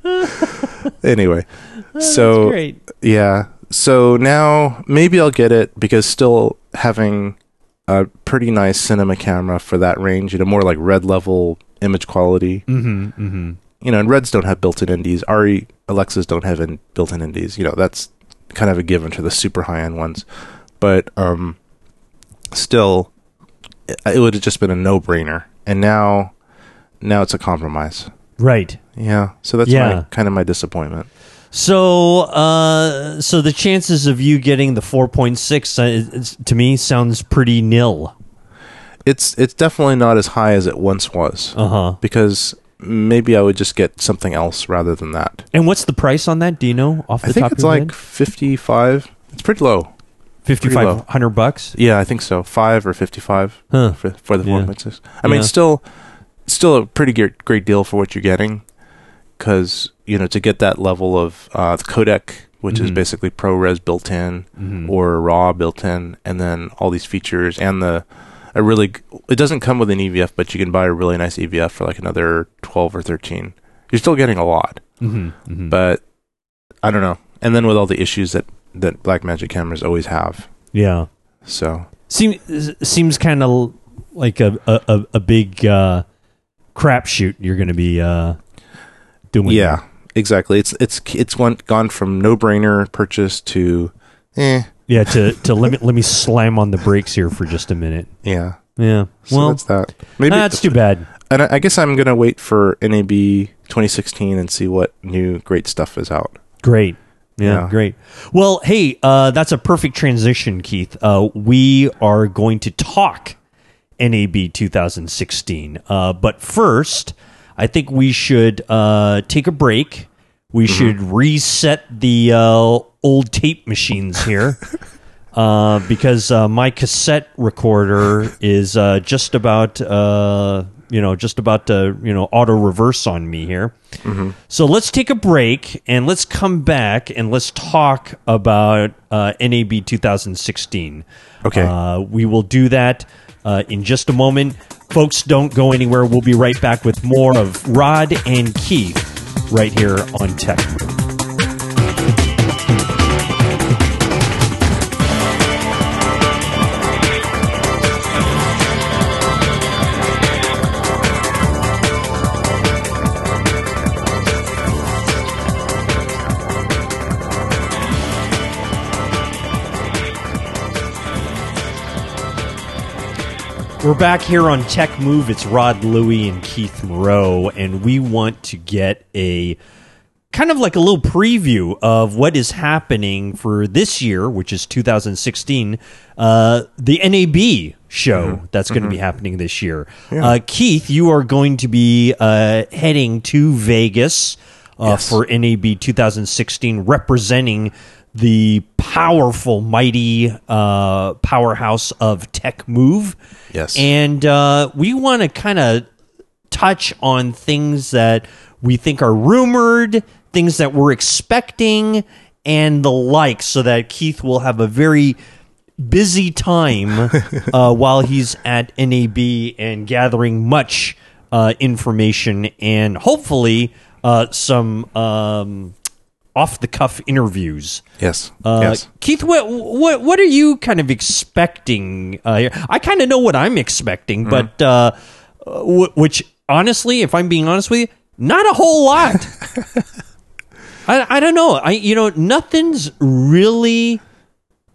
know? Anyway. Oh, so that's great. Yeah. So now maybe I'll get it, because still having a pretty nice cinema camera for that range, you know, more like red level image quality. Mm-hmm, mm-hmm. You know, and Reds don't have built-in N Ds. R E Alexas don't have in, built-in N Ds. You know, that's kind of a given for the super high-end ones. But um, still, it, it would have just been a no-brainer. And now, now it's a compromise. Right. Yeah. So that's yeah. my, kind of my disappointment. So, uh, so the chances of you getting the four point six uh, to me sounds pretty nil. It's it's definitely not as high as it once was. Uh huh. Because maybe I would just get something else rather than that. And what's the price on that? Do you know off the top of your head? I think it's like fifty-five. It's pretty low. Fifty-five hundred bucks. Yeah, I think so. Five or fifty-five huh. for, for the four point six. I yeah. mean, still, still a pretty great, great deal for what you're getting, because you know, to get that level of uh, the codec, which mm-hmm. is basically ProRes built in mm-hmm. or RAW built in, and then all these features and the. A really, it doesn't come with an E V F, but you can buy a really nice E V F for like another twelve or thirteen. You're still getting a lot, mm-hmm, mm-hmm. but I don't know. And then with all the issues that that Blackmagic cameras always have, yeah. So seems seems kind of like a a, a big uh, crapshoot you're going to be uh, doing. Yeah, that. Exactly. It's it's it's one, gone from no brainer purchase to eh. Yeah, to, to let me let me slam on the brakes here for just a minute. Yeah, yeah. So well, that's that. Maybe that's too bad. And I, I guess I'm gonna wait for N A B twenty sixteen and see what new great stuff is out. Great, yeah, yeah. Great. Well, hey, uh, that's a perfect transition, Keith. Uh, we are going to talk N A B twenty sixteen, uh, but first, I think we should uh, take a break. We mm-hmm. should reset the uh, old tape machines here uh, because uh, my cassette recorder is uh, just about uh, you know just about to you know auto reverse on me here. Mm-hmm. So let's take a break and let's come back and let's talk about uh, N A B twenty sixteen. Okay, uh, we will do that uh, in just a moment, folks. Don't go anywhere. We'll be right back with more of Rod and Keith. Right here on Tech Move. We're back here on Tech Move. It's Rod Louie and Keith Moreau, and we want to get a kind of like a little preview of what is happening for this year, which is two thousand sixteen, uh, the N A B show mm-hmm. that's going to mm-hmm. be happening this year. Yeah. Uh, Keith, you are going to be uh, heading to Vegas uh, yes. for N A B twenty sixteen, representing the powerful, mighty uh, powerhouse of Tech Move. Yes. And uh, we want to kind of touch on things that we think are rumored, things that we're expecting, and the like, so that Keith will have a very busy time uh, while he's at N A B and gathering much uh, information and hopefully uh, some... Um, off-the-cuff interviews. Yes. Uh, yes. Keith, what, what what are you kind of expecting? Uh, I kind of know what I'm expecting, mm-hmm. but uh, w- which, honestly, if I'm being honest with you, not a whole lot. I, I don't know. I You know, nothing's really...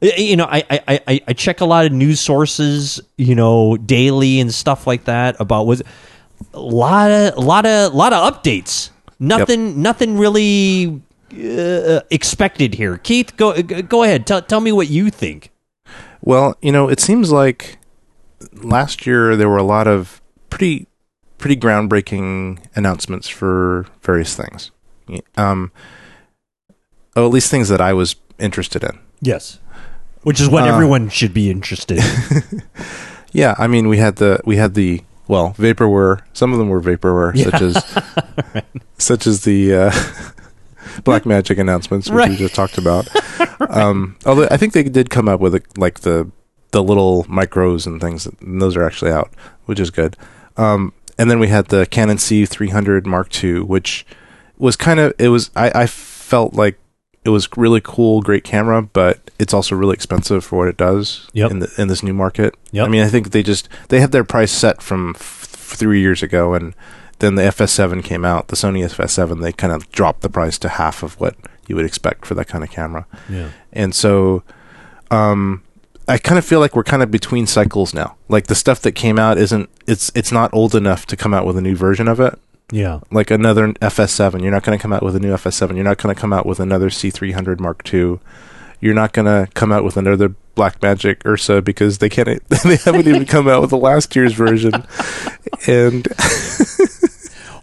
You know, I, I, I, I check a lot of news sources, you know, daily and stuff like that about what... A lot of, lot of, lot of updates. Nothing, yep. nothing really... Uh, expected here. Keith, go go ahead. Tell tell me what you think. Well, you know, it seems like last year there were a lot of pretty pretty groundbreaking announcements for various things. Um, oh, at least things that I was interested in. Yes, which is what uh, everyone should be interested in. Yeah, I mean, we had the we had the well, vaporware. Some of them were vaporware, yeah. such as right. such as the uh, Blackmagic announcements, which right. we just talked about. right. um, although I think they did come up with a, like the the little micros and things, and those are actually out, which is good. Um, and then we had the Canon C three hundred Mark two, which was kind of it was I, I felt like it was really cool, great camera, but it's also really expensive for what it does yep. in the, in this new market. Yep. I mean, I think they just they have their price set from f- three years ago, and then the F S seven came out, the Sony F S seven. They kind of dropped the price to half of what you would expect for that kind of camera. Yeah. And so, um, I kind of feel like we're kind of between cycles now. Like the stuff that came out isn't it's it's not old enough to come out with a new version of it. Yeah, like another F S seven. You're not going to come out with a new F S seven. You're not going to come out with another C three hundred Mark two. You're not going to come out with another Blackmagic Ursa because they can't. They haven't even come out with the last year's version. And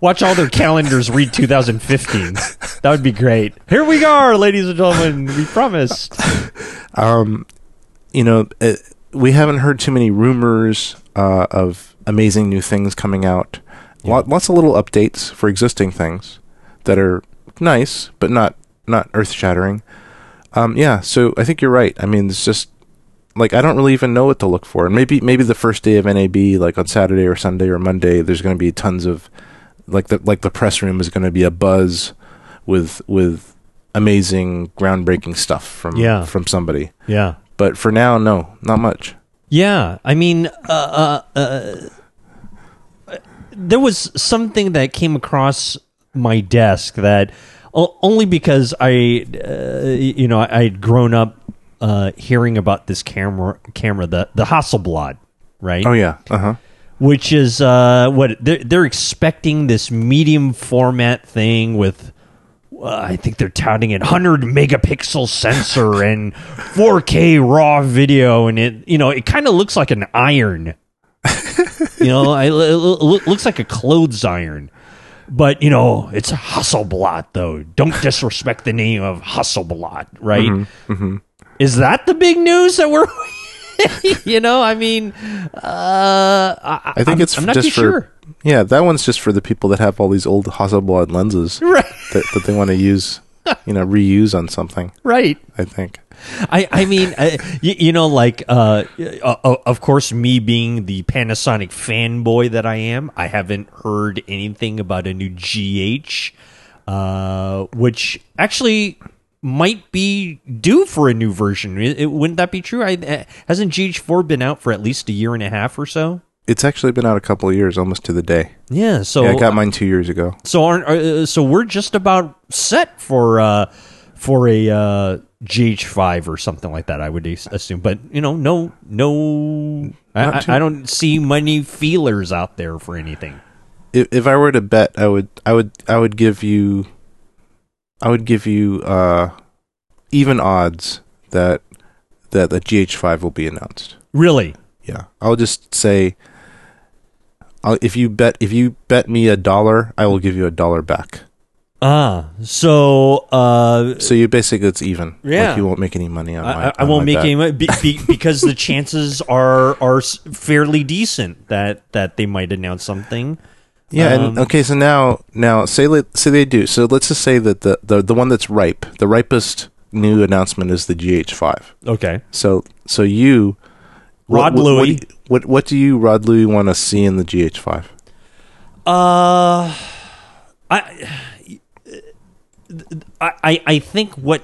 watch all their calendars read two thousand fifteen. That would be great. Here we are, ladies and gentlemen. We promised. Um, you know, it, we haven't heard too many rumors uh, of amazing new things coming out. Yeah. Lots of little updates for existing things that are nice, but not, not earth-shattering. Um, yeah, so I think you're right. I mean, it's just, like, I don't really even know what to look for. And maybe maybe the first day of N A B, like on Saturday or Sunday or Monday, there's going to be tons of, like the, like the press room is going to be abuzz with with amazing, groundbreaking stuff from yeah. from somebody. Yeah. But for now, no, not much. Yeah, I mean... uh, uh, uh there was something that came across my desk that only because I, uh, you know, I had grown up uh, hearing about this camera, camera the the Hasselblad, right? Oh yeah, uh huh. Which is uh, what they're, they're expecting this medium format thing with. Uh, I think they're touting it one hundred megapixel sensor and four K raw video, and it you know it kind of looks like an iron. You know, I, it looks like a clothes iron. But, you know, it's Hasselblad, though. Don't disrespect the name of Hasselblad, right? Mm-hmm, mm-hmm. Is that the big news that we're... you know, I mean... Uh, I, I think I'm, it's I'm not just too for, sure. Yeah, that one's just for the people that have all these old Hasselblad lenses right. that, that they want to use, you know, reuse on something. Right. I think. I, I mean, I, you, you know, like, uh, uh, of course, me being the Panasonic fanboy that I am, I haven't heard anything about a new G H, uh, which actually might be due for a new version. It, it, wouldn't that be true? I, uh, hasn't G H four been out for at least a year and a half or so? It's actually been out a couple of years, almost to the day. Yeah, so... Yeah, I got mine two years ago. So, aren't, uh, so we're just about set for, uh, for a... Uh, G H five or something like that, I would assume. But, you know, no, no, I, I don't see many feelers out there for anything. If, if I were to bet, I would, I would, I would give you, I would give you, uh, even odds that, that the G H five will be announced. Really? Yeah. I'll just say, I'll, if you bet, if you bet me a dollar, I will give you a dollar back. Ah, so... Uh, so you basically, it's even. Yeah. Like you won't make any money on my I, I on won't my make bet. any money be, be, because the chances are are fairly decent that, that they might announce something. Yeah, um, and okay, so now, now say let, say they do. So let's just say that the, the, the one that's ripe, the ripest new announcement is the G H five. Okay. So so you... Rod what, Louie. What, what, what do you, Rod Louie, want to see in the G H five? Uh, I... I, I think what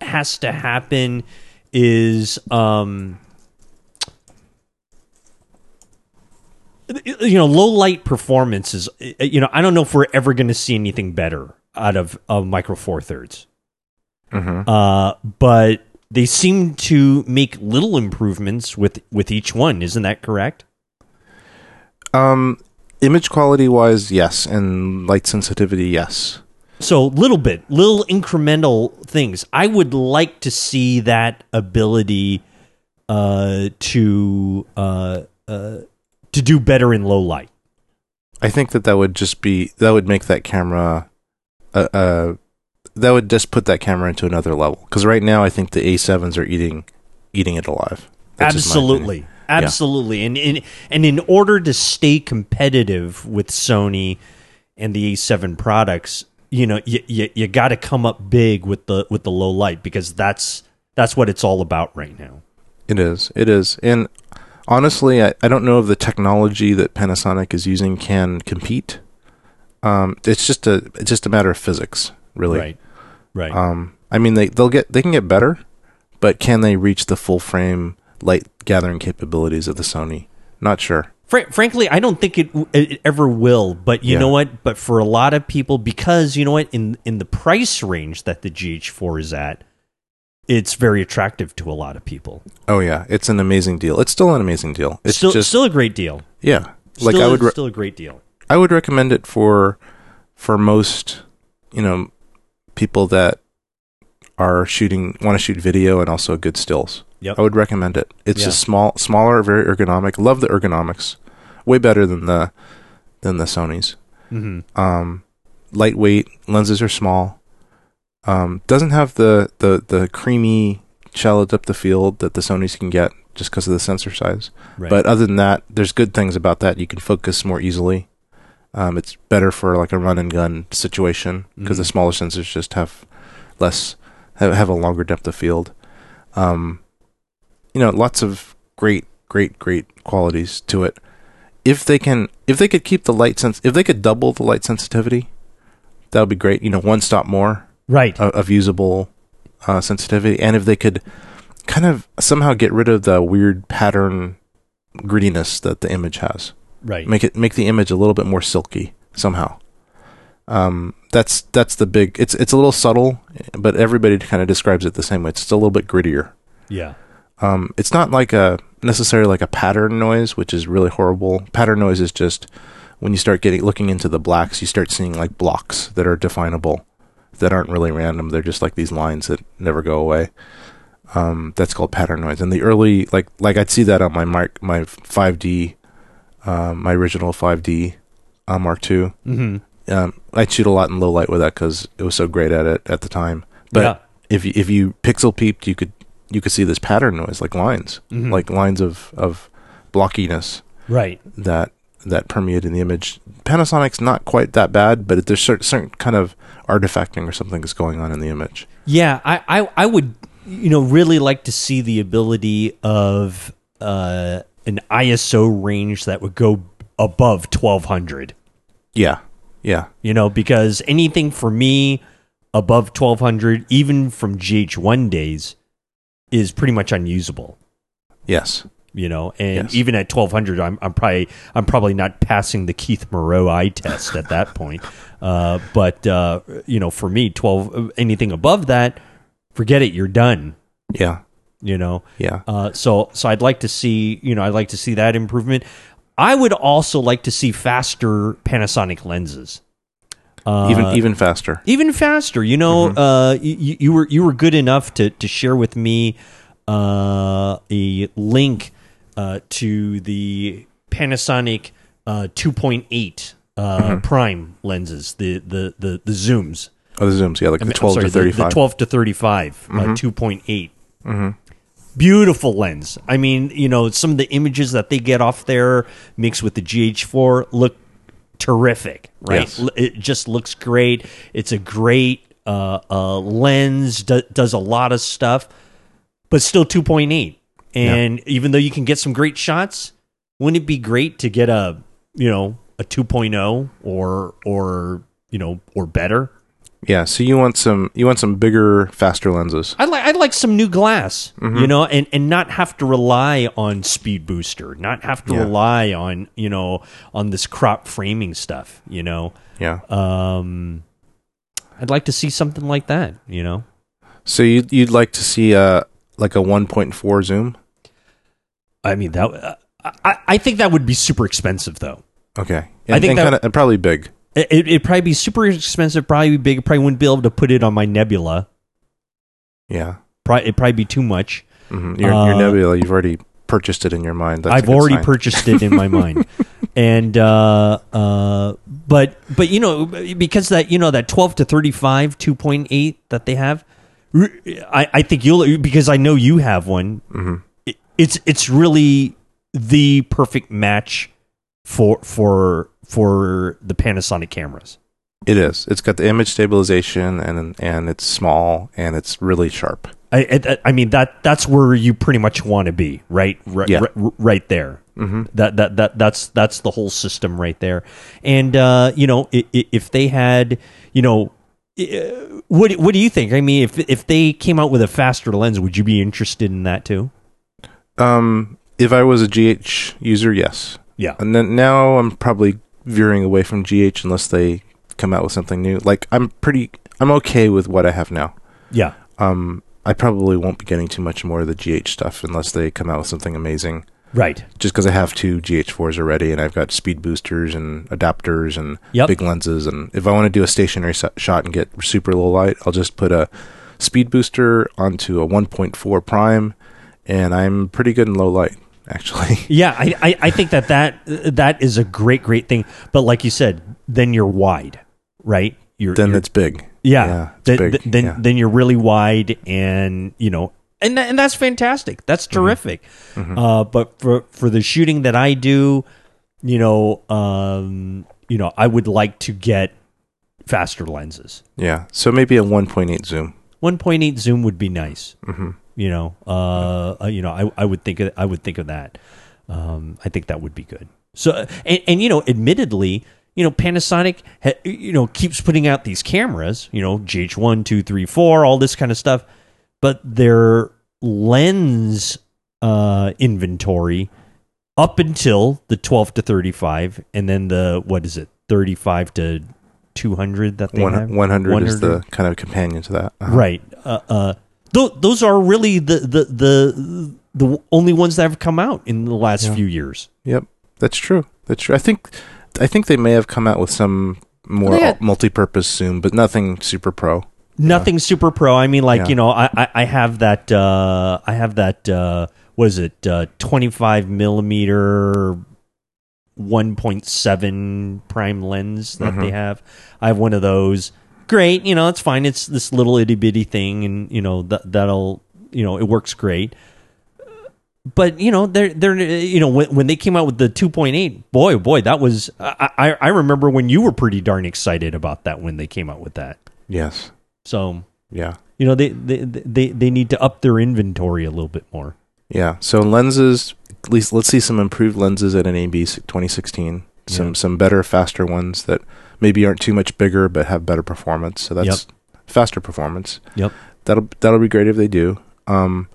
has to happen is, um, you know, low light performance is, you know, I don't know if we're ever going to see anything better out of, of Micro Four Thirds. Mm-hmm. Uh, but they seem to make little improvements with, with each one. Isn't that correct? Um, image quality wise, yes. And light sensitivity, yes. So little bit, little incremental things. I would like to see that ability uh, to uh, uh, to do better in low light. I think that that would just be that would make that camera, uh, uh, that would just put that camera into another level. Because right now, I think the A sevens are eating eating it alive. That's absolutely, Absolutely. Yeah. And, and, and in order to stay competitive with Sony and the A seven products, you know, you you, you got to come up big with the with the low light, because that's that's what it's all about right now. It is. It is. And honestly, I, I don't know if the technology that Panasonic is using can compete. Um, it's just a it's just a matter of physics, really. Right. Right. Um, I mean, they they'll get they can get better, but can they reach the full frame light gathering capabilities of the Sony? Not sure. Fra- frankly, I don't think it, it ever will. But you yeah. know what? But for a lot of people, because you know what, in in the price range that the G H four is at, it's very attractive to a lot of people. Oh yeah, it's an amazing deal. It's still an amazing deal. It's still just, still a great deal. Yeah, still, like I would re- still a great deal. I would recommend it for for most, you know, people that are shooting want to shoot video and also good stills. Yep. I would recommend it. It's yeah. just small, smaller, very ergonomic. Love the ergonomics, way better than the than the Sony's. Mm-hmm. Um, lightweight, lenses are small. Um, doesn't have the, the, the creamy shallow depth of field that the Sonys can get just because of the sensor size. Right. But other than that, there's good things about that. You can focus more easily. Um, it's better for like a run and gun situation because mm-hmm. the smaller sensors just have less have, have a longer depth of field. Um, you know, lots of great, great, great qualities to it. If they can, if they could keep the light sense, if they could double the light sensitivity, that would be great. You know, one stop more. Right. Of, of usable uh, sensitivity. And if they could kind of somehow get rid of the weird pattern grittiness that the image has. Right. Make it make the image a little bit more silky somehow. Um, that's that's the big it's it's a little subtle, but everybody kind of describes it the same way. It's just a little bit grittier. Yeah. Um, it's not like a necessarily like a pattern noise, which is really horrible. Pattern noise is just when you start getting looking into the blacks, you start seeing like blocks that are definable. That aren't really random. They're just like these lines that never go away. Um, that's called pattern noise. And the early, like, like I'd see that on my mark, my five D, um, my original five D uh, Mark two. Mm-hmm. Um, I'd shoot a lot in low light with that because it was so great at it at the time. But yeah. if you, if you pixel peeped, you could you could see this pattern noise, like lines, mm-hmm. like lines of of blockiness. Right. That. that permeated in the image. Panasonic's not quite that bad, but there's certain, certain kind of artifacting or something that's going on in the image. Yeah, I, I, I would, you know, really like to see the ability of uh, an I S O range that would go above twelve hundred. Yeah, yeah. You know, because anything for me above twelve hundred, even from G H one days, is pretty much unusable. Yes. You know, and yes. even at twelve hundred, I'm I'm probably I'm probably not passing the Keith Moreau eye test at that point. Uh, but uh, you know, for me, twelve anything above that, forget it, you're done. Yeah, you know. Yeah. Uh, so so I'd like to see you know I'd like to see that improvement. I would also like to see faster Panasonic lenses. Uh, even even faster. Even faster. You know, mm-hmm. uh, you, you were you were good enough to to share with me uh, a link. Uh, to the Panasonic uh, two point eight uh, mm-hmm. prime lenses, the, the, the, the zooms. Oh, the zooms, yeah, like I mean, the, twelve sorry, to thirty-five. The, the twelve to thirty-five, mm-hmm. uh, two point eight. Mm-hmm. Beautiful lens. I mean, you know, some of the images that they get off there mixed with the G H four look terrific, right? Yes. L- it just looks great. It's a great uh, uh, lens, do- does a lot of stuff, but still two point eight. And yeah. even though you can get some great shots, wouldn't it be great to get a, you know, a two point oh or or you know or better? Yeah. So you want some you want some bigger, faster lenses. I like I like some new glass, mm-hmm. you know, and, and not have to rely on speed booster, not have to yeah. rely on you know on this crop framing stuff, you know. Yeah. Um, I'd like to see something like that, you know. So you'd you'd like to see a like a one point four zoom. I mean that. Uh, I I think that would be super expensive though. Okay, and, I think and that kinda, and probably big. It it it'd probably be super expensive. Probably be big. Probably wouldn't be able to put it on my Nebula. Yeah, probably it'd probably be too much. Mm-hmm. Your, uh, your Nebula, you've already purchased it in your mind. That's I've already sign. purchased it in my mind, and uh uh, but but you know because that you know that twelve to thirty-five two point eight that they have. I, I think you'll because I know you have one. Mm-hmm. It, it's it's really the perfect match for for for the Panasonic cameras. It is. It's got the image stabilization, and and it's small, and it's really sharp. I I, I mean that that's where you pretty much want to be, right? Right, yeah. right, right there. Mm-hmm. That that that that's that's the whole system right there. And uh, you know, if they had, you know, what what do you think? I mean, if if they came out with a faster lens, would you be interested in that too? Um, if I was a G H user, yes. Yeah. And then now I'm probably veering away from G H unless they come out with something new. Like, I'm pretty, I'm okay with what I have now. Yeah. Um, I probably won't be getting too much more of the G H stuff unless they come out with something amazing. Right. Just because I have two G H fours already, and I've got speed boosters and adapters and yep. big lenses. And if I want to do a stationary so- shot and get super low light, I'll just put a speed booster onto a one point four prime, and I'm pretty good in low light. Actually, yeah, I, I, I think that, that that is a great great thing. But like you said, then you're wide, right? You're, then you're, it's big. Yeah, yeah it's th- big. Th- then yeah. then you're really wide, and you know, and th- and that's fantastic. That's terrific. Mm-hmm. Mm-hmm. Uh, but for for the shooting that I do, you know, um, you know, I would like to get faster lenses. Yeah, so maybe a one point eight zoom. one point eight zoom would be nice. Mm-hmm. You know, uh, you know, I, I would think of, I would think of that. Um, I think that would be good. So, and, and you know, admittedly, you know, Panasonic, ha, you know, keeps putting out these cameras. You know, G H one, two, three, four, all this kind of stuff, but their lens uh, inventory up until the twelve to thirty-five, and then the what is it, thirty-five to two hundred that they One, have. one hundred is the kind of companion to that, uh-huh. right? Uh, uh, Those are really the, the the the only ones that have come out in the last yeah. few years. Yep, that's true. That's true. I think I think they may have come out with some more well, had, multi-purpose zoom, but nothing super pro. Nothing yeah. super pro. I mean, like yeah. you know, I, I, I have that uh, I have that uh, what is it uh, twenty-five millimeter one point seven prime lens that mm-hmm. they have. I have one of those. Great, you know, it's fine. It's this little itty bitty thing, and you know that that'll, you know, it works great. But you know, they're they're you know when when they came out with the two point eight, boy, oh boy, that was I I remember when you were pretty darn excited about that when they came out with that. Yes. So yeah, you know they they they they need to up their inventory a little bit more. Yeah. So lenses, at least let's see some improved lenses at N A B twenty sixteen. Some yeah. some better, faster ones that maybe aren't too much bigger but have better performance. So that's yep. faster performance. Yep. That'll that'll be great if they do. Um,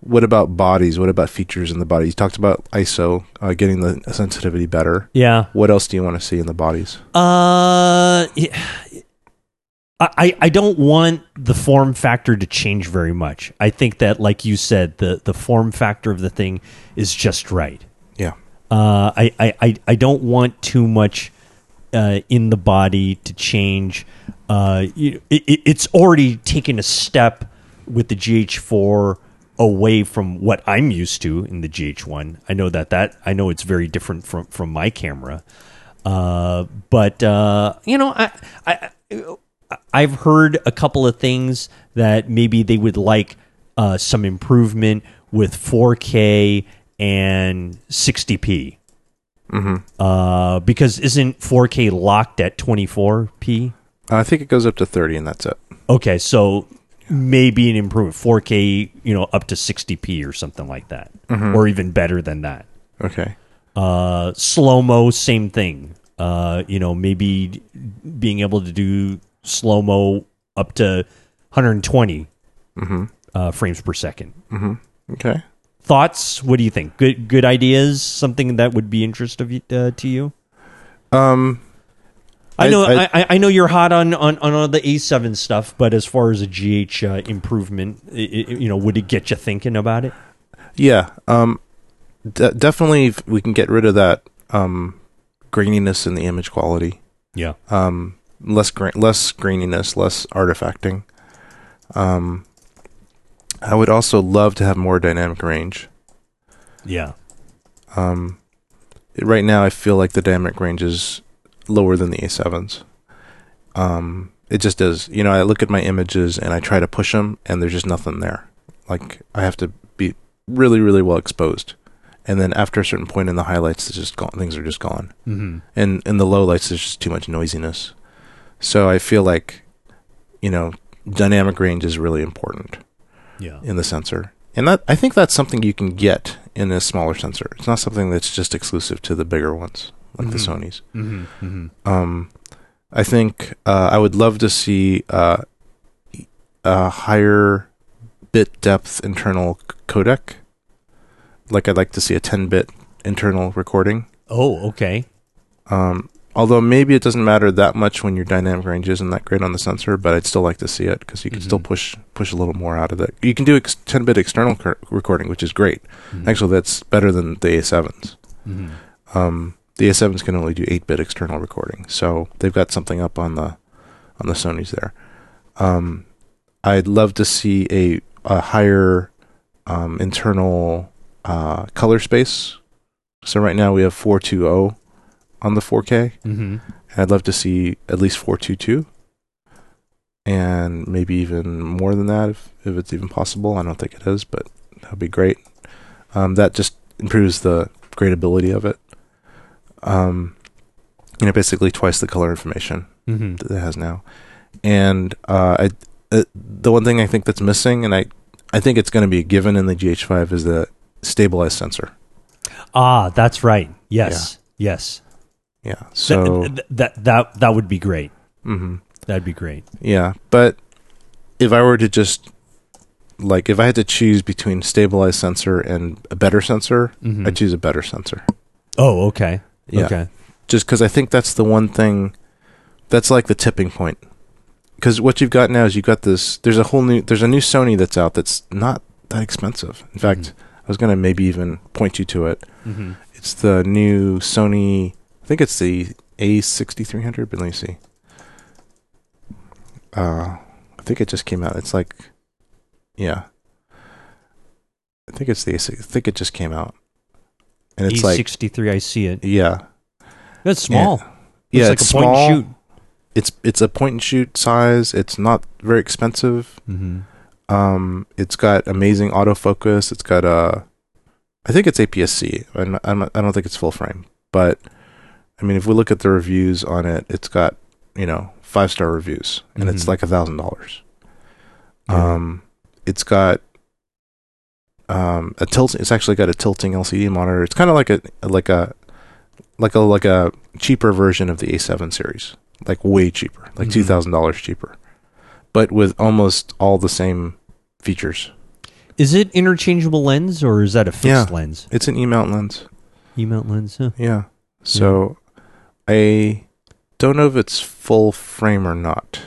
what about bodies? What about features in the body? You talked about I S O, uh, getting the sensitivity better. Yeah. What else do you want to see in the bodies? Uh, I I don't want the form factor to change very much. I think that, like you said, the the form factor of the thing is just right. Yeah. Uh, I, I, I don't want too much uh, in the body to change. Uh, it, it, it's already taken a step with the G H four away from what I'm used to in the G H one. I know that, that I know it's very different from, from my camera. Uh, but uh, you know, I, I I've heard a couple of things that maybe they would like uh, some improvement with four K and sixty p, mm-hmm. uh, because isn't four K locked at twenty-four p? Uh, I think it goes up to thirty, and that's it. Okay, so maybe an improvement, four K, you know, up to sixty p or something like that, mm-hmm. or even better than that. Okay, uh, slow mo, same thing. Uh, you know, maybe being able to do slow mo up to one hundred twenty mm-hmm. uh, frames per second. Mm-hmm. Okay. Thoughts? What do you think? Good, good ideas. Something that would be interest of uh, to you. Um, I know, I, I, I know you're hot on, on, on all the A seven stuff, but as far as a G H uh, improvement, it, you know, would it get you thinking about it? Yeah, um, d- definitely. If we can get rid of that um, graininess in the image quality. Yeah. Um, less gra- less graininess, less artifacting. Um. I would also love to have more dynamic range. Yeah. Um, right now, I feel like the dynamic range is lower than the A sevens. Um, it just is. You know, I look at my images and I try to push them, and there's just nothing there. Like, I have to be really, really well exposed And then after a certain point in the highlights, it's just gone, things are just gone. Mm-hmm. And in the low lights, there's just too much noisiness. So I feel like, you know, dynamic range is really important yeah. in the sensor. And that I think that's something you can get in a smaller sensor. It's not something that's just exclusive to the bigger ones, like mm-hmm. the Sonys. Mm-hmm. Mm-hmm. Um, I think uh, I would love to see uh, a higher bit depth internal codec. Like I'd like to see a ten-bit internal recording. Oh, okay. Um, although maybe it doesn't matter that much when your dynamic range isn't that great on the sensor, but I'd still like to see it because you can mm-hmm. still push push a little more out of it. You can do ex- ten-bit external cur- recording, which is great. Mm-hmm. Actually, that's better than the A sevens. Mm-hmm. Um, the A sevens can only do eight-bit external recording, so they've got something up on the on the Sonys there. Um, I'd love to see a a higher um, internal. Uh, color space. So right now we have four twenty on the four K. Mm-hmm. And I'd love to see at least four twenty-two, and maybe even more than that if, if it's even possible. I don't think it is, but that would be great. Um, that just improves the gradability of it. Um, you know, basically twice the color information mm-hmm. that it has now. And uh, I, uh, the one thing I think that's missing, and I, I think it's going to be a given in the G H five, is that stabilized sensor. Ah, that's right. Yes. Yeah. Yes. Yeah. So th- th- that that that would be great. Mm-hmm. That'd be great. Yeah, but if I were to just like if I had to choose between stabilized sensor and a better sensor, mm-hmm. I'd choose a better sensor. Oh, okay. Yeah. Okay. Just cuz I think that's the one thing that's like the tipping point. Cuz what you've got now is you've got this there's a whole new there's a new Sony that's out that's not that expensive. In fact, mm-hmm. I was going to maybe even point you to it. Mm-hmm. It's the new Sony, I think it's the A sixty-three hundred, but let me see. Uh, I think it just came out. It's like, yeah. I think it's the A sixty-three hundred. I think it just came out. And it's A sixty-three, like, I see it. Yeah. That's small. And, yeah, it's, it's like a small, point and shoot. It's, it's a point and shoot size. It's not very expensive. Mm-hmm. Um, it's got amazing autofocus. It's got a, I think it's A P S C. I'm, I'm, I don't think it's full frame, but I mean, if we look at the reviews on it, it's got, you know, five star reviews, and mm-hmm. it's like a thousand dollars. Um, it's got um a tilt. It's actually got a tilting L C D monitor. It's kind of like a like a like a like a cheaper version of the A seven series, like way cheaper, like mm-hmm. two thousand dollars cheaper. But with almost all the same features. Is it interchangeable lens, or is that a fixed yeah, lens? It's an E-mount lens. E-mount lens, huh? Yeah. So yeah. I don't know if it's full frame or not.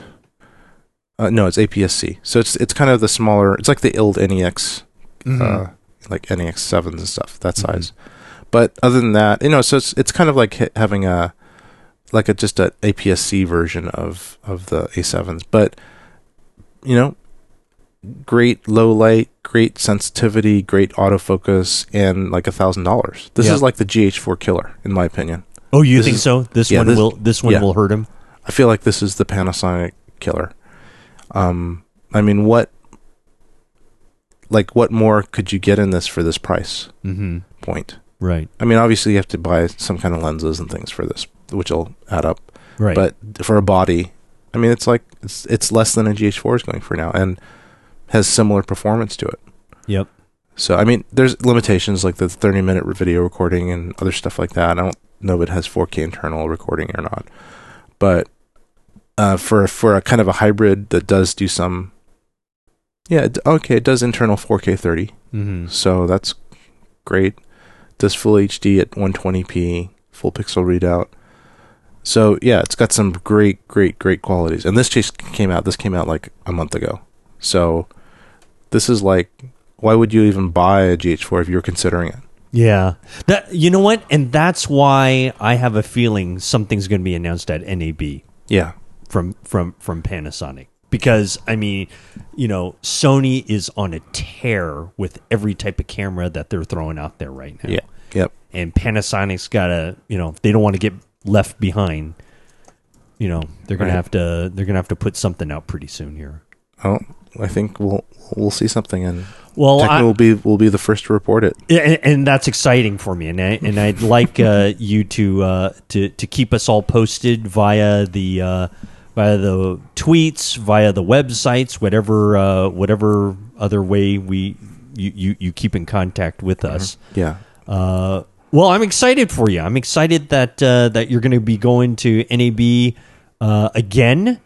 Uh, no, it's A P S C. So it's it's kind of the smaller. It's like the old N E X, mm-hmm. uh, like N E X sevens and stuff that mm-hmm. size. But other than that, you know, so it's it's kind of like having a like a just a A P S C version of of the A sevens, but. You know, great low light, great sensitivity, great autofocus, and like a thousand dollars. This yeah. is like the G H four killer, in my opinion. Oh, you this think is, so? This yeah, one this, will. This one yeah. will hurt him. I feel like this is the Panasonic killer. Um, I mean, what, like, what more could you get in this for this price mm-hmm. point? Right. I mean, obviously you have to buy some kind of lenses and things for this, which will add up. Right. But for a body. I mean, it's like it's it's less than a G H four is going for now, and has similar performance to it. Yep. So I mean, there's limitations like the thirty minute video recording and other stuff like that. I don't know if it has four K internal recording or not, but uh, for for a kind of a hybrid that does do some, yeah, it, okay, it does internal four K thirty, mm-hmm. so that's great. Does full H D at one twenty p, full pixel readout. So yeah, it's got some great, great, great qualities. And this just came out. This came out like a month ago. So this is like, why would you even buy a G H four if you're considering it? Yeah, that you know what, and that's why I have a feeling something's going to be announced at N A B. Yeah, from from from Panasonic, because I mean, you know, Sony is on a tear with every type of camera that they're throwing out there right now. Yeah, yep. And Panasonic's got to, you know, they don't want to get left behind, you know, they're gonna right. have to they're gonna have to put something out pretty soon here. oh, I think we'll we'll see something, and well, Tech Move will be will be the first to report it, and, and that's exciting for me. And I, and I'd like uh, you to uh, to to keep us all posted via the uh, via the tweets, via the websites, whatever uh, whatever other way we you, you, you keep in contact with us. Mm-hmm. Yeah. Uh, well, I'm excited for you. I'm excited that uh, that you're going to be going to N A B uh, again.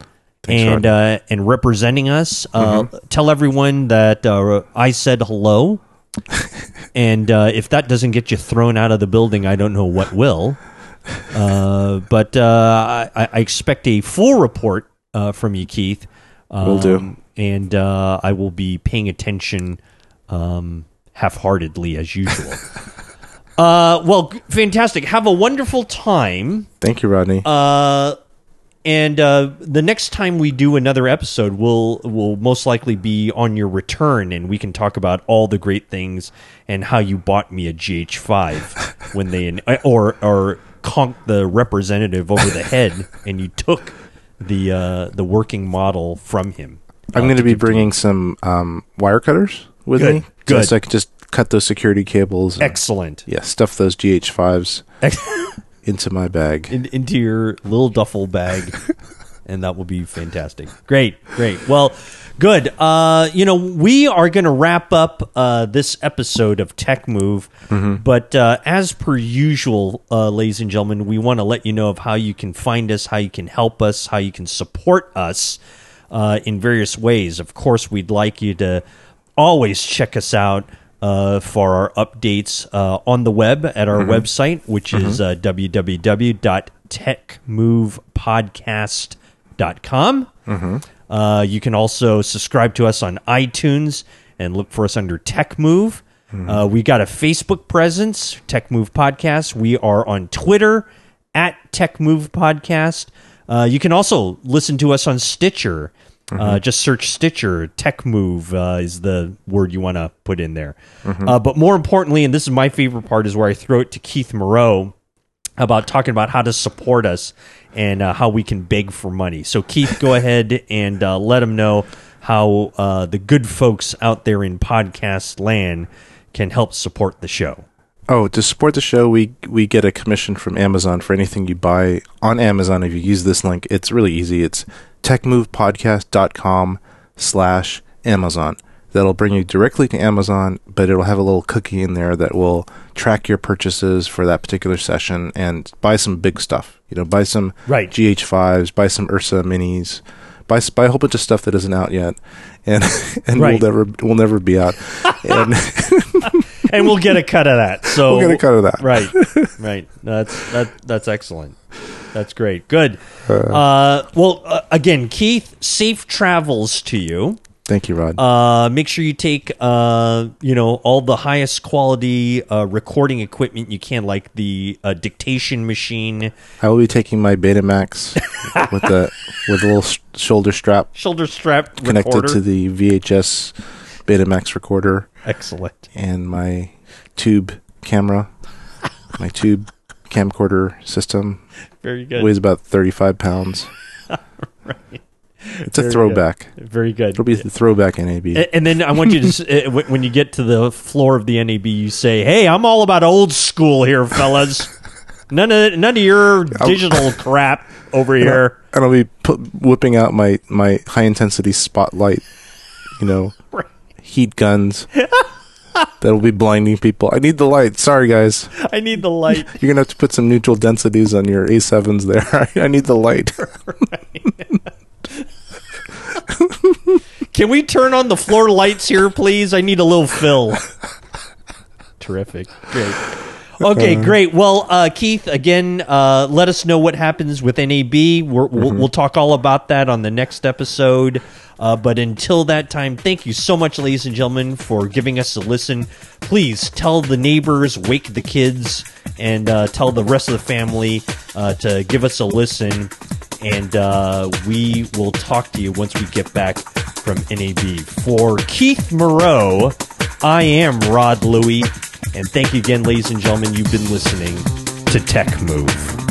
Thanks, and uh, and representing us. Uh, mm-hmm. Tell everyone that uh, I said hello. And uh, if that doesn't get you thrown out of the building, I don't know what will. Uh, but uh, I, I expect a full report uh, from you, Keith. Um, will do. And uh, I will be paying attention um, half-heartedly as usual. uh, well, fantastic. Have a wonderful time. Thank you, Rodney. Uh And uh, the next time we do another episode, we'll, we'll most likely be on your return, and we can talk about all the great things and how you bought me a G H five when they in, or or conked the representative over the head, and you took the uh, the working model from him. Uh, I'm going to be bringing talk. some um, wire cutters with Good. me, Good. so I can just cut those security cables. And, Excellent. Yeah, stuff those G H fives. Excellent. Into my bag. In, into your little duffel bag. And that will be fantastic. Great, great. Well, good. Uh, you know, we are going to wrap up uh, this episode of Tech Move. Mm-hmm. But uh, as per usual, uh, ladies and gentlemen, we want to let you know of how you can find us, how you can help us, how you can support us uh, in various ways. Of course, we'd like you to always check us out. Uh, for our updates uh, on the web at our mm-hmm. website, which mm-hmm. is uh, w w w dot tech move podcast dot com. Mm-hmm. Uh, you can also subscribe to us on iTunes and look for us under Tech Move. Mm-hmm. Uh, we got a Facebook presence, Tech Move Podcast. We are on Twitter at Tech Move Podcast. Uh, you can also listen to us on Stitcher. Uh, just search Stitcher. Tech Move uh, is the word you want to put in there. Mm-hmm. Uh, but more importantly, and this is my favorite part, is where I throw it to Keith Moreau about talking about how to support us and uh, how we can beg for money. So, Keith, go ahead and uh, let them know how uh, the good folks out there in podcast land can help support the show. Oh, to support the show, we we get a commission from Amazon for anything you buy on Amazon. If you use this link, it's really easy. It's tech move podcast dot com slash Amazon. That'll bring you directly to Amazon, but it'll have a little cookie in there that will track your purchases for that particular session, and buy some big stuff. You know, buy some right. G H fives, buy some Ursa Minis, buy buy a whole bunch of stuff that isn't out yet, and and right. will never will never be out. and, and we'll get a cut of that. So we'll get a cut of that. Right, right. That's that. That's excellent. That's great. Good. Uh, well, uh, again, Keith, safe travels to you. Thank you, Rod. Uh, make sure you take, uh, you know, all the highest quality uh, recording equipment you can, like the uh, dictation machine. I will be taking my Betamax with the with a little sh- shoulder strap, shoulder strap connected recorder. To the V H S Betamax recorder. Excellent. And my tube camera, my tube. camcorder system. Very good. Weighs about thirty-five pounds. Right. It's very a throwback. Good. Very good. It'll be a throwback N A B. And then I want you to, when you get to the floor of the N A B, you say, "Hey, I'm all about old school here, fellas. None of none of your digital crap over and here." I, and I'll be put, whipping out my my high intensity spotlight, you know, right. heat guns. That'll be blinding people. I need the light. Sorry, guys. I need the light. You're going to have to put some neutral densities on your A sevens there. I need the light. Can we turn on the floor lights here, please? I need a little fill. Terrific. Great. Okay, great. Well, uh, Keith, again, uh, let us know what happens with N A B. We're, we'll, mm-hmm. we'll talk all about that on the next episode. Uh, but until that time, thank you so much, ladies and gentlemen, for giving us a listen. Please tell the neighbors, wake the kids, and uh, tell the rest of the family uh, to give us a listen. And uh, we will talk to you once we get back from N A B. For Keith Moreau, I am Rod Louie. And thank you again, ladies and gentlemen. You've been listening to Tech Move.